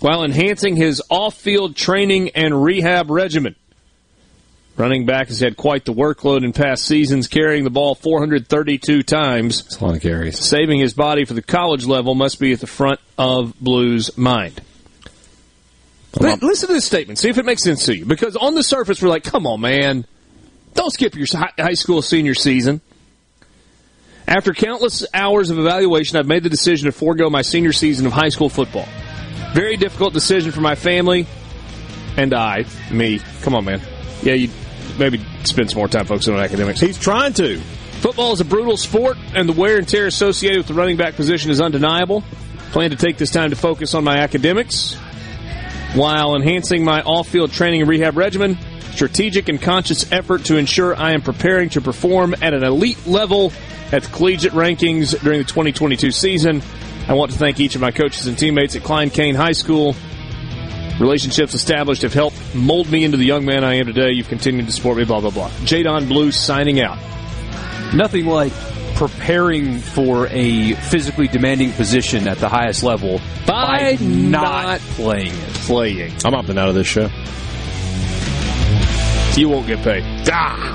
while enhancing his off-field training and rehab regimen." Running back has had quite the workload in past seasons, carrying the ball four hundred thirty-two times. That's a lot of carries. Saving his body for the college level must be at the front of Blue's mind. But listen to this statement. See if it makes sense to you. Because on the surface, we're like, come on, man. Don't skip your high school senior season. "After countless hours of evaluation, I've made the decision to forego my senior season of high school football. Very difficult decision for my family and I, me. Come on, man. Yeah, you maybe spend some more time focusing on academics. He's trying to. "Football is a brutal sport, and the wear and tear associated with the running back position is undeniable. Plan to take this time to focus on my academics while enhancing my off-field training and rehab regimen. Strategic and conscious effort to ensure I am preparing to perform at an elite level at the collegiate rankings during the twenty twenty-two season. I want to thank each of my coaches and teammates at Klein Kane High School. Relationships established have helped mold me into the young man I am today. You've continued to support me, blah, blah, blah. Jadon Blue signing out." Nothing like preparing for a physically demanding position at the highest level by, by not, not playing it. Playing. I'm opting out of this show. You won't get paid. Ah.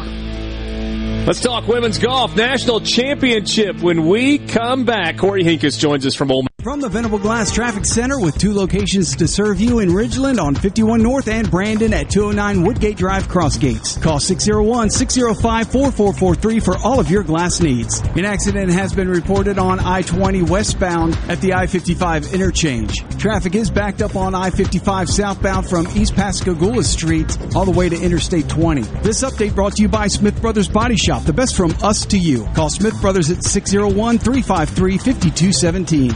Let's talk women's golf national championship when we come back. Corey Hinkes joins us from Ole Miss. From the Venable Glass Traffic Center with two locations to serve you in Ridgeland on fifty-one North and Brandon at two oh nine Woodgate Drive Crossgates. Call six oh one, six oh five, four four four three for all of your glass needs. An accident has been reported on I twenty westbound at the I fifty-five interchange. Traffic is backed up on I fifty-five southbound from East Pascagoula Street all the way to Interstate twenty. This update brought to you by Smith Brothers Body Shop, the best from us to you. Call Smith Brothers at six oh one, three five three, five two one seven.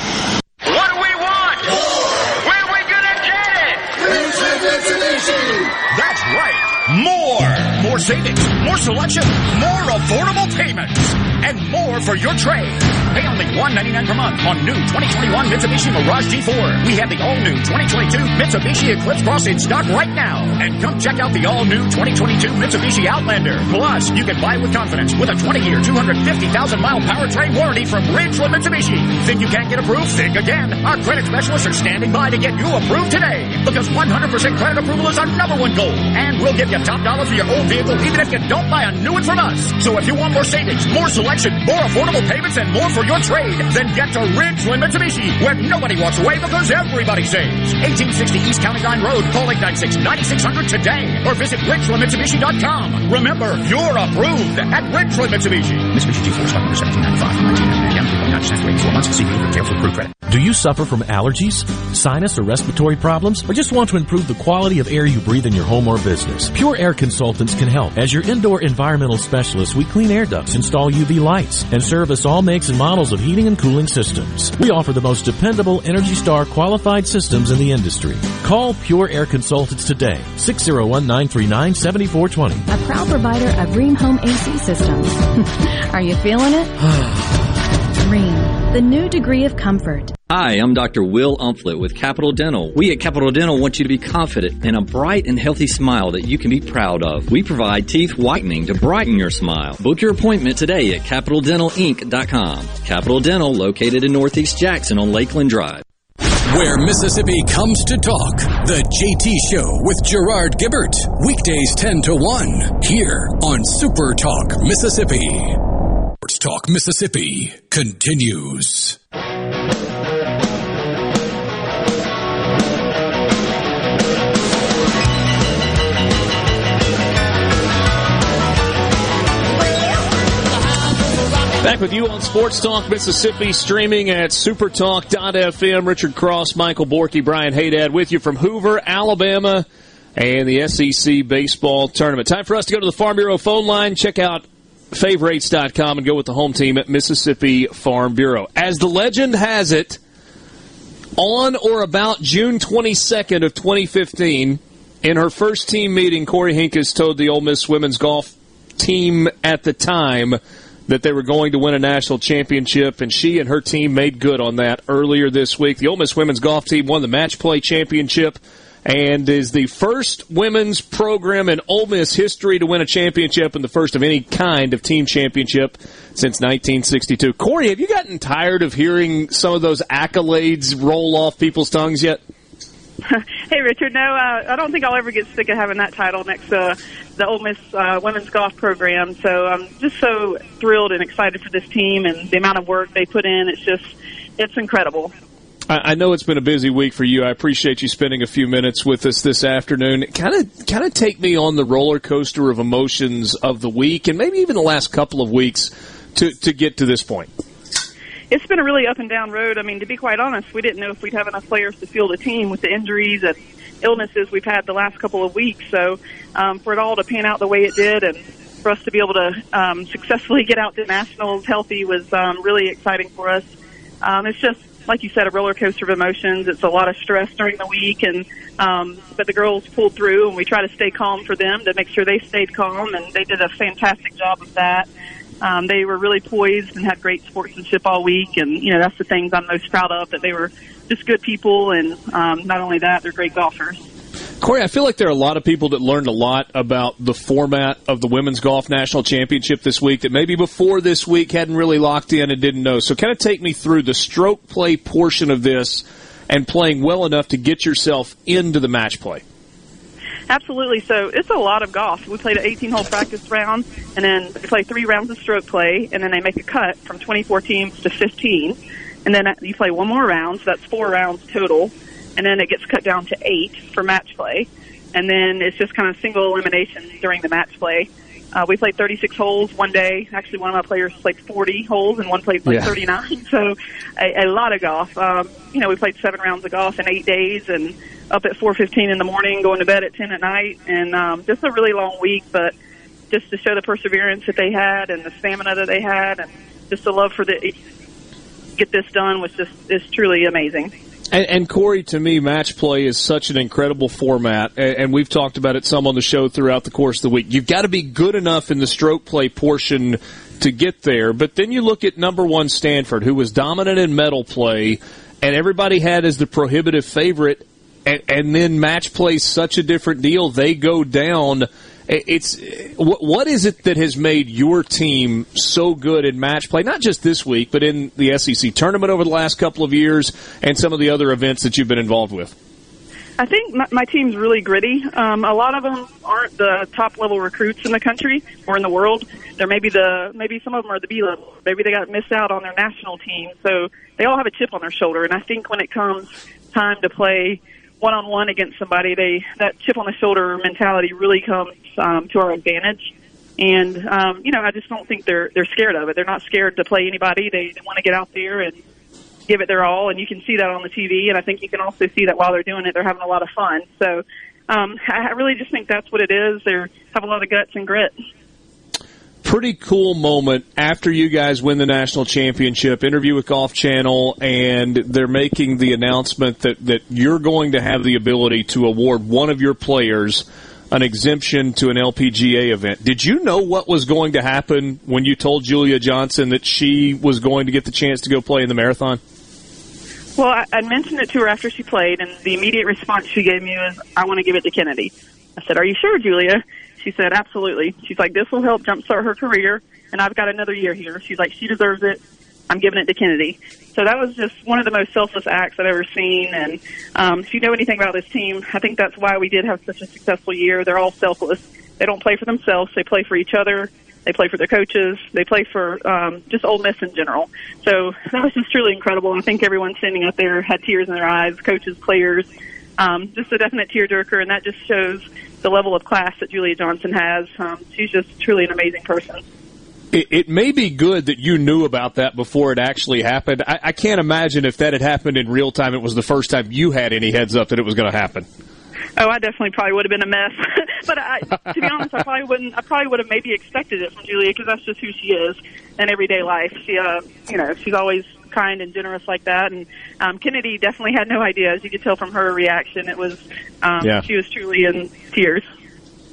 That's right. More. More savings. More selection. More affordable pay. more for your trade. Pay only one ninety-nine per month on new twenty twenty-one Mitsubishi Mirage G four. We have the all-new twenty twenty-two Mitsubishi Eclipse Cross in stock right now. And come check out the all-new twenty twenty-two Mitsubishi Outlander. Plus, you can buy with confidence with a twenty-year, two hundred fifty thousand mile powertrain warranty from Ridgeland Mitsubishi. Think you can't get approved? Think again. Our credit specialists are standing by to get you approved today. Because one hundred percent credit approval is our number one goal. And we'll give you top dollar for your old vehicle even if you don't buy a new one from us. So if you want more savings, more selection, more affordable payments, and more for your trade, then get to Ridgeland Mitsubishi, where nobody walks away because everybody saves. eighteen sixty East County Line Road. Call eight nine six, nine six zero zero today or visit Ridgeland Mitsubishi dot com. Remember, you're approved at Ridgeland Mitsubishi. Mitsubishi G four stock number seventeen ninety-five. Wait four months to see the details for approved credit. Do you suffer from allergies, sinus, or respiratory problems, or just want to improve the quality of air you breathe in your home or business? Pure Air Consultants can help. As your indoor environmental specialist, we clean air ducts, install U V lights, and service all makes and models of heating and cooling systems. We offer the most dependable Energy Star qualified systems in the industry. Call Pure Air Consultants today, six oh one, nine three nine, seven four two zero. A proud provider of Rheem Home A C Systems. Are you feeling it? Rheem, the new degree of comfort. Hi, I'm Doctor Will Umflett with Capital Dental. We at Capital Dental want you to be confident in a bright and healthy smile that you can be proud of. We provide teeth whitening to brighten your smile. Book your appointment today at Capital Dental Inc dot com. Capital Dental, located in Northeast Jackson on Lakeland Drive. Where Mississippi comes to talk, the J T Show with Gerard Gibbert. Weekdays ten to one, here on Super Talk Mississippi. Sports Talk Mississippi continues. Back with you on Sports Talk Mississippi, streaming at supertalk dot f m. Richard Cross, Michael Borky, Brian Hadad with you from Hoover, Alabama, and the S E C Baseball Tournament. Time for us to go to the Farm Bureau phone line. Check out favorites dot com and go with the home team at Mississippi Farm Bureau. As the legend has it, on or about June twenty-second of twenty fifteen, in her first team meeting, Corey Hinkes told the Ole Miss women's golf team at the time that they were going to win a national championship, and she and her team made good on that earlier this week. The Ole Miss women's golf team won the match play championship and is the first women's program in Ole Miss history to win a championship and the first of any kind of team championship since nineteen sixty-two. Corey, have you gotten tired of hearing some of those accolades roll off people's tongues yet? Hey, Richard. No, uh, I don't think I'll ever get sick of having that title next to uh, the Ole Miss uh, women's golf program. So I'm just so thrilled and excited for this team and the amount of work they put in. It's just, it's incredible. I, I know it's been a busy week for you. I appreciate you spending a few minutes with us this afternoon. Kind of, kind of take me on the roller coaster of emotions of the week and maybe even the last couple of weeks to to get to this point. It's been a really up-and-down road. I mean, to be quite honest, we didn't know if we'd have enough players to field a team with the injuries and illnesses we've had the last couple of weeks. So um, for it all to pan out the way it did and for us to be able to um, successfully get out to nationals healthy was um, really exciting for us. Um, it's just, like you said, a roller coaster of emotions. It's a lot of stress during the week, and um, but the girls pulled through, and we try to stay calm for them to make sure they stayed calm, and they did a fantastic job of that. Um, they were really poised and had great sportsmanship all week, and, you know, that's the things I'm most proud of, that they were just good people, and um, not only that, they're great golfers. Corey, I feel like there are a lot of people that learned a lot about the format of the Women's Golf National Championship this week that maybe before this week hadn't really locked in and didn't know. So kind of take me through the stroke play portion of this and playing well enough to get yourself into the match play. Absolutely. So it's a lot of golf. We played an eighteen-hole practice round, and then they play three rounds of stroke play, and then they make a cut from twenty-four teams to fifteen. And then you play one more round, so that's four rounds total. And then it gets cut down to eight for match play. And then it's just kind of single elimination during the match play. Uh, we played thirty-six holes one day. Actually, one of my players played forty holes, and one played like yeah. thirty-nine. So a, a lot of golf. Um, you know, we played seven rounds of golf in eight days, and up at four fifteen in the morning, going to bed at ten at night, and um, just a really long week, but just to show the perseverance that they had and the stamina that they had and just the love for the get this done was just is truly amazing. And, and, Corey, to me, match play is such an incredible format, and, and we've talked about it some on the show throughout the course of the week. You've got to be good enough in the stroke play portion to get there. But then you look at number one Stanford, who was dominant in medal play, and everybody had as the prohibitive favorite, and, and then match play such a different deal. They go down. It's what is it that has made your team so good in match play, not just this week, but in the S E C tournament over the last couple of years and some of the other events that you've been involved with? I think my, my team's really gritty. Um, a lot of them aren't the top-level recruits in the country or in the world. They're maybe the maybe some of them are the B-level. Maybe they got missed out on their national team. So they all have a chip on their shoulder. And I think when it comes time to play one-on-one against somebody, they that chip-on-the-shoulder mentality really comes um, to our advantage. And, um, you know, I just don't think they're they're scared of it. They're not scared to play anybody. They, they want to get out there and give it their all, and you can see that on the T V, and I think you can also see that while they're doing it, they're having a lot of fun. So um, I really just think that's what it is. They have a lot of guts and grit. Pretty cool moment after you guys win the national championship, interview with Golf Channel, and they're making the announcement that, that you're going to have the ability to award one of your players an exemption to an L P G A event. Did you know what was going to happen when you told Julia Johnson that she was going to get the chance to go play in the marathon? Well, I, I mentioned it to her after she played, and the immediate response she gave me was, I want to give it to Kennedy. I said, are you sure, Julia? She said, absolutely. She's like, this will help jumpstart her career, and I've got another year here. She's like, she deserves it. I'm giving it to Kennedy. So that was just one of the most selfless acts I've ever seen. And um, if you know anything about this team, I think that's why we did have such a successful year. They're all selfless. They don't play for themselves. They play for each other. They play for their coaches. They play for um, just Ole Miss in general. So that was just truly incredible. I think everyone standing out there had tears in their eyes, coaches, players, um, just a definite tearjerker, and that just shows the level of class that Julia Johnson has. Um, she's just truly an amazing person. It, it may be good that you knew about that before it actually happened. I, I can't imagine if that had happened in real time, it was the first time you had any heads up that it was going to happen. Oh, I definitely probably would have been a mess. But I, to be honest, I probably wouldn't. I probably would have maybe expected it from Julia because that's just who she is in everyday life. She, uh, you know, she's always kind and generous like that. And um, Kennedy definitely had no idea, as you could tell from her reaction. It was um, yeah. She was truly in tears.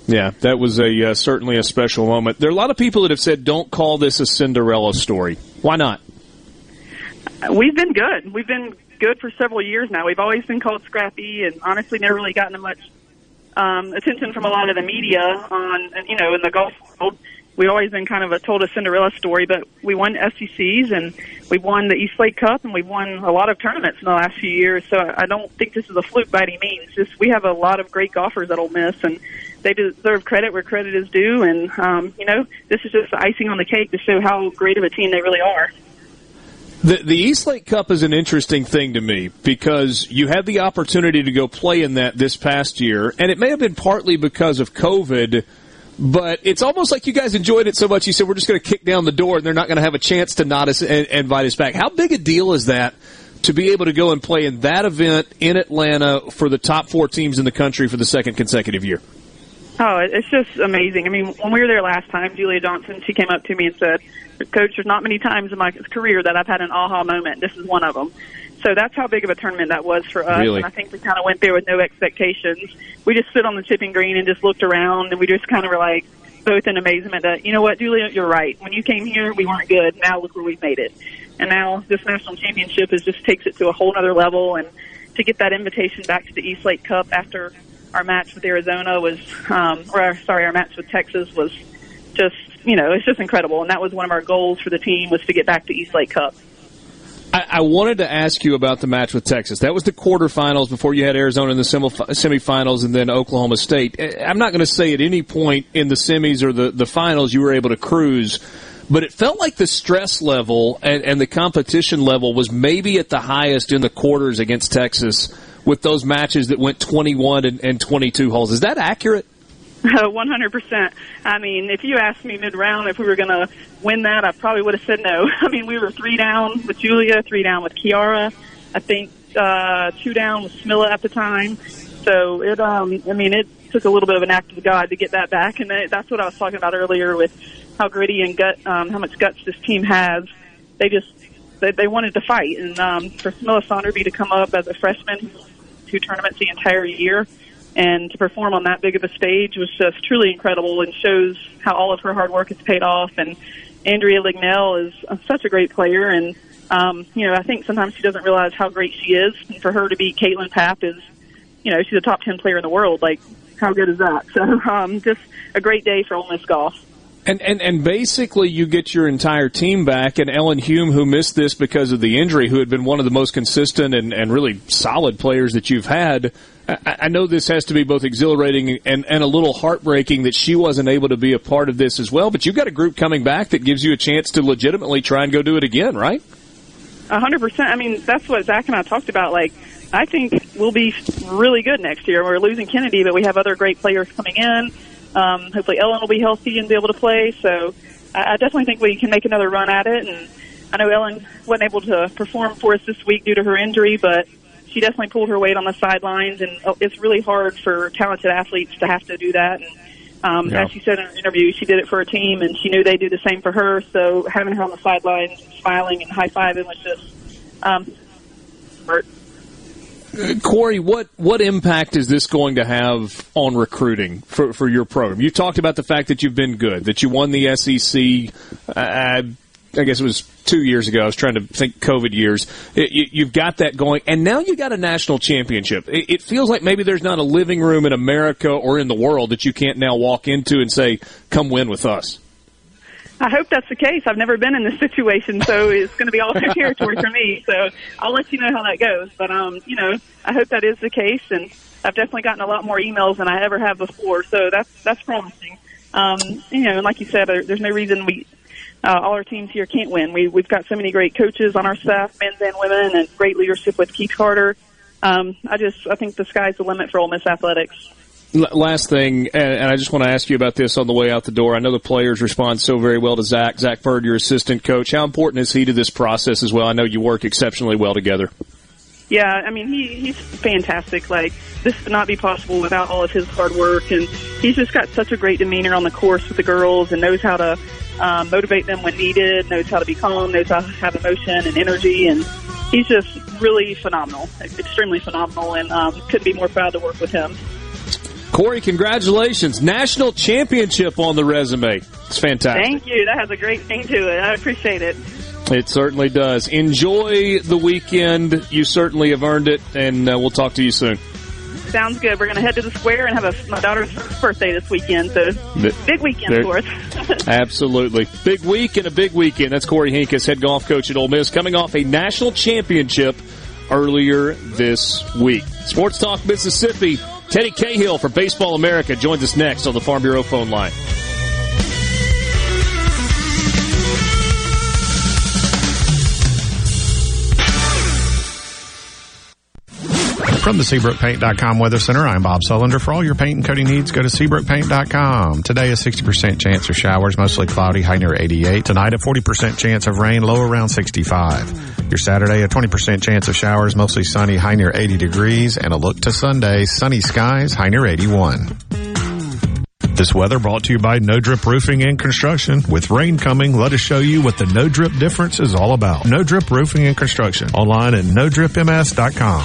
Yeah, that was a uh, certainly a special moment. There are a lot of people that have said, "Don't call this a Cinderella story." Why not? We've been good. We've been. good for several years now. We've always been called scrappy and honestly never really gotten much um, attention from a lot of the media on, you know, in the golf world. We've always been kind of a told a Cinderella story, but we won S E Cs and we won the East Lake Cup and we've won a lot of tournaments in the last few years, so I don't think this is a fluke by any means. Just, we have a lot of great golfers at Ole Miss and they deserve credit where credit is due, and, um, you know, this is just the icing on the cake to show how great of a team they really are. The, the Eastlake Cup is an interesting thing to me because you had the opportunity to go play in that this past year, and it may have been partly because of COVID, but it's almost like you guys enjoyed it so much you said, we're just going to kick down the door and they're not going to have a chance to nod us and, and invite us back. How big a deal is that to be able to go and play in that event in Atlanta for the top four teams in the country for the second consecutive year? Oh, it's just amazing. I mean, when we were there last time, Julia Johnson, she came up to me and said, Coach, there's not many times in my career that I've had an aha moment. This is one of them. So that's how big of a tournament that was for us. Really? And I think we kind of went there with no expectations. We just stood on the chipping green and just looked around, and we just kind of were like both in amazement that, you know what, Julia, you're right. When you came here, we weren't good. Now look where we've made it. And now this national championship is just takes it to a whole other level. And to get that invitation back to the East Lake Cup after – our match with Arizona was, um, or sorry, our match with Texas was just, you know, it's just incredible. And that was one of our goals for the team was to get back to East Lake Cup. I, I wanted to ask you about the match with Texas. That was the quarterfinals before you had Arizona in the sem- semifinals and then Oklahoma State. I'm not going to say at any point in the semis or the, the finals you were able to cruise, but it felt like the stress level and, and the competition level was maybe at the highest in the quarters against Texas with those matches that went twenty-one and, and twenty-two holes. Is that accurate? Uh, one hundred percent. I mean, if you asked me mid-round if we were going to win that, I probably would have said no. I mean, we were three down with Julia, three down with Kiara. I think uh, two down with Smilla at the time. So, it. Um, I mean, it took a little bit of an act of God to get that back, and that's what I was talking about earlier with how gritty and gut, um, how much guts this team has. They just they, they wanted to fight, and um, for Smilla Sonderby to come up as a freshman two tournaments the entire year and to perform on that big of a stage was just truly incredible and shows how all of her hard work has paid off. And Andrea Lignell is such a great player, and um, you know, I think sometimes she doesn't realize how great she is. And for her to beat Caitlin Papp is, you know, she's a top ten player in the world. Like, how good is that? So um, just a great day for Ole Miss golf. And, and and basically you get your entire team back, and Ellen Hume, who missed this because of the injury, who had been one of the most consistent and, and really solid players that you've had. I, I know this has to be both exhilarating and, and a little heartbreaking that she wasn't able to be a part of this as well, but you've got a group coming back that gives you a chance to legitimately try and go do it again, right? one hundred percent. I mean, that's what Zach and I talked about. Like, I think we'll be really good next year. We're losing Kennedy, but we have other great players coming in. Um, hopefully Ellen will be healthy and be able to play. So I, I definitely think we can make another run at it. And I know Ellen wasn't able to perform for us this week due to her injury, but she definitely pulled her weight on the sidelines. And it's really hard for talented athletes to have to do that. And um, yeah. as she said in her interview, she did it for her team, and she knew they'd do the same for her. So having her on the sidelines, smiling and high-fiving was just um, hurt. Corey, what, what impact is this going to have on recruiting for, for your program? You talked about the fact that you've been good, that you won the S E C, uh, I guess it was two years ago. I was trying to think COVID years. It, you, you've got that going, and now you got a national championship. It, it feels like maybe there's not a living room in America or in the world that you can't now walk into and say, come win with us. I hope that's the case. I've never been in this situation, so it's going to be all new territory for me. So I'll let you know how that goes. But, um, you know, I hope that is the case. And I've definitely gotten a lot more emails than I ever have before. So that's that's promising. Um, you know, and like you said, there's no reason we uh, all our teams here can't win. We, we've got so many great coaches on our staff, men's and women, and great leadership with Keith Carter. Um, I just I think the sky's the limit for Ole Miss athletics. Last thing, and I just want to ask you about this on the way out the door. I know the players respond so very well to Zach. Zach Bird, your assistant coach, how important is he to this process as well? I know you work exceptionally well together. Yeah, I mean, he, he's fantastic. Like, this would not be possible without all of his hard work. And he's just got such a great demeanor on the course with the girls and knows how to um, motivate them when needed, knows how to be calm, knows how to have emotion and energy. And he's just really phenomenal, extremely phenomenal, and um, couldn't be more proud to work with him. Corey, congratulations. National championship on the resume. It's fantastic. Thank you. That has a great thing to it. I appreciate it. It certainly does. Enjoy the weekend. You certainly have earned it, and uh, we'll talk to you soon. Sounds good. We're going to head to the square and have a, my daughter's birthday this weekend, so the, big weekend there, for us. Absolutely. Big week and a big weekend. That's Corey Hinkes, head golf coach at Ole Miss, coming off a national championship earlier this week. Sports Talk Mississippi. Teddy Cahill from Baseball America joins us next on the Farm Bureau phone line. From the Seabrook Paint dot com Weather Center, I'm Bob Sullender. For all your paint and coating needs, go to Seabrook Paint dot com. Today, a sixty percent chance of showers, mostly cloudy, high near eighty-eight. Tonight, a forty percent chance of rain, low around sixty-five. Your Saturday, a twenty percent chance of showers, mostly sunny, high near eighty degrees. And a look to Sunday, sunny skies, high near eighty-one. This weather brought to you by No Drip Roofing and Construction. With rain coming, let us show you what the No Drip difference is all about. No Drip Roofing and Construction, online at no drip m s dot com.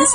This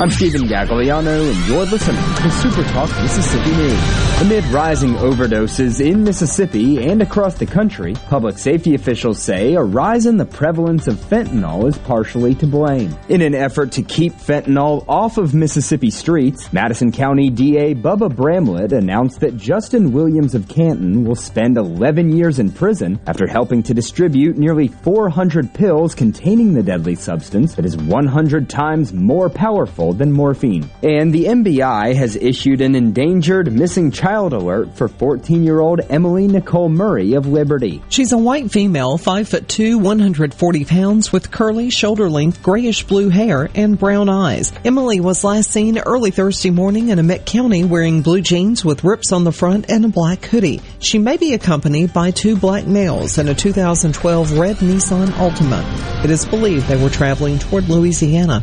I'm Stephen Gagliano, and you're listening to Super Talk Mississippi News. Amid rising overdoses in Mississippi and across the country, public safety officials say a rise in the prevalence of fentanyl is partially to blame. In an effort to keep fentanyl off of Mississippi streets, Madison County D A Bubba Bramlett announced that Justin Williams of Canton will spend eleven years in prison after helping to distribute nearly four hundred pills containing the deadly substance that is one hundred times more powerful than morphine. And the M B I has issued an endangered missing child alert for fourteen-year-old Emily Nicole Murray of Liberty. She's a white female, five foot two, one hundred forty pounds, with curly, shoulder-length, grayish-blue hair and brown eyes. Emily was last seen early Thursday morning in Emmett County wearing blue jeans with rips on the front and a black hoodie. She may be accompanied by two black males in a two thousand twelve red Nissan Altima. It is believed they were traveling toward Louisiana.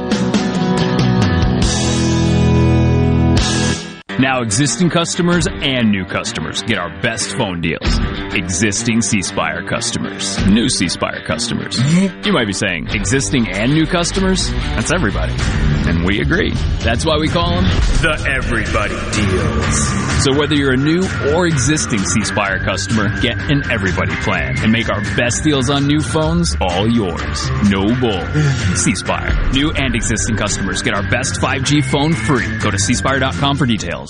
Now existing customers and new customers get our best phone deals. Existing C Spire customers. New C Spire customers. You might be saying, existing and new customers? That's everybody. And we agree. That's why we call them the Everybody Deals. So whether you're a new or existing C Spire customer, get an Everybody plan and make our best deals on new phones all yours. No bull. C Spire. New and existing customers get our best five G phone free. Go to c spire dot com for details.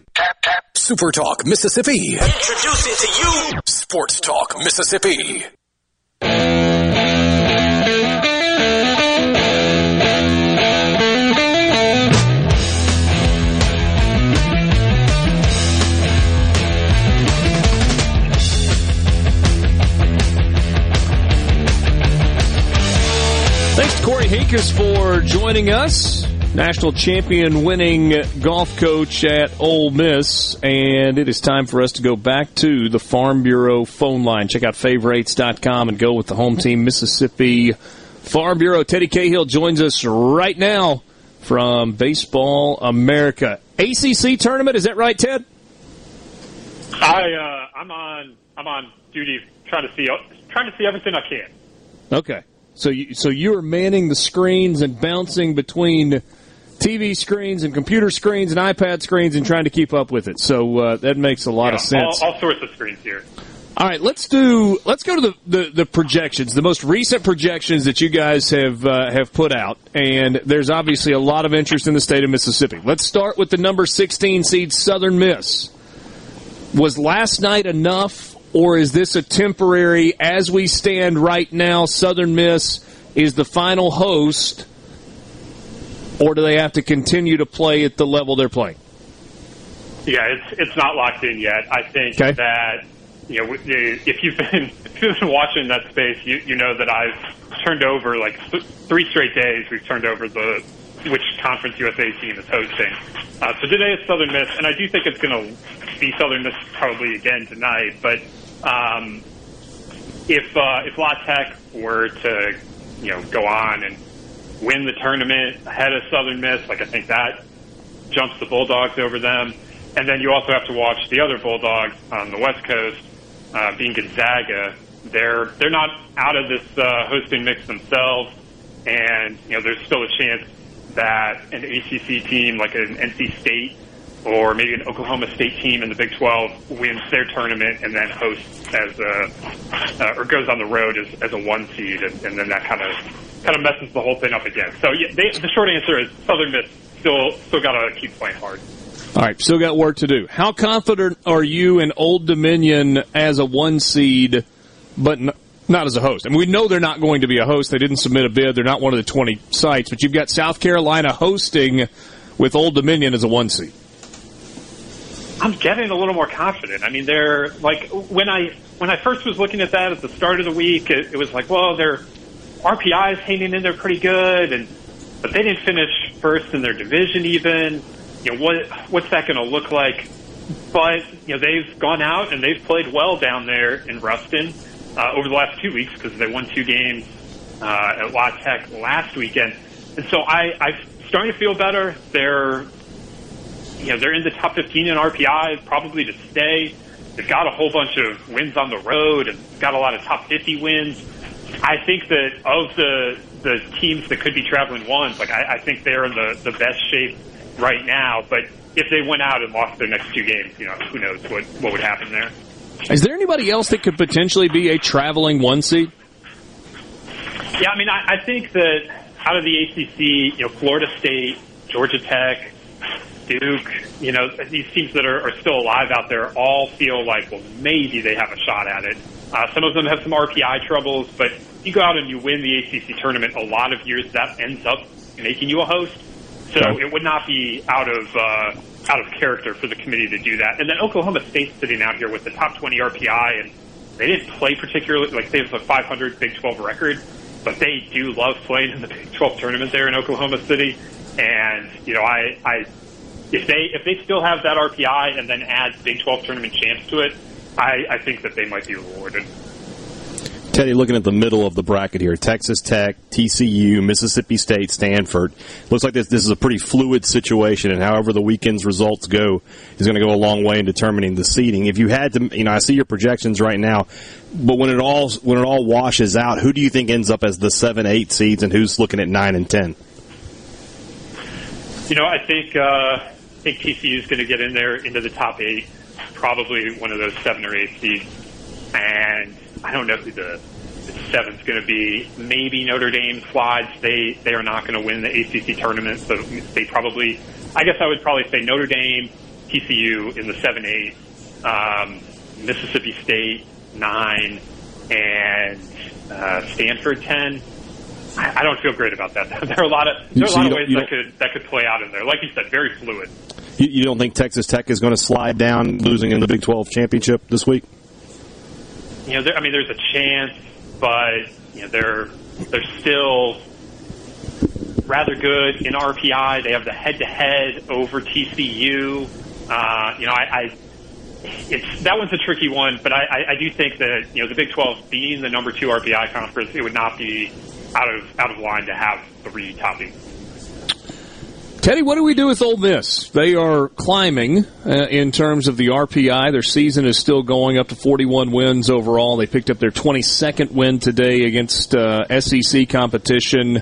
Super Talk Mississippi. Introducing to you Sports Talk Mississippi. Thanks to Corey Hinkes for joining us. National champion winning golf coach at Ole Miss, and it is time for us to go back to the Farm Bureau phone line. Check out favorites dot com and go with the home team, Mississippi Farm Bureau. Teddy Cahill joins us right now from Baseball America. A C C tournament, is that right, Ted? I uh, I'm on I'm on duty trying to see trying to see everything I can. Okay, so you so you're manning the screens and bouncing between T V screens and computer screens and iPad screens and trying to keep up with it. So uh, that makes a lot yeah, of sense. All, all sorts of screens here. All right, let's do. Let's go to the, the, the projections, the most recent projections that you guys have uh, have put out, and there's obviously a lot of interest in the state of Mississippi. Let's start with the number sixteen seed Southern Miss. Was last night enough, or is this a temporary? As we stand right now, Southern Miss is the final host, or do they have to continue to play at the level they're playing? Yeah, it's it's not locked in yet. I think okay. that. You know, if you've been, if you've been watching that space, you, you know that I've turned over, like, th- three straight days we've turned over the which Conference U S A team is hosting. Uh, so today it's Southern Miss, and I do think it's going to be Southern Miss probably again tonight. But um, if uh, if La Tech were to, you know, go on and win the tournament ahead of Southern Miss, like, I think that jumps the Bulldogs over them. And then you also have to watch the other Bulldogs on the West Coast, Uh, being Gonzaga. They're they're not out of this uh, hosting mix themselves, and you know there's still a chance that an A C C team like an N C State or maybe an Oklahoma State team in the Big twelve wins their tournament and then hosts as a uh, or goes on the road as, as a one seed, and, and then that kind of kind of messes the whole thing up again. So yeah, they, the short answer is Southern Miss still still got to keep playing hard. All right, still got work to do. How confident are you in Old Dominion as a one seed, but n- not as a host? I mean, we know they're not going to be a host. They didn't submit a bid. They're not one of the twenty sites. But you've got South Carolina hosting with Old Dominion as a one seed. I'm getting a little more confident. I mean, they're like when I when I first was looking at that at the start of the week, it, it was like, well, their R P I is hanging in there pretty good, and but they didn't finish first in their division even. You know, what, what's that going to look like? But, you know, they've gone out and they've played well down there in Ruston uh, over the last two weeks because they won two games uh, at La Tech last weekend. And so I, I'm starting to feel better. They're, you know, they're in the top fifteen in R P I, probably to stay. They've got a whole bunch of wins on the road and got a lot of top fifty wins. I think that of the the teams that could be traveling ones, like I, I think they're in the, the best shape right now, but if they went out and lost their next two games, you know, who knows what, what would happen there. Is there anybody else that could potentially be a traveling one seed? Yeah, I mean, I, I think that out of the A C C, you know, Florida State, Georgia Tech, Duke, you know, these teams that are, are still alive out there all feel like, well, maybe they have a shot at it. Uh, some of them have some R P I troubles, but you go out and you win the A C C tournament, a lot of years that ends up making you a host. So it would not be out of uh, out of character for the committee to do that. And then Oklahoma State's sitting out here with the top twenty R P I, and they didn't play particularly, like they have a five hundred Big twelve record, but they do love playing in the Big twelve tournament there in Oklahoma City. And you know, I, I if they if they still have that R P I and then add Big twelve tournament champs to it, I, I think that they might be rewarded. Teddy, looking at the middle of the bracket here, Texas Tech, T C U, Mississippi State, Stanford. Looks like this this is a pretty fluid situation, and however the weekend's results go is going to go a long way in determining the seeding. If you had to, you know, I see your projections right now, but when it all when it all washes out, who do you think ends up as the seven, eight seeds, and who's looking at nine and ten? You know, I think uh, I think T C U is going to get in there into the top eight, probably one of those seven or eight seeds, and I don't know who the, the seventh's going to be. Maybe Notre Dame slides. They they are not going to win the A C C tournament, so they probably. I guess I would probably say Notre Dame, T C U in the seven eight, um, Mississippi State nine, and uh, Stanford ten. I, I don't feel great about that. There are a lot of there are a lot of ways that could that could play out in there. Like you said, very fluid. You, you don't think Texas Tech is going to slide down, losing in the Big twelve championship this week? You know, there, I mean, there's a chance, but you know, they're they're still rather good in R P I. They have the head-to-head over T C U. Uh, you know, I, I it's that one's a tricky one, but I, I, I do think that you know the Big twelve being the number two R P I conference, it would not be out of out of line to have three top eight. Teddy, what do we do with Ole Miss? They are climbing uh, in terms of the R P I. Their season is still going up to forty-one wins overall. They picked up their twenty-second win today against uh, S E C competition.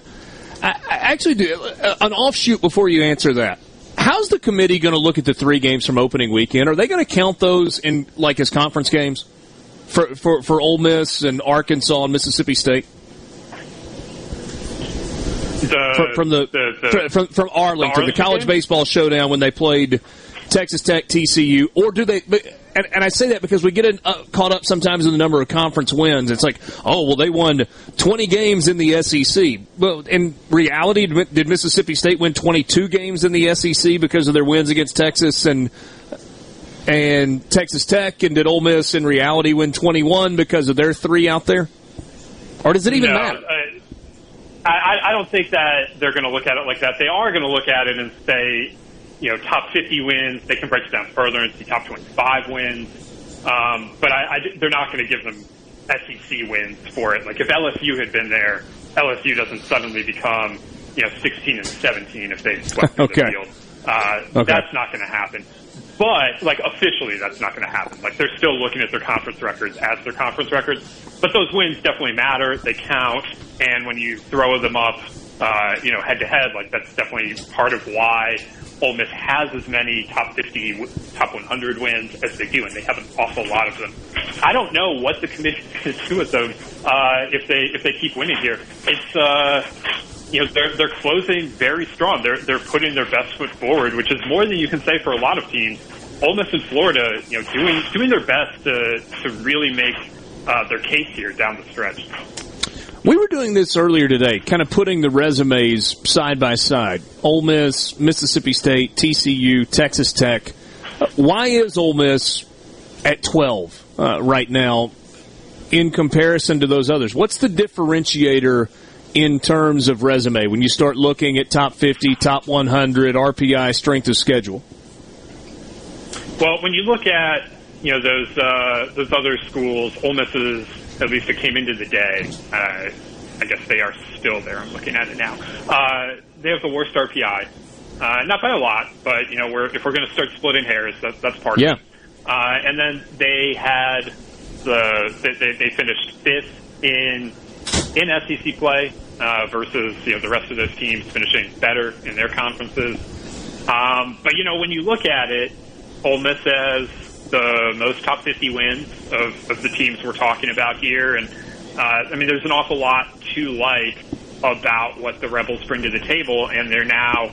I, I, actually do an offshoot before you answer that. How's the committee going to look at the three games from opening weekend? Are they going to count those in like as conference games for for, for Ole Miss and Arkansas and Mississippi State? The, from, from the, the, the from from Arlington, the, Arlington the college game? Baseball showdown when they played Texas Tech, T C U, or do they? And, and I say that because we get in, uh, caught up sometimes in the number of conference wins. It's like, oh well, they won twenty games in the S E C. Well, in reality, did Mississippi State win twenty-two games in the S E C because of their wins against Texas and and Texas Tech? And did Ole Miss in reality win twenty-one because of their three out there? Or does it even no, matter? I, I, I don't think that they're going to look at it like that. They are going to look at it and say, you know, top fifty wins. They can break it down further and see top twenty-five wins. Um, but I, I, they're not going to give them S E C wins for it. Like if L S U had been there, L S U doesn't suddenly become, you know, sixteen and seventeen if they swept okay. the field. Uh, okay. That's not going to happen. But, like, officially that's not going to happen. Like, they're still looking at their conference records as their conference records. But those wins definitely matter. They count. And when you throw them up, uh, you know, head-to-head, like, that's definitely part of why Ole Miss has as many top fifty, top one hundred wins as they do, and they have an awful lot of them. I don't know what the commission is going to do with them uh, if they if they keep winning here. It's uh, you know they're they're closing very strong. They're they're putting their best foot forward, which is more than you can say for a lot of teams. Ole Miss and Florida, you know, doing doing their best to to really make uh, their case here down the stretch. We were doing this earlier today, kind of putting the resumes side by side. Ole Miss, Mississippi State, T C U, Texas Tech. Why is Ole Miss at twelve uh, right now in comparison to those others? What's the differentiator in terms of resume when you start looking at top fifty, top one hundred, R P I, strength of schedule? Well, when you look at, you know, those uh, those other schools, Ole Miss is, at least it came into the day. Uh, I guess they are still there. I'm looking at it now. Uh, they have the worst R P I. Uh, not by a lot, but, you know, we're, if we're going to start splitting hairs, that, that's part yeah. of it. Uh, and then they had the they, they finished fifth in in S E C play uh, versus, you know, the rest of those teams finishing better in their conferences. Um, but, you know, when you look at it, Ole Miss has the most top fifty wins of, of the teams we're talking about here. And, uh, I mean, there's an awful lot to like about what the Rebels bring to the table, and they're now,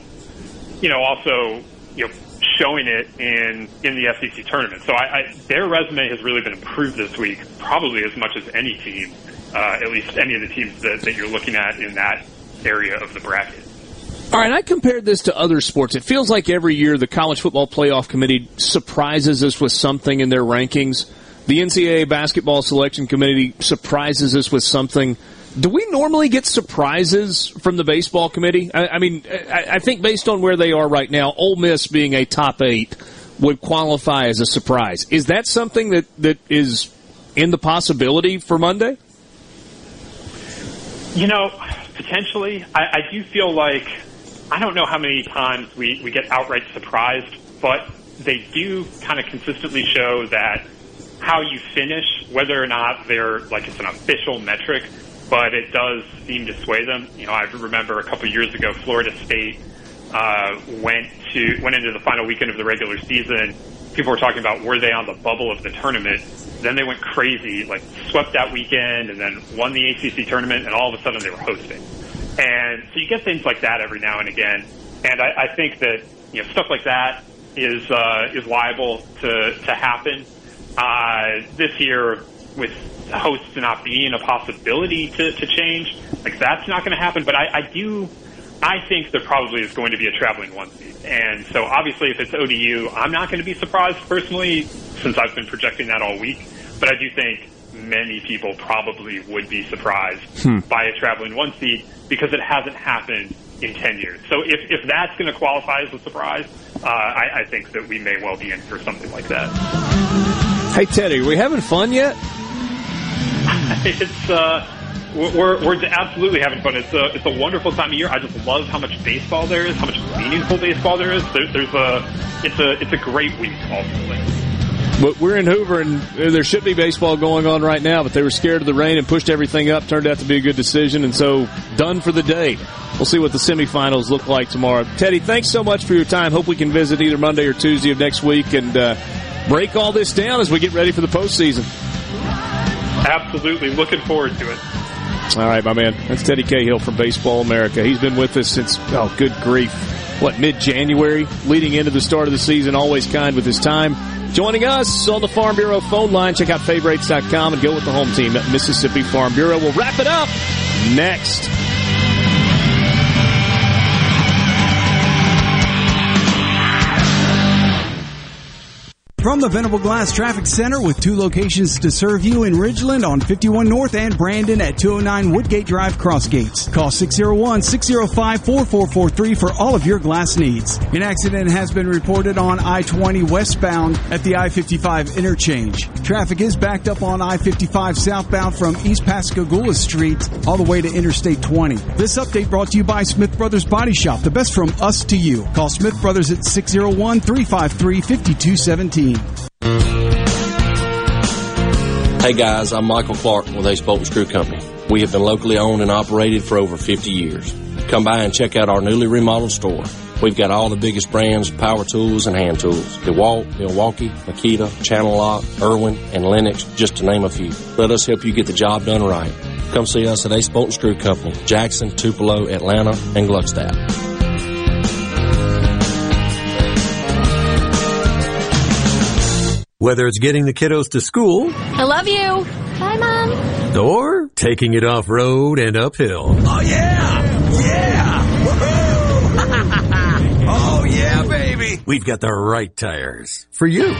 you know, also, you know, showing it in, in the S E C tournament. So I, I, their resume has really been improved this week, probably as much as any team, uh, at least any of the teams that, that you're looking at in that area of the bracket. All right, I compared this to other sports. It feels like every year the College Football Playoff Committee surprises us with something in their rankings. The N C double A Basketball Selection Committee surprises us with something. Do we normally get surprises from the baseball committee? I, I mean, I, I think based on where they are right now, Ole Miss being a top eight would qualify as a surprise. Is that something that, that is in the possibility for Monday? You know, potentially. I, I do feel like I don't know how many times we, we get outright surprised, but they do kind of consistently show that how you finish, whether or not they're, like, it's an official metric, but it does seem to sway them. You know, I remember a couple years ago, Florida State uh, went to went into the final weekend of the regular season. People were talking about, were they on the bubble of the tournament? Then they went crazy, like, swept that weekend and then won the A C C tournament, and all of a sudden they were hosting. And so you get things like that every now and again, and I, I think that, you know, stuff like that is uh, is liable to to happen. Uh, this year, with hosts not being a possibility to, to change, like, that's not going to happen. But I, I do, I think there probably is going to be a traveling onesie, and so obviously if it's O D U, I'm not going to be surprised personally, since I've been projecting that all week. But I do think many people probably would be surprised hmm. by a traveling one seed, because it hasn't happened in ten years. So if, if that's going to qualify as a surprise, uh, I, I think that we may well be in for something like that. Hey, Teddy, are we having fun yet? it's uh, we're we're absolutely having fun. It's a it's a wonderful time of year. I just love how much baseball there is, how much meaningful baseball there is. There, there's a it's a it's a great week ultimately. But we're in Hoover, and there should be baseball going on right now, but they were scared of the rain and pushed everything up. Turned out to be a good decision, and so done for the day. We'll see what the semifinals look like tomorrow. Teddy, thanks so much for your time. Hope we can visit either Monday or Tuesday of next week and uh, break all this down as we get ready for the postseason. Absolutely. Looking forward to it. All right, my man. That's Teddy Cahill from Baseball America. He's been with us since, oh, good grief, what, mid-January, leading into the start of the season, always kind with his time. Joining us on the Farm Bureau phone line, check out favorites dot com and go with the home team at Mississippi Farm Bureau. We'll wrap it up next. From the Venable Glass Traffic Center with two locations to serve you in Ridgeland on fifty-one North and Brandon at two oh nine Woodgate Drive Crossgates. Call six oh one, six oh five, four four four three for all of your glass needs. An accident has been reported on I twenty westbound at the I fifty-five interchange. Traffic is backed up on I fifty-five southbound from East Pascagoula Street all the way to Interstate twenty. This update brought to you by Smith Brothers Body Shop, the best from us to you. Call Smith Brothers at six oh one, three five three, five two one seven. Hey guys, I'm Michael Clark with Ace Bolt and Screw Company. We have been locally owned and operated for over fifty years. Come by and check out our newly remodeled store. We've got all the biggest brands, power tools and hand tools. DeWalt, Milwaukee, Makita, Channel Lock, Irwin, and Lennox, just to name a few. Let us help you get the job done right. Come see us at Ace Bolt and Screw Company, Jackson, Tupelo, Atlanta, and Gluckstadt. Whether it's getting the kiddos to school, I love you, bye mom, or taking it off road and uphill. Oh yeah, yeah, woohoo! Oh yeah, baby. We've got the right tires for you.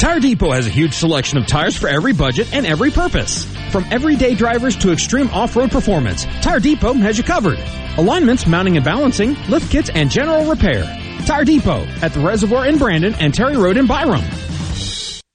Tire Depot has a huge selection of tires for every budget and every purpose. From everyday drivers to extreme off-road performance, Tire Depot has you covered. Alignments, mounting and balancing, lift kits, and general repair. Tire Depot at the Reservoir in Brandon and Terry Road in Byram.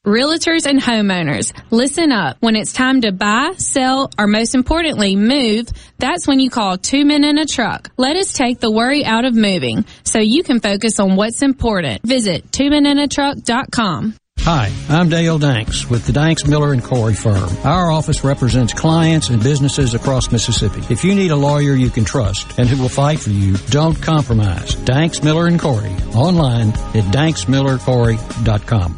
Realtors and homeowners, listen up. When it's time to buy, sell, or most importantly, move, that's when you call Two Men in a Truck. Let us take the worry out of moving so you can focus on what's important. Visit two men in a truck dot com. Hi, I'm Dale Danks with the Danks, Miller and Corey firm. Our office represents clients and businesses across Mississippi. If you need a lawyer you can trust and who will fight for you, don't compromise. Danks, Miller and Corey, online at danks miller corey dot com.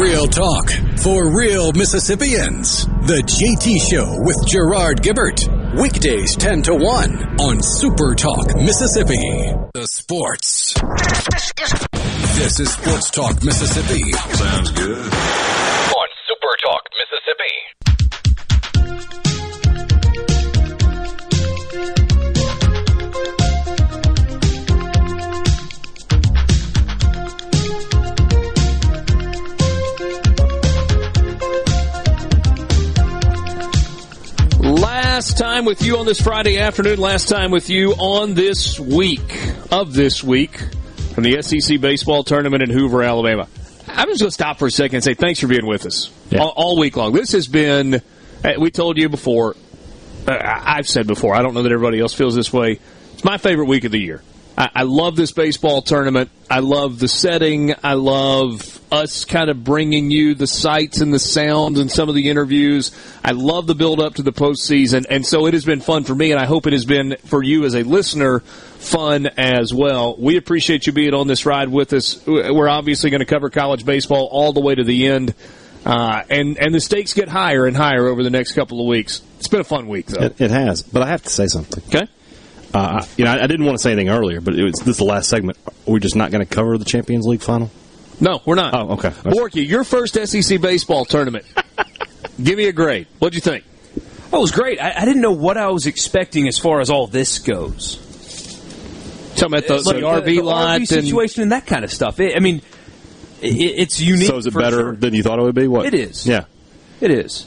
Real talk for real Mississippians. The J T Show with Gerard Gibbert. Weekdays ten to one on Super Talk Mississippi. The sports. This is This is Sports Talk Mississippi. Sounds good. On Super Talk Mississippi. Last time with you on this Friday afternoon, last time with you on this week of this week. From the S E C baseball tournament in Hoover, Alabama. I'm just going to stop for a second and say thanks for being with us yeah. all, all week long. This has been, we told you before, I've said before, I don't know that everybody else feels this way. It's my favorite week of the year. I, I love this baseball tournament. I love the setting. I love us kind of bringing you the sights and the sounds and some of the interviews. I love the build-up to the postseason. And so it has been fun for me, and I hope it has been for you as a listener fun as well. We appreciate you being on this ride with us. We're obviously going to cover college baseball all the way to the end, uh, and and the stakes get higher and higher over the next couple of weeks. It's been a fun week, though. It, it has, but I have to say something. Okay, uh, you know I, I didn't want to say anything earlier, but it was, this is the last segment. Are we just not going to cover the Champions League final? No, we're not. Oh, okay. Borky, your first S E C baseball tournament. Give me a grade. What'd you think? Oh, it was great. I, I didn't know what I was expecting as far as all this goes. Talking about the, like the R V the, the lot, R V situation, and, and that kind of stuff. It, I mean, it, it's unique. So is it better sure. than you thought it would be? What it is? Yeah, it is.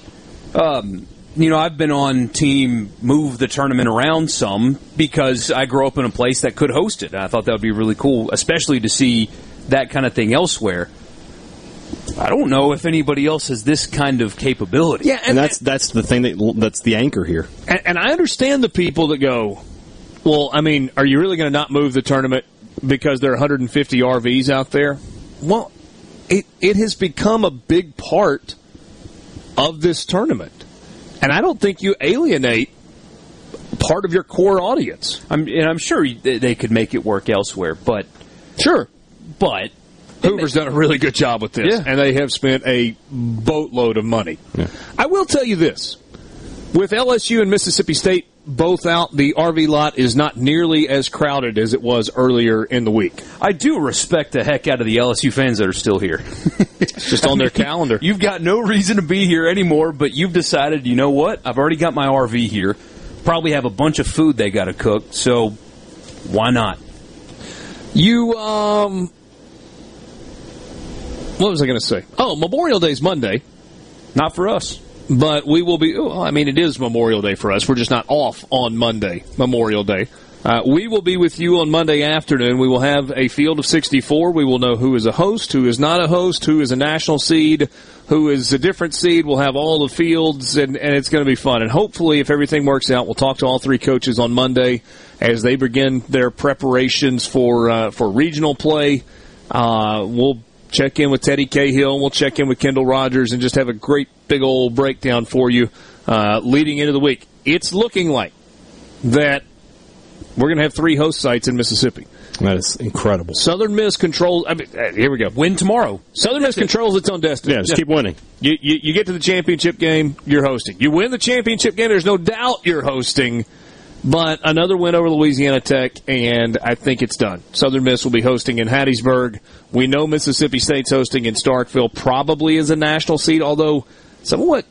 Um, you know, I've been on team move the tournament around some because I grew up in a place that could host it. And I thought that would be really cool, especially to see that kind of thing elsewhere. I don't know if anybody else has this kind of capability. Yeah, and, and that's that's the thing that that's the anchor here. And, and I understand the people that go, well, I mean, are you really going to not move the tournament because there are one hundred fifty R Vs out there? Well, it it has become a big part of this tournament. And I don't think you alienate part of your core audience. I'm, and I'm sure they could make it work elsewhere, but... Sure. But... Hoover's done a really good job with this, yeah. and they have spent a boatload of money. Yeah. I will tell you this. With L S U and Mississippi State both out, the R V lot is not nearly as crowded as it was earlier in the week. I do respect the heck out of the L S U fans that are still here. It's just on their calendar. You've got no reason to be here anymore, but you've decided, you know what, I've already got my R V here. Probably have a bunch of food they got to cook, so why not? You, um, what was I going to say? Oh, Memorial Day's Monday. Not for us. But we will be, well, I mean, it is Memorial Day for us. We're just not off on Monday, Memorial Day. Uh, we will be with you on Monday afternoon. We will have a field of sixty-four. We will know who is a host, who is not a host, who is a national seed, who is a different seed. We'll have all the fields, and, and it's going to be fun. And hopefully, if everything works out, we'll talk to all three coaches on Monday as they begin their preparations for, uh, for regional play. Uh, we'll check in with Teddy Cahill. We'll check in with Kendall Rogers and just have a great big old breakdown for you uh, leading into the week. It's looking like that we're going to have three host sites in Mississippi. That is incredible. Southern Miss controls. I mean, here we go. Win tomorrow. Southern Miss controls its own destiny. Yeah, just keep winning. You, you you get to the championship game, you're hosting. You win the championship game, there's no doubt you're hosting. But another win over Louisiana Tech, and I think it's done. Southern Miss will be hosting in Hattiesburg. We know Mississippi State's hosting in Starkville, probably is a national seed, although some of what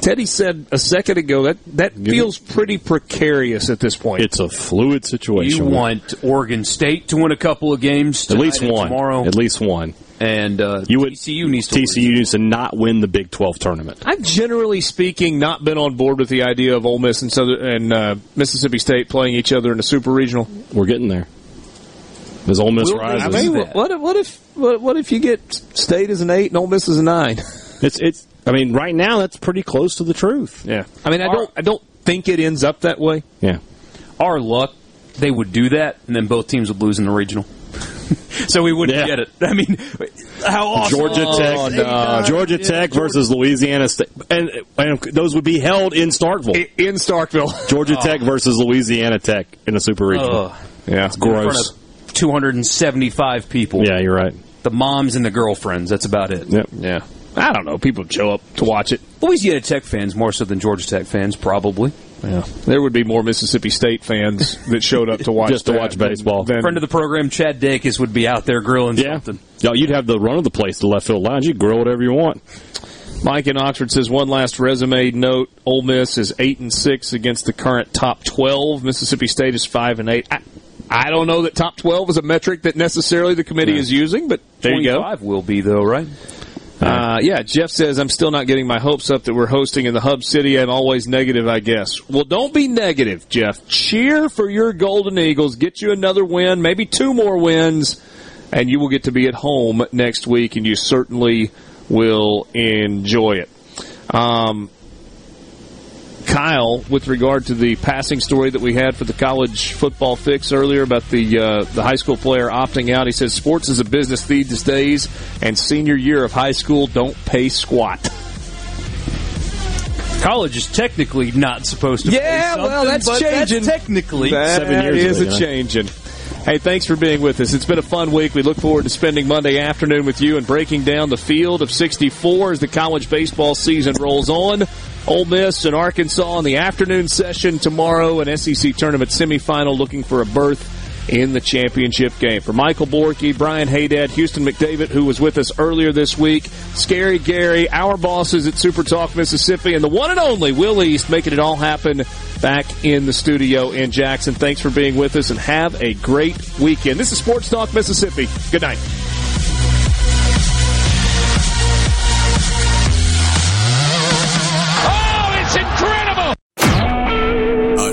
Teddy said a second ago, that, that feels pretty precarious at this point. It's a fluid situation. You want Oregon State to win a couple of games tonight, at least one. Tomorrow. At least one. And uh, you would, T C U needs to T C U needs to not win the Big twelve tournament. I've generally speaking not been on board with the idea of Ole Miss and Southern and uh, Mississippi State playing each other in a super regional. We're getting there. As Ole Miss we'll, rises, I mean, what, what if what, what if you get State as an eight and Ole Miss as a nine? It's it's. I mean, right now that's pretty close to the truth. Yeah. I mean, I our, don't I don't think it ends up that way. Yeah. Our luck, they would do that, and then both teams would lose in the regional. So we wouldn't yeah. get it. I mean, how awesome. Georgia Tech, oh, no. Georgia yeah, Tech Georgia. versus Louisiana State. And, and those would be held in Starkville. In, in Starkville. Georgia oh. Tech versus Louisiana Tech in a super regional. Uh, yeah, it's gross. two hundred seventy-five people. Yeah, you're right. The moms and the girlfriends. That's about it. Yep. Yeah. I don't know. People show up to watch it. Louisiana Tech fans more so than Georgia Tech fans, probably. Yeah. There would be more Mississippi State fans that showed up to watch just to watch baseball. Than, than Friend of the program, Chad Dacus, would be out there grilling yeah. something. No, you'd have the run of the place, the left field lounge. You grill whatever you want. Mike in Oxford says, one last resume note, Ole Miss is eight and six against the current top twelve. Mississippi State is five and eight. I, I don't know that top twelve is a metric that necessarily the committee yeah. is using, but there you go. twenty-five will be, though, right? Uh, yeah, Jeff says, I'm still not getting my hopes up that we're hosting in the hub city. I'm always negative, I guess. Well, don't be negative, Jeff. Cheer for your Golden Eagles. Get you another win, maybe two more wins, and you will get to be at home next week, and you certainly will enjoy it. Um, Kyle, with regard to the passing story that we had for the college football fix earlier about the uh, the high school player opting out, he says, sports is a business these days, and senior year of high school don't pay squat. College is technically not supposed to yeah, pay something, well, that's but changing. That's technically that seven years is ago, a you know? changing. Hey, thanks for being with us. It's been a fun week. We look forward to spending Monday afternoon with you and breaking down the field of sixty-four as the college baseball season rolls on. Ole Miss and Arkansas in the afternoon session tomorrow, an S E C tournament semifinal looking for a berth in the championship game. For Michael Borky, Brian Hadad, Houston McDavid, who was with us earlier this week, Scary Gary, our bosses at Super Talk Mississippi, and the one and only Will East making it all happen back in the studio in Jackson. Thanks for being with us, and have a great weekend. This is Sports Talk Mississippi. Good night. Oh, it's incredible! A